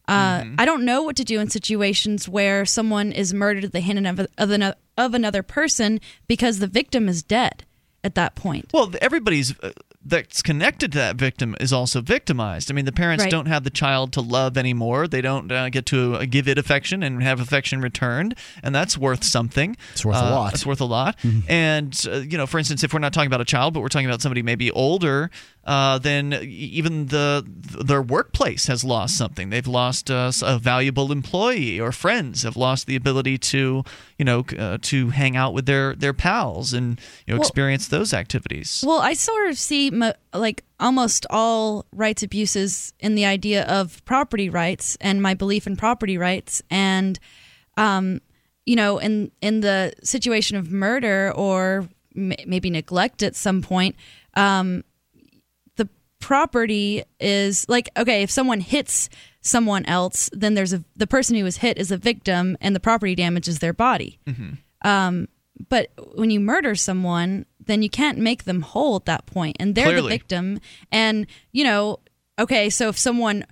Uh, mm-hmm. I don't know what to do in situations where someone is murdered at the hand of, of, another, of another person because the victim is dead at that point. Well, everybody's uh, that's connected to that victim is also victimized. I mean, the parents right. don't have the child to love anymore. They don't uh, get to uh, give it affection and have affection returned, and that's worth something. It's worth uh, a lot. It's worth a lot. Mm-hmm. And, uh, you know, for instance, if we're not talking about a child, but we're talking about somebody maybe older, uh, then even the their workplace has lost something. They've lost uh, a valuable employee, or friends have lost the ability to, you know, uh, to hang out with their, their pals and, you know, well, experience those activities. Well, I sort of see like almost all rights abuses in the idea of property rights and my belief in property rights. And, um, you know, in, in the situation of murder or m- maybe neglect at some point, um, the property is like, okay, if someone hits someone else, then there's a, the person who was hit is a victim and the property damage is their body. Mm-hmm. Um, but when you murder someone, then you can't make them whole at that point. And they're Clearly. the victim. And, you know, okay, so if someone,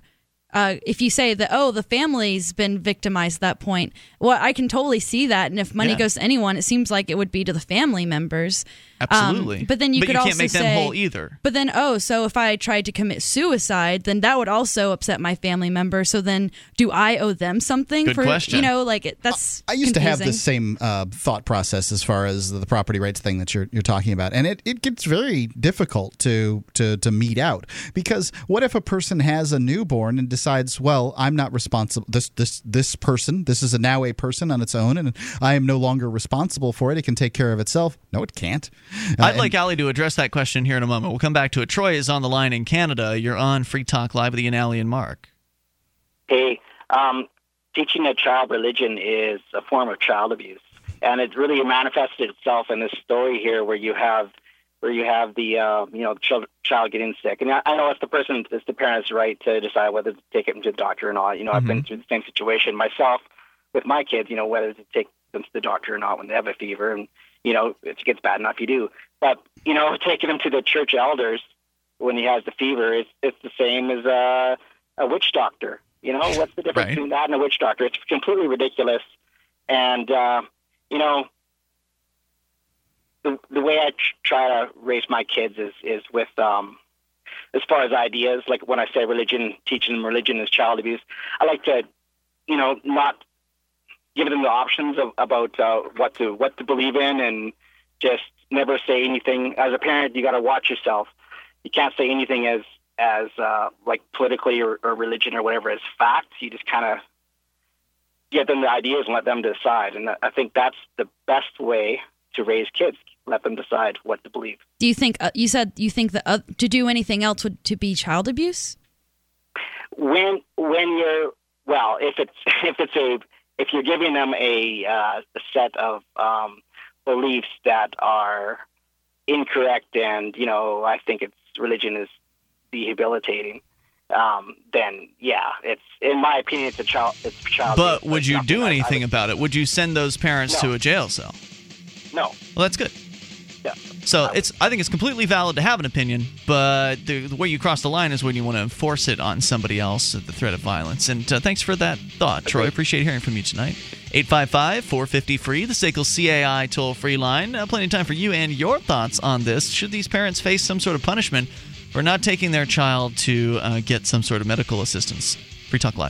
uh, if you say that, oh, the family's been victimized at that point, well, I can totally see that. And if money yeah. goes to anyone, it seems like it would be to the family members. Absolutely. Um, but then you but could you also can't make them say, whole either. But then, oh, so if I tried to commit suicide, then that would also upset my family member. So then do I owe them something? Good for, question. You know, like, that's I, I used confusing. to have the same uh, thought process as far as the property rights thing that you're you're talking about. And it, it gets very difficult to, to, to mete out. Because what if a person has a newborn and decides, well, I'm not responsible. This, this, this person, this is a, now a person on its own, and I am no longer responsible for it. It can take care of itself. No, it can't. Uh, I'd like Ali to address that question here in a moment. We'll come back to it. Troy is on the line in Canada. You're on Free Talk Live with Ian, Ali, and Mark. Hey, um, teaching a child religion is a form of child abuse, and it really manifested itself in this story here, where you have where you have the uh, you know child, child getting sick. And I, I know it's the person, it's the parent's right to decide whether to take him to the doctor or not. You know, mm-hmm. I've been through the same situation myself with my kids. You know, whether to take them to the doctor or not when they have a fever and. You know, if it gets bad enough, you do. But, you know, taking him to the church elders when he has the fever, it's, it's the same as uh, a witch doctor. You know, what's the difference right. between that and a witch doctor? It's completely ridiculous. And, uh, you know, the the way I tr- try to raise my kids is, is with, um, as far as ideas, like when I say religion, teaching them religion is child abuse, I like to, you know, not... give them the options of, about uh, what to what to believe in, and just never say anything. As a parent, you got to watch yourself. You can't say anything as as uh, like politically or, or religion or whatever as fact. You just kind of give them the ideas and let them decide. And I think that's the best way to raise kids. Let them decide what to believe. Do you think uh, you said you think that uh, to do anything else would to be child abuse? When when you're well, if it's if it's a if you're giving them a, uh, a set of um, beliefs that are incorrect and, you know, I think it's religion is debilitating, um, then, yeah, it's in my opinion, it's a child. It's child but would you do anything I, I would, about it? Would you send those parents no. to a jail cell? No. Well, that's good. Yeah. So I it's. I think it's completely valid to have an opinion, but the, the way you cross the line is when you want to enforce it on somebody else at the threat of violence. And uh, thanks for that thought, Troy. Okay. Appreciate hearing from you tonight. eight five five, four five zero, F R E E, the S A C L C A I toll-free line. Uh, plenty of time for you and your thoughts on this. Should these parents face some sort of punishment for not taking their child to uh, get some sort of medical assistance? Free Talk Live.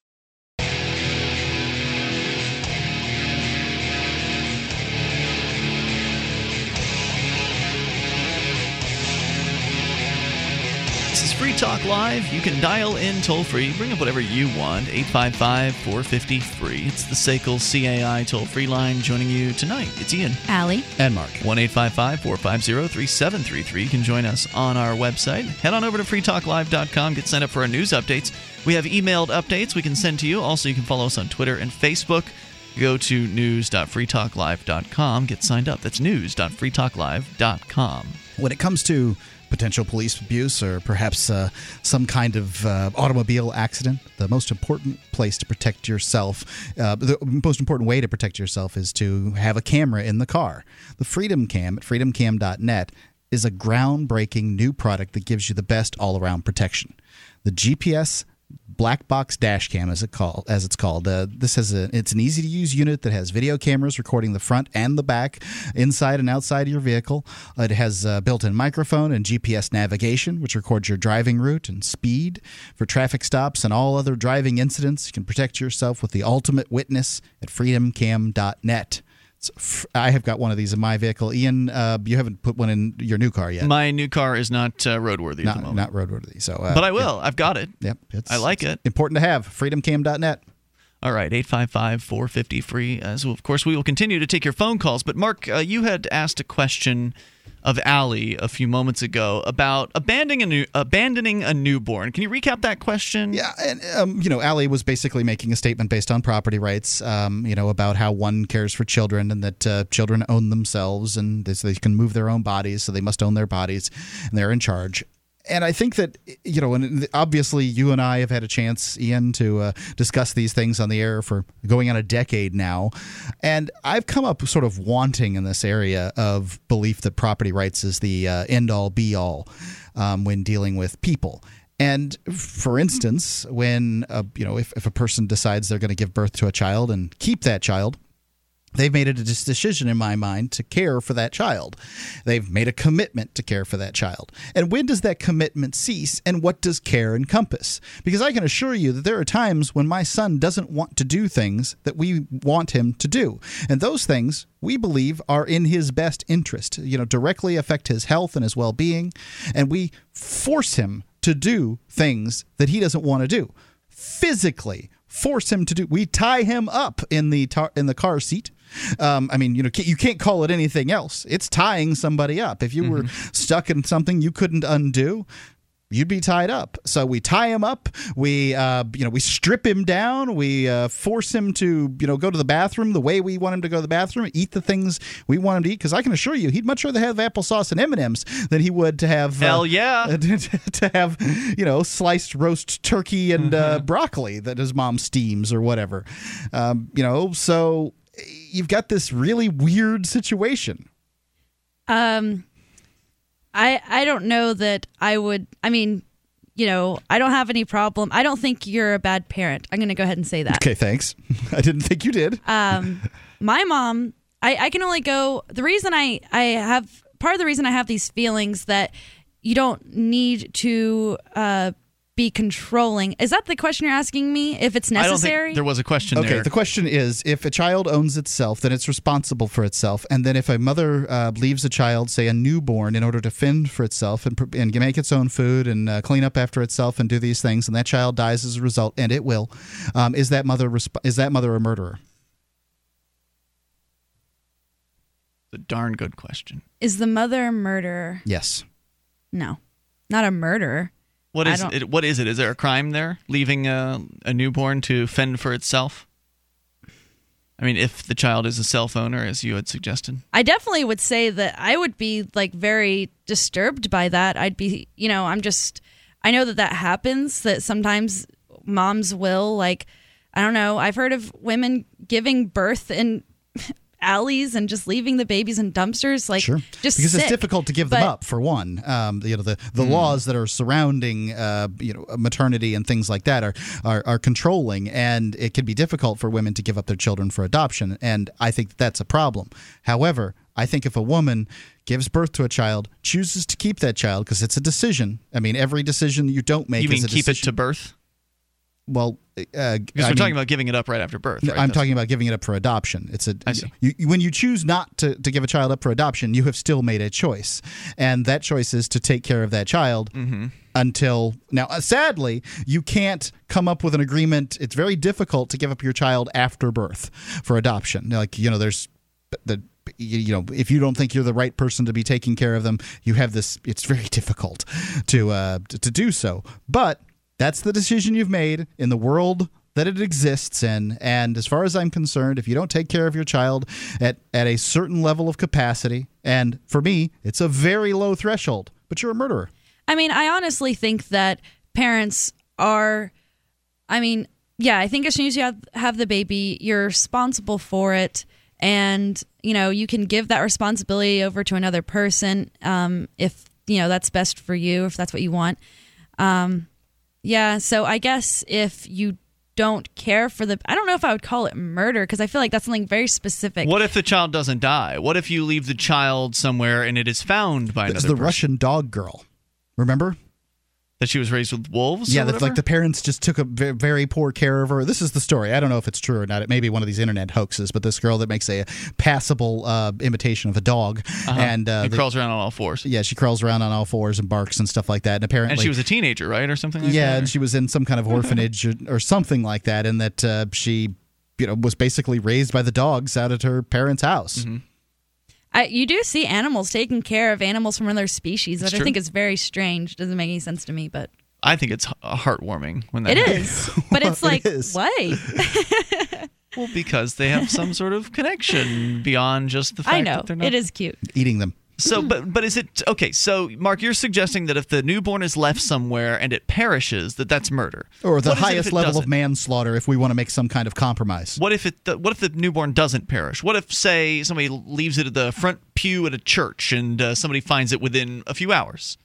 This is Free Talk Live. You can dial in toll-free. Bring up whatever you want. eight five five, four five zero, free. It's the S A C L C A I toll-free line. Joining you tonight, it's Ian, Allie, and Mark. one eight five five, four five zero, three seven three three. You can join us on our website. Head on over to free talk live dot com. Get signed up for our news updates. We have emailed updates we can send to you. Also, you can follow us on Twitter and Facebook. Go to news dot free talk live dot com. Get signed up. That's news dot free talk live dot com. When it comes to potential police abuse or perhaps uh, some kind of uh, automobile accident, the most important place to protect yourself, uh, the most important way to protect yourself is to have a camera in the car. The Freedom Cam at freedom cam dot net is a groundbreaking new product that gives you the best all-around protection. The G P S black box dash cam, as it call as it's called. Uh, this has a it's an easy to use unit that has video cameras recording the front and the back, inside and outside of your vehicle. Uh, it has a built-in microphone and G P S navigation, which records your driving route and speed. For traffic stops and all other driving incidents, you can protect yourself with the ultimate witness at freedom cam dot net. I have got one of these in my vehicle. Ian, uh, you haven't put one in your new car yet. My new car is not uh, roadworthy not, at the moment. Not roadworthy. So, uh, but I will. Yeah. I've got it. Yep. It's, I like it's it. Important to have. freedom cam dot net. All right. eight five five, four five zero, free. Uh, so, of course, we will continue to take your phone calls. But, Mark, uh, you had asked a question of Allie a few moments ago about abandoning a new, abandoning a newborn. Can you recap that question? Yeah, and um, you know, Allie was basically making a statement based on property rights, um, you know, about how one cares for children and that uh, children own themselves and they, so they can move their own bodies, so they must own their bodies, and they're in charge. And I think that, you know, and obviously you and I have had a chance, Ian, to uh, discuss these things on the air for going on a decade now. And I've come up sort of wanting in this area of belief that property rights is the uh, end-all, be-all um, when dealing with people. And for instance, when, uh, you know, if, if a person decides they're going to give birth to a child and keep that child, they've made a decision, in my mind, to care for that child. They've made a commitment to care for that child. And when does that commitment cease, and what does care encompass? Because I can assure you that there are times when my son doesn't want to do things that we want him to do. And those things, we believe, are in his best interest, you know, directly affect his health and his well-being. And we force him to do things that he doesn't want to do. Physically force him to do. We tie him up in the tar- in the car seat. Um, I mean, you know, you can't call it anything else. It's tying somebody up. If you mm-hmm. were stuck in something you couldn't undo, you'd be tied up. So we tie him up. We, uh, you know, we strip him down. We uh, force him to, you know, go to the bathroom the way we want him to go to the bathroom. Eat the things we want him to eat. Because I can assure you, he'd much rather have applesauce and M and M's than he would to have uh, hell yeah to have, you know, sliced roast turkey and mm-hmm. uh, broccoli that his mom steams or whatever. Um, you know, so you've got this really weird situation. Um. I, I don't know that I would, I mean, you know, I don't have any problem. I don't think you're a bad parent. I'm going to go ahead and say that. Okay, thanks. I didn't think you did. Um, my mom, I, I can only go, the reason I, I have, part of the reason I have these feelings that you don't need to uh, be controlling. Is that the question you're asking me? If it's necessary? I don't think there was a question okay, there. Okay, the question is, if a child owns itself, then it's responsible for itself. And then if a mother uh, leaves a child, say a newborn, in order to fend for itself and, and make its own food and uh, clean up after itself and do these things, and that child dies as a result, and it will, um, is that mother resp- is that mother a murderer? It's a darn good question. Is the mother a murderer? Yes. No, not a murderer. What is it? What is it? Is there a crime there, leaving a, a newborn to fend for itself? I mean, if the child is a self-owner, as you had suggested. I definitely would say that I would be, like, very disturbed by that. I'd be, you know, I'm just, I know that that happens, that sometimes moms will, like, I don't know. I've heard of women giving birth in alleys and just leaving the babies in dumpsters, like sure. just because sick. It's difficult to give but, them up for one. Um, you know the, the mm. laws that are surrounding uh, you know maternity and things like that are, are are controlling, and it can be difficult for women to give up their children for adoption. And I think that that's a problem. However, I think if a woman gives birth to a child, chooses to keep that child because it's a decision. I mean, every decision you don't make. You mean is a keep decision. It to birth? Well, uh, because we're I mean, talking about giving it up right after birth. Right? I'm That's talking about giving it up for adoption. It's a I see. You, you, when you choose not to, to give a child up for adoption, you have still made a choice, and that choice is to take care of that child mm-hmm. until now. Uh, sadly, you can't come up with an agreement. It's very difficult to give up your child after birth for adoption. Like you know, there's the. You know, if you don't think you're the right person to be taking care of them, you have this. It's very difficult to uh, to do so. But that's the decision you've made in the world that it exists in. And as far as I'm concerned, if you don't take care of your child at, at a certain level of capacity, and for me, it's a very low threshold, but you're a murderer. I mean, I honestly think that parents are, I mean, yeah, I think as soon as you have, have the baby, you're responsible for it. And, you know, you can give that responsibility over to another person um, if, you know, that's best for you, if that's what you want. Um, yeah. So I guess if you don't care for the, I don't know if I would call it murder because I feel like that's something very specific. What if the child doesn't die? What if you leave the child somewhere and it is found by another person? It's the Russian dog girl. Remember? That she was raised with wolves? Yeah, that's like the parents just took a very poor care of her. This is the story. I don't know if it's true or not. It may be one of these internet hoaxes, but this girl that makes a passable uh, imitation of a dog. Uh-huh. And uh, the, crawls around on all fours. Yeah, she crawls around on all fours and barks and stuff like that. And apparently, and she was a teenager, right? Or something like yeah, that? Yeah, and she was in some kind of orphanage or, or something like that. And that uh, she you know, was basically raised by the dogs out at her parents' house. Mm-hmm. I, you do see animals taking care of animals from other species, which I think is very strange. Doesn't make any sense to me, but I think it's heartwarming when that it happens. Is. But it's like, it why? Well, because they have some sort of connection beyond just the fact I know. That they're not. It is cute eating them. So, but but is it okay? So, Mark, you're suggesting that if the newborn is left somewhere and it perishes, that that's murder, or the highest level of manslaughter. If we want to make some kind of compromise, what if it? What if the newborn doesn't perish? What if, say, somebody leaves it at the front pew at a church and uh, somebody finds it within a few hours?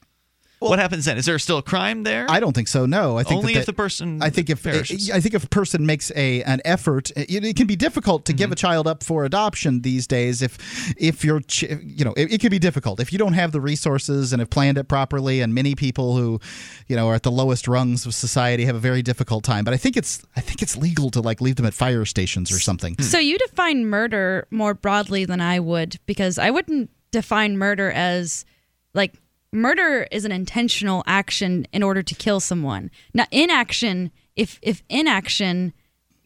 Well, what happens then? Is there still a crime there? I don't think so. No, I think only that, if the person. I think if perishes. I think if a person makes a an effort, it, it can be difficult to mm-hmm. give a child up for adoption these days. If if you're you know it, it can be difficult if you don't have the resources and have planned it properly. And many people who you know are at the lowest rungs of society have a very difficult time. But I think it's I think it's legal to like leave them at fire stations or something. So you define murder more broadly than I would because I wouldn't define murder as like. Murder is an intentional action in order to kill someone. Now, inaction, if if inaction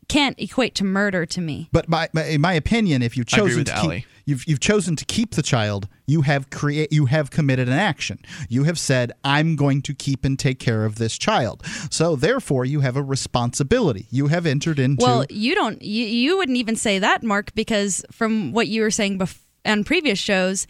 can't equate to murder to me. But my, my, in my opinion, if you've chosen to keep, you've you've chosen to keep the child, you have create you have committed an action. You have said, I'm going to keep and take care of this child. So therefore, you have a responsibility. You have entered into. Well, you don't. You, you wouldn't even say that, Mark, because from what you were saying bef- on previous shows.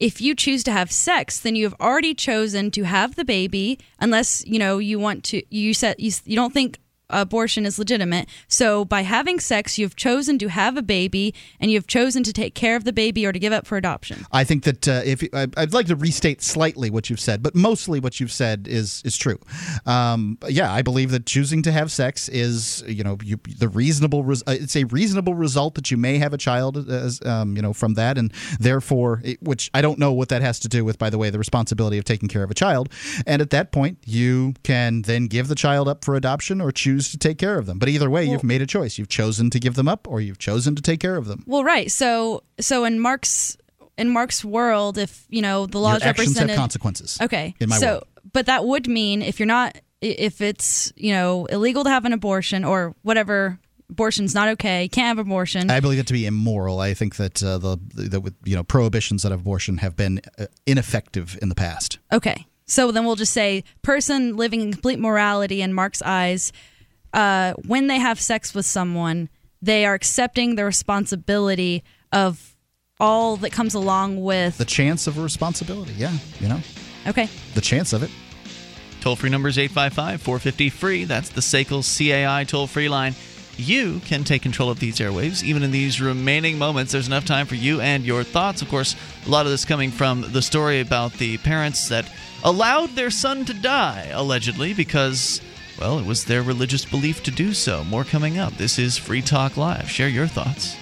If you choose to have sex, then you have already chosen to have the baby, unless you know you want to. You said you, you don't think abortion is legitimate. So by having sex, you've chosen to have a baby, and you've chosen to take care of the baby or to give up for adoption. I think that uh, if I'd like to restate slightly what you've said, but mostly what you've said is is true. Um, yeah, I believe that choosing to have sex is you know you, the reasonable. Res- it's a reasonable result that you may have a child, as, um, you know, from that, and therefore, it, which I don't know what that has to do with. By the way, the responsibility of taking care of a child, and at that point, you can then give the child up for adoption or choose. To take care of them. But either way, well, you've made a choice. You've chosen to give them up or you've chosen to take care of them. Well, right. So so in Mark's in Mark's world, if, you know, the laws Your actions represented have consequences. Okay. In my so, world. But that would mean if you're not if it's, you know, illegal to have an abortion or whatever, abortion's not okay, can't have abortion. I believe it to be immoral. I think that uh, the the you know, prohibitions on abortion have been ineffective in the past. Okay. So then we'll just say person living in complete morality in Mark's eyes Uh, when they have sex with someone, they are accepting the responsibility of all that comes along with... The chance of a responsibility, yeah, you know. Okay. The chance of it. Toll-free number is eight five five, four five zero, F R E E. That's the S A C L C A I toll-free line. You can take control of these airwaves. Even in these remaining moments, there's enough time for you and your thoughts. Of course, a lot of this coming from the story about the parents that allowed their son to die, allegedly, because... Well, it was their religious belief to do so. More coming up. This is Free Talk Live. Share your thoughts.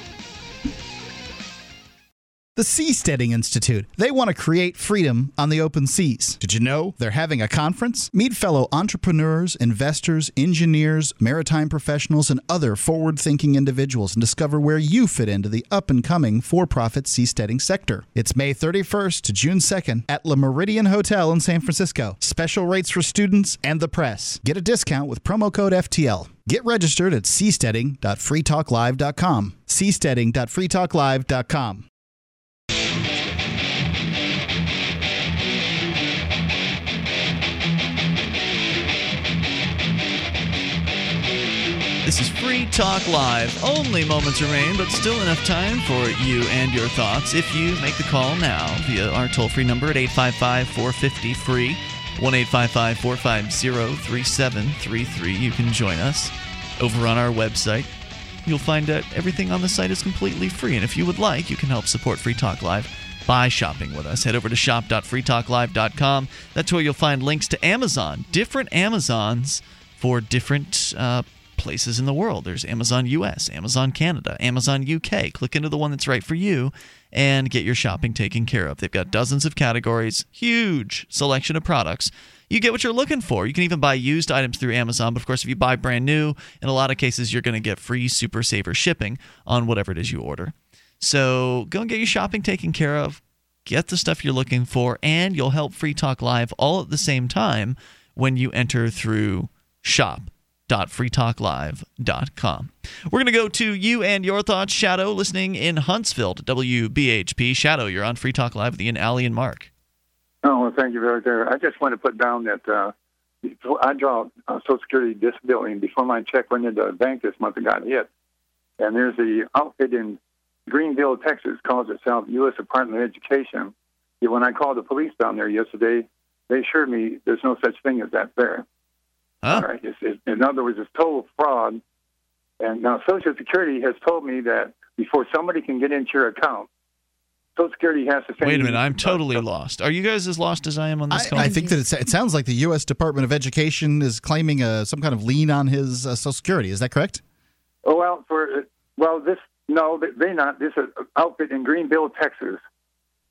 The Seasteading Institute. They want to create freedom on the open seas. Did you know they're having a conference? Meet fellow entrepreneurs, investors, engineers, maritime professionals, and other forward-thinking individuals and discover where you fit into the up-and-coming for-profit seasteading sector. It's May thirty-first to June second at La Meridian Hotel in San Francisco. Special rates for students and the press. Get a discount with promo code F T L. Get registered at seasteading dot free talk live dot com. seasteading dot free talk live dot com. This is Free Talk Live. Only moments remain, but still enough time for you and your thoughts if you make the call now via our toll-free number at eight five five, four five zero, F R E E, one eight five five, four five zero, three seven three three. You can join us over on our website. You'll find that everything on the site is completely free, and if you would like, you can help support Free Talk Live by shopping with us. Head over to shop dot free talk live dot com. That's where you'll find links to Amazon, different Amazons for different uh places in the world. There's Amazon U S, Amazon Canada, Amazon U K. Click into the one that's right for you and get your shopping taken care of. They've got dozens of categories, huge selection of products. You get what you're looking for. You can even buy used items through Amazon, but of course if you buy brand new, in a lot of cases you're going to get free Super Saver shipping on whatever it is you order. So go and get your shopping taken care of, get the stuff you're looking for, and you'll help Free Talk Live all at the same time when you enter through shop. dot free talk live dot com. We're going to go to you and your thoughts. Shadow, listening in Huntsville to W B H P. Shadow, you're on Free Talk Live with Ian, Allie, and Mark. Oh, well, thank you very much. I just want to put down that uh, I draw uh, Social Security disability, and before my check went into the bank this month, it got hit. And there's the outfit in Greenville, Texas, calls itself U S Department of Education. And when I called the police down there yesterday, they assured me there's no such thing as that there. Huh? All right. It's, it, in other words, it's total fraud. And now Social Security has told me that before somebody can get into your account, Social Security has to send. Wait a minute, I'm totally lost. Are you guys as lost as I am on this I, call? I think that it's, it sounds like the U S Department of Education is claiming uh, some kind of lien on his uh, Social Security. Is that correct? Oh, well, for well, this no, they not. This is an outfit in Greenville, Texas,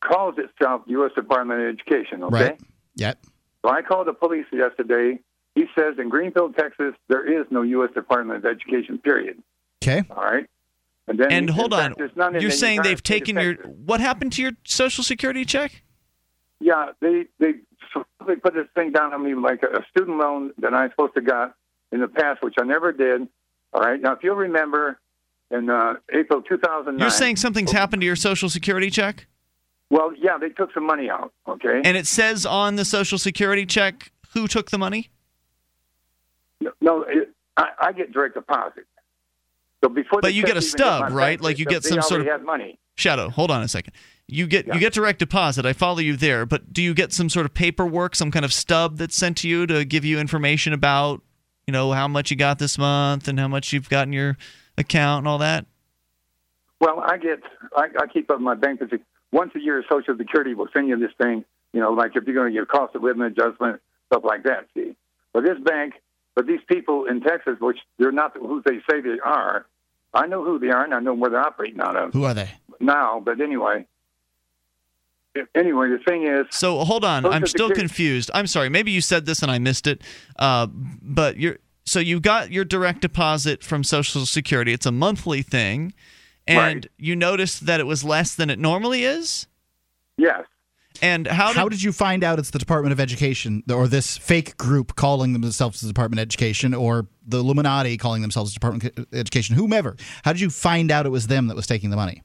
calls itself U S Department of Education. Okay. Right. Yep. So I called the police yesterday. He says in Greenville, Texas, there is no U S Department of Education, period. Okay. All right. And, then and hold on. You're saying they've taken your – what happened to your Social Security check? Yeah. They they, they put this thing down on me like a, a student loan that I supposed to got in the past, which I never did. All right. Now, if you'll remember, in uh, April two thousand nine – You're saying something's oh, happened to your Social Security check? Well, yeah. They took some money out, okay? And it says on the Social Security check who took the money? No, it, I, I get direct deposit. So before, but you get a stub, right? Like you get some sort of money. Shadow, hold on a second. You get yeah. you get direct deposit. I follow you there, but do you get some sort of paperwork, some kind of stub that's sent to you to give you information about, you know, how much you got this month and how much you've got in your account and all that? Well, I get I, I keep up my bank account. Once a year, Social Security will send you this thing. You know, like if you're going to get a cost of living adjustment, stuff like that. See, but this bank. But these people in Texas, which they're not who they say they are, I know who they are, and I know where they're operating out of. Who are they? Now, but anyway. Anyway, the thing is... So, hold on. I'm still confused. I'm sorry. Maybe you said this and I missed it. Uh, but you're so you got your direct deposit from Social Security. It's a monthly thing. And right. You noticed that it was less than it normally is? Yes. And how did, how did you find out it's the Department of Education or this fake group calling themselves the Department of Education or the Illuminati calling themselves the Department of Education, whomever? How did you find out it was them that was taking the money?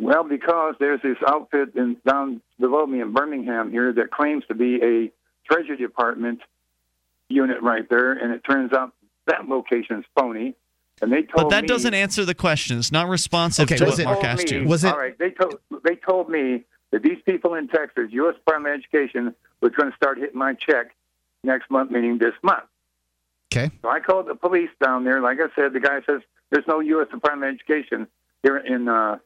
Well, because there's this outfit in, down below me in Birmingham here that claims to be a Treasury Department unit right there, and it turns out that location's phony. And they told but that me, doesn't answer the question. It's not responsive okay, to what it, Mark asked me, you. Was it, all right, they, to, they told me... that these people in Texas, U S Department of Education, was going to start hitting my check next month, meaning this month. Okay. So I called the police down there. Like I said, the guy says there's no U S Department of Education here in uh,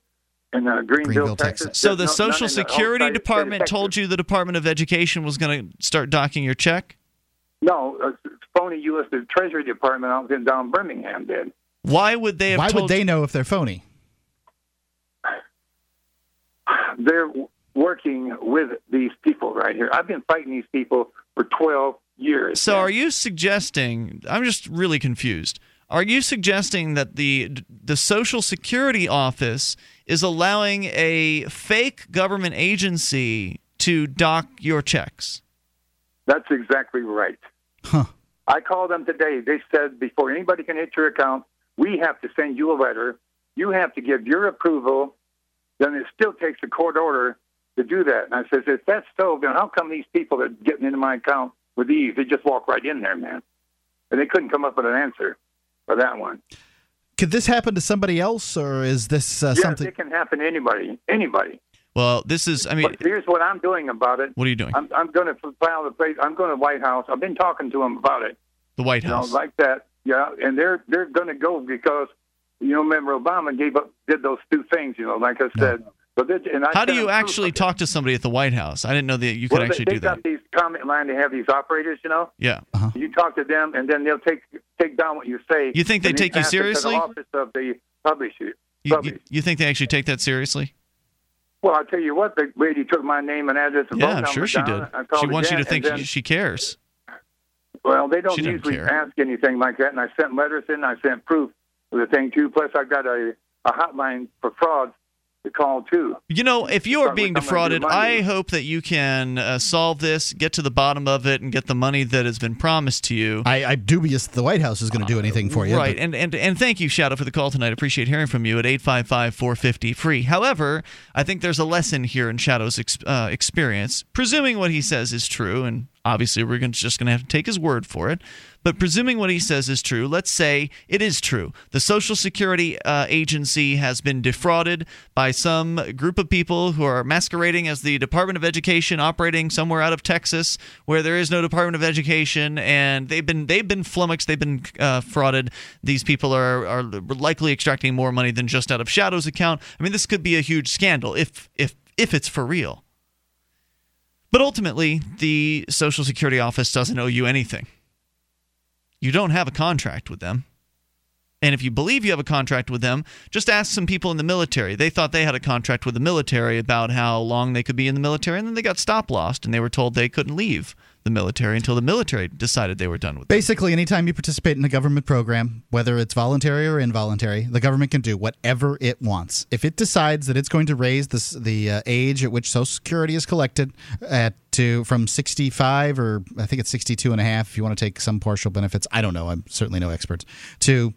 in uh, Greenville, Greenville, Texas. Texas. So there's the no, Social Security Department told you the Department of Education was going to start docking your check? No, uh, phony U S Treasury Department out in down Birmingham did. Why would they have Why told would they know if they're phony? they're working with these people right here. I've been fighting these people for twelve years. So are you suggesting, I'm just really confused, are you suggesting that the the Social Security office is allowing a fake government agency to dock your checks? That's exactly right. Huh. I called them today. They said before anybody can hit your account, we have to send you a letter. You have to give your approval. Then it still takes a court order to do that. And I said, if that's so, then how come these people are getting into my account with ease? They just walk right in there, man. And they couldn't come up with an answer for that one. Could this happen to somebody else, or is this uh, yes, something? It can happen to anybody. Anybody. Well, this is, I mean... But here's what I'm doing about it. What are you doing? I'm, I'm going to file the place. I'm going to the White House. I've been talking to them about it. The White House. You know, like that. Yeah, and they're they're going to go because, you know, remember Obama gave up, did those two things, you know, like I said. No. But this, and I How do you actually talk to somebody at the White House? I didn't know that you could well, actually they, do that. They've got these comment line. They have these operators, you know? Yeah. Uh-huh. You talk to them, and then they'll take take down what you say. You think they take you seriously? The office of the publisher. You, you, you think they actually take that seriously? Well, I'll tell you what, the lady took my name and address and phone number. Yeah, I'm sure she did. She wants you to think she cares. Well, they don't usually ask anything like that, and I sent letters in, I sent proof of the thing, too. Plus, I got a, a hotline for fraud to call, too. You know, if you are being defrauded, I hope that you can uh, solve this, get to the bottom of it, and get the money that has been promised to you. I, I'm dubious the White House is going to do anything for you. Right, and, and, and thank you, Shadow, for the call tonight. I appreciate hearing from you at eight five five, four five zero, F R E E. However, I think there's a lesson here in Shadow's ex- uh, experience, presuming what he says is true, and obviously, we're just going to have to take his word for it. But presuming what he says is true, let's say it is true. The Social Security uh, agency has been defrauded by some group of people who are masquerading as the Department of Education, operating somewhere out of Texas where there is no Department of Education, and they've been they've been flummoxed, they've been uh, frauded. These people are are likely extracting more money than just out of Shadow's account. I mean, this could be a huge scandal if if if it's for real. But ultimately, the Social Security office doesn't owe you anything. You don't have a contract with them. And if you believe you have a contract with them, just ask some people in the military. They thought they had a contract with the military about how long they could be in the military, and then they got stop-lossed, and they were told they couldn't leave the military until the military decided they were done with it. Basically, anytime you participate in a government program, whether it's voluntary or involuntary, the government can do whatever it wants. If it decides that it's going to raise this, the uh, age at which Social Security is collected at to from sixty-five, or I think it's sixty-two and a half if you want to take some partial benefits, I don't know, I'm certainly no expert, to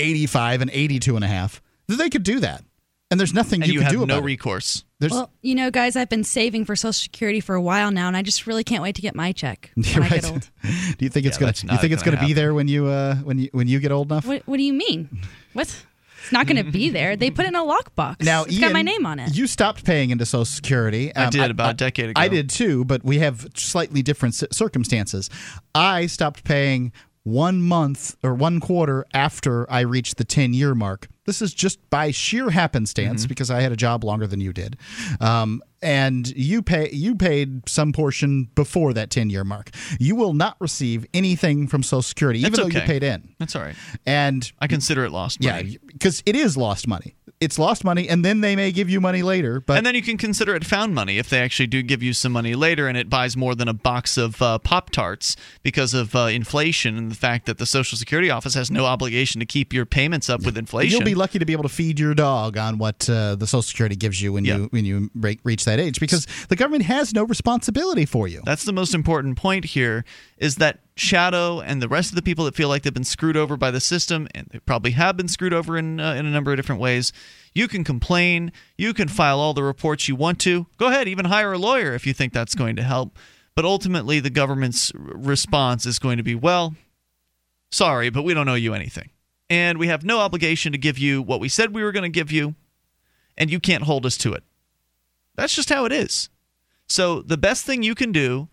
eighty-five and eighty-two and a half, they could do that. And there's nothing you, you can do no about it. And you have no recourse. There's... Well, you know, guys, I've been saving for Social Security for a while now, and I just really can't wait to get my check when right. I get old. Do you think it's yeah, going to? You think it's going to be there when you uh, when you when you get old enough? What, what do you mean? What? It's not going to be there. They put it in a lockbox. Now, it's Ian, got my name on it. You stopped paying into Social Security. Um, I did about I, a decade ago. I did too, but we have slightly different circumstances. I stopped paying one month or one quarter after I reached the ten-year mark. This is just by sheer happenstance, mm-hmm. because I had a job longer than you did. Um, and you pay you paid some portion before that ten-year mark. You will not receive anything from Social Security, That's even okay. though you paid in. That's all right. And I consider it lost money. Yeah, because it is lost money. It's lost money, and then they may give you money later. But and then you can consider it found money if they actually do give you some money later, and it buys more than a box of uh, Pop-Tarts because of uh, inflation and the fact that the Social Security office has no obligation to keep your payments up with inflation. You'll be lucky to be able to feed your dog on what uh, the Social Security gives you when yeah. you when you re- reach that age, because the government has no responsibility for you. That's the most important point here, is that Shadow and the rest of the people that feel like they've been screwed over by the system, and they probably have been screwed over in uh, in a number of different ways. You can complain. You can file all the reports you want to. Go ahead, even hire a lawyer if you think that's going to help. But ultimately, the government's response is going to be, well, sorry, but we don't owe you anything. And we have no obligation to give you what we said we were going to give you, and you can't hold us to it. That's just how it is. So the best thing you can do,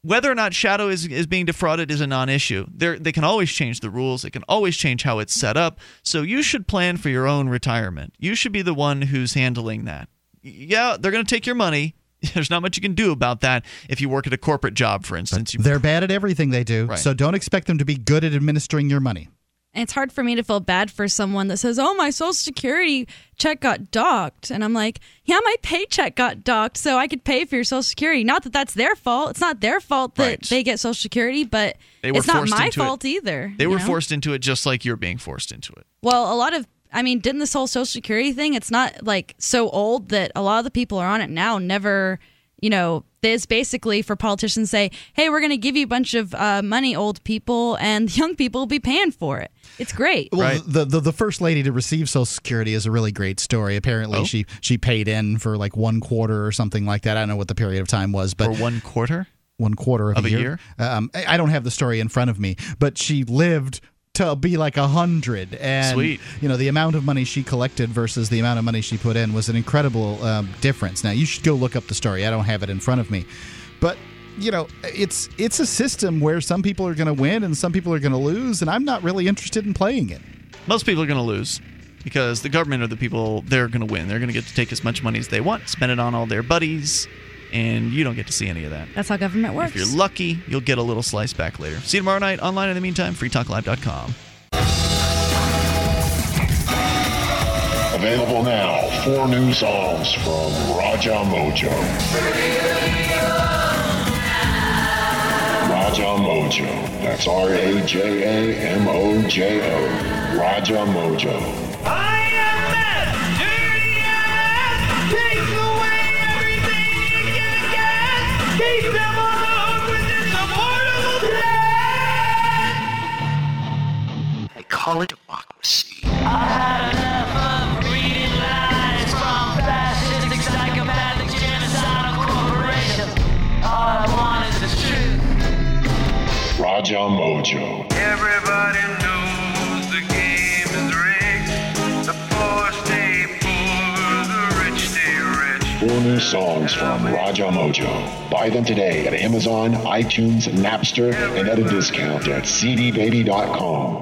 whether or not Shadow is, is being defrauded, is a non-issue. They're, they can always change the rules. They can always change how it's set up. So you should plan for your own retirement. You should be the one who's handling that. Yeah, they're going to take your money. There's not much you can do about that if you work at a corporate job, for instance. You, they're bad at everything they do, right. So don't expect them to be good at administering your money. And it's hard for me to feel bad for someone that says, oh, my Social Security check got docked. And I'm like, yeah, my paycheck got docked, so I could pay for your Social Security. Not that that's their fault. It's not their fault that right. they get Social Security, but it's not my fault it. either. They were know? forced into it just like you're being forced into it. Well, a lot of, I mean, didn't this whole Social Security thing, it's not like so old that a lot of the people are on it now never, you know, is basically for politicians say, hey, we're going to give you a bunch of uh, money, old people, and young people will be paying for it. It's great. Well, right. the, the the first lady to receive Social Security is a really great story. Apparently, oh. she she paid in for like one quarter or something like that. I don't know what the period of time was, but for one quarter, one quarter of, of a year. year? Um, I don't have the story in front of me, but she lived to be like a hundred, and Sweet. you know, the amount of money she collected versus the amount of money she put in was an incredible um, difference. Now you should go look up the story. I don't have it in front of me, but you know, it's it's a system where some people are going to win and some people are going to lose, and I'm not really interested in playing it. Most people are going to lose because the government are the people they're going to win. They're going to get to take as much money as they want, spend it on all their buddies, and you don't get to see any of that. That's how government works. If you're lucky, you'll get a little slice back later. See you tomorrow night. Online in the meantime, free talk live dot com. Available now. Four new songs from Raja Mojo. Raja Mojo. That's R A J A M O J O. Raja Mojo. I am that dirty ass take away everything you can get. Keep them all open. It's a portable plan. They call it democracy. I had enough of Raja Mojo. Everybody knows the game is rigged. The poor stay poor, the rich stay rich. Four new songs from Raja Mojo. Buy them today at Amazon, iTunes, Napster, and at a discount at C D baby dot com.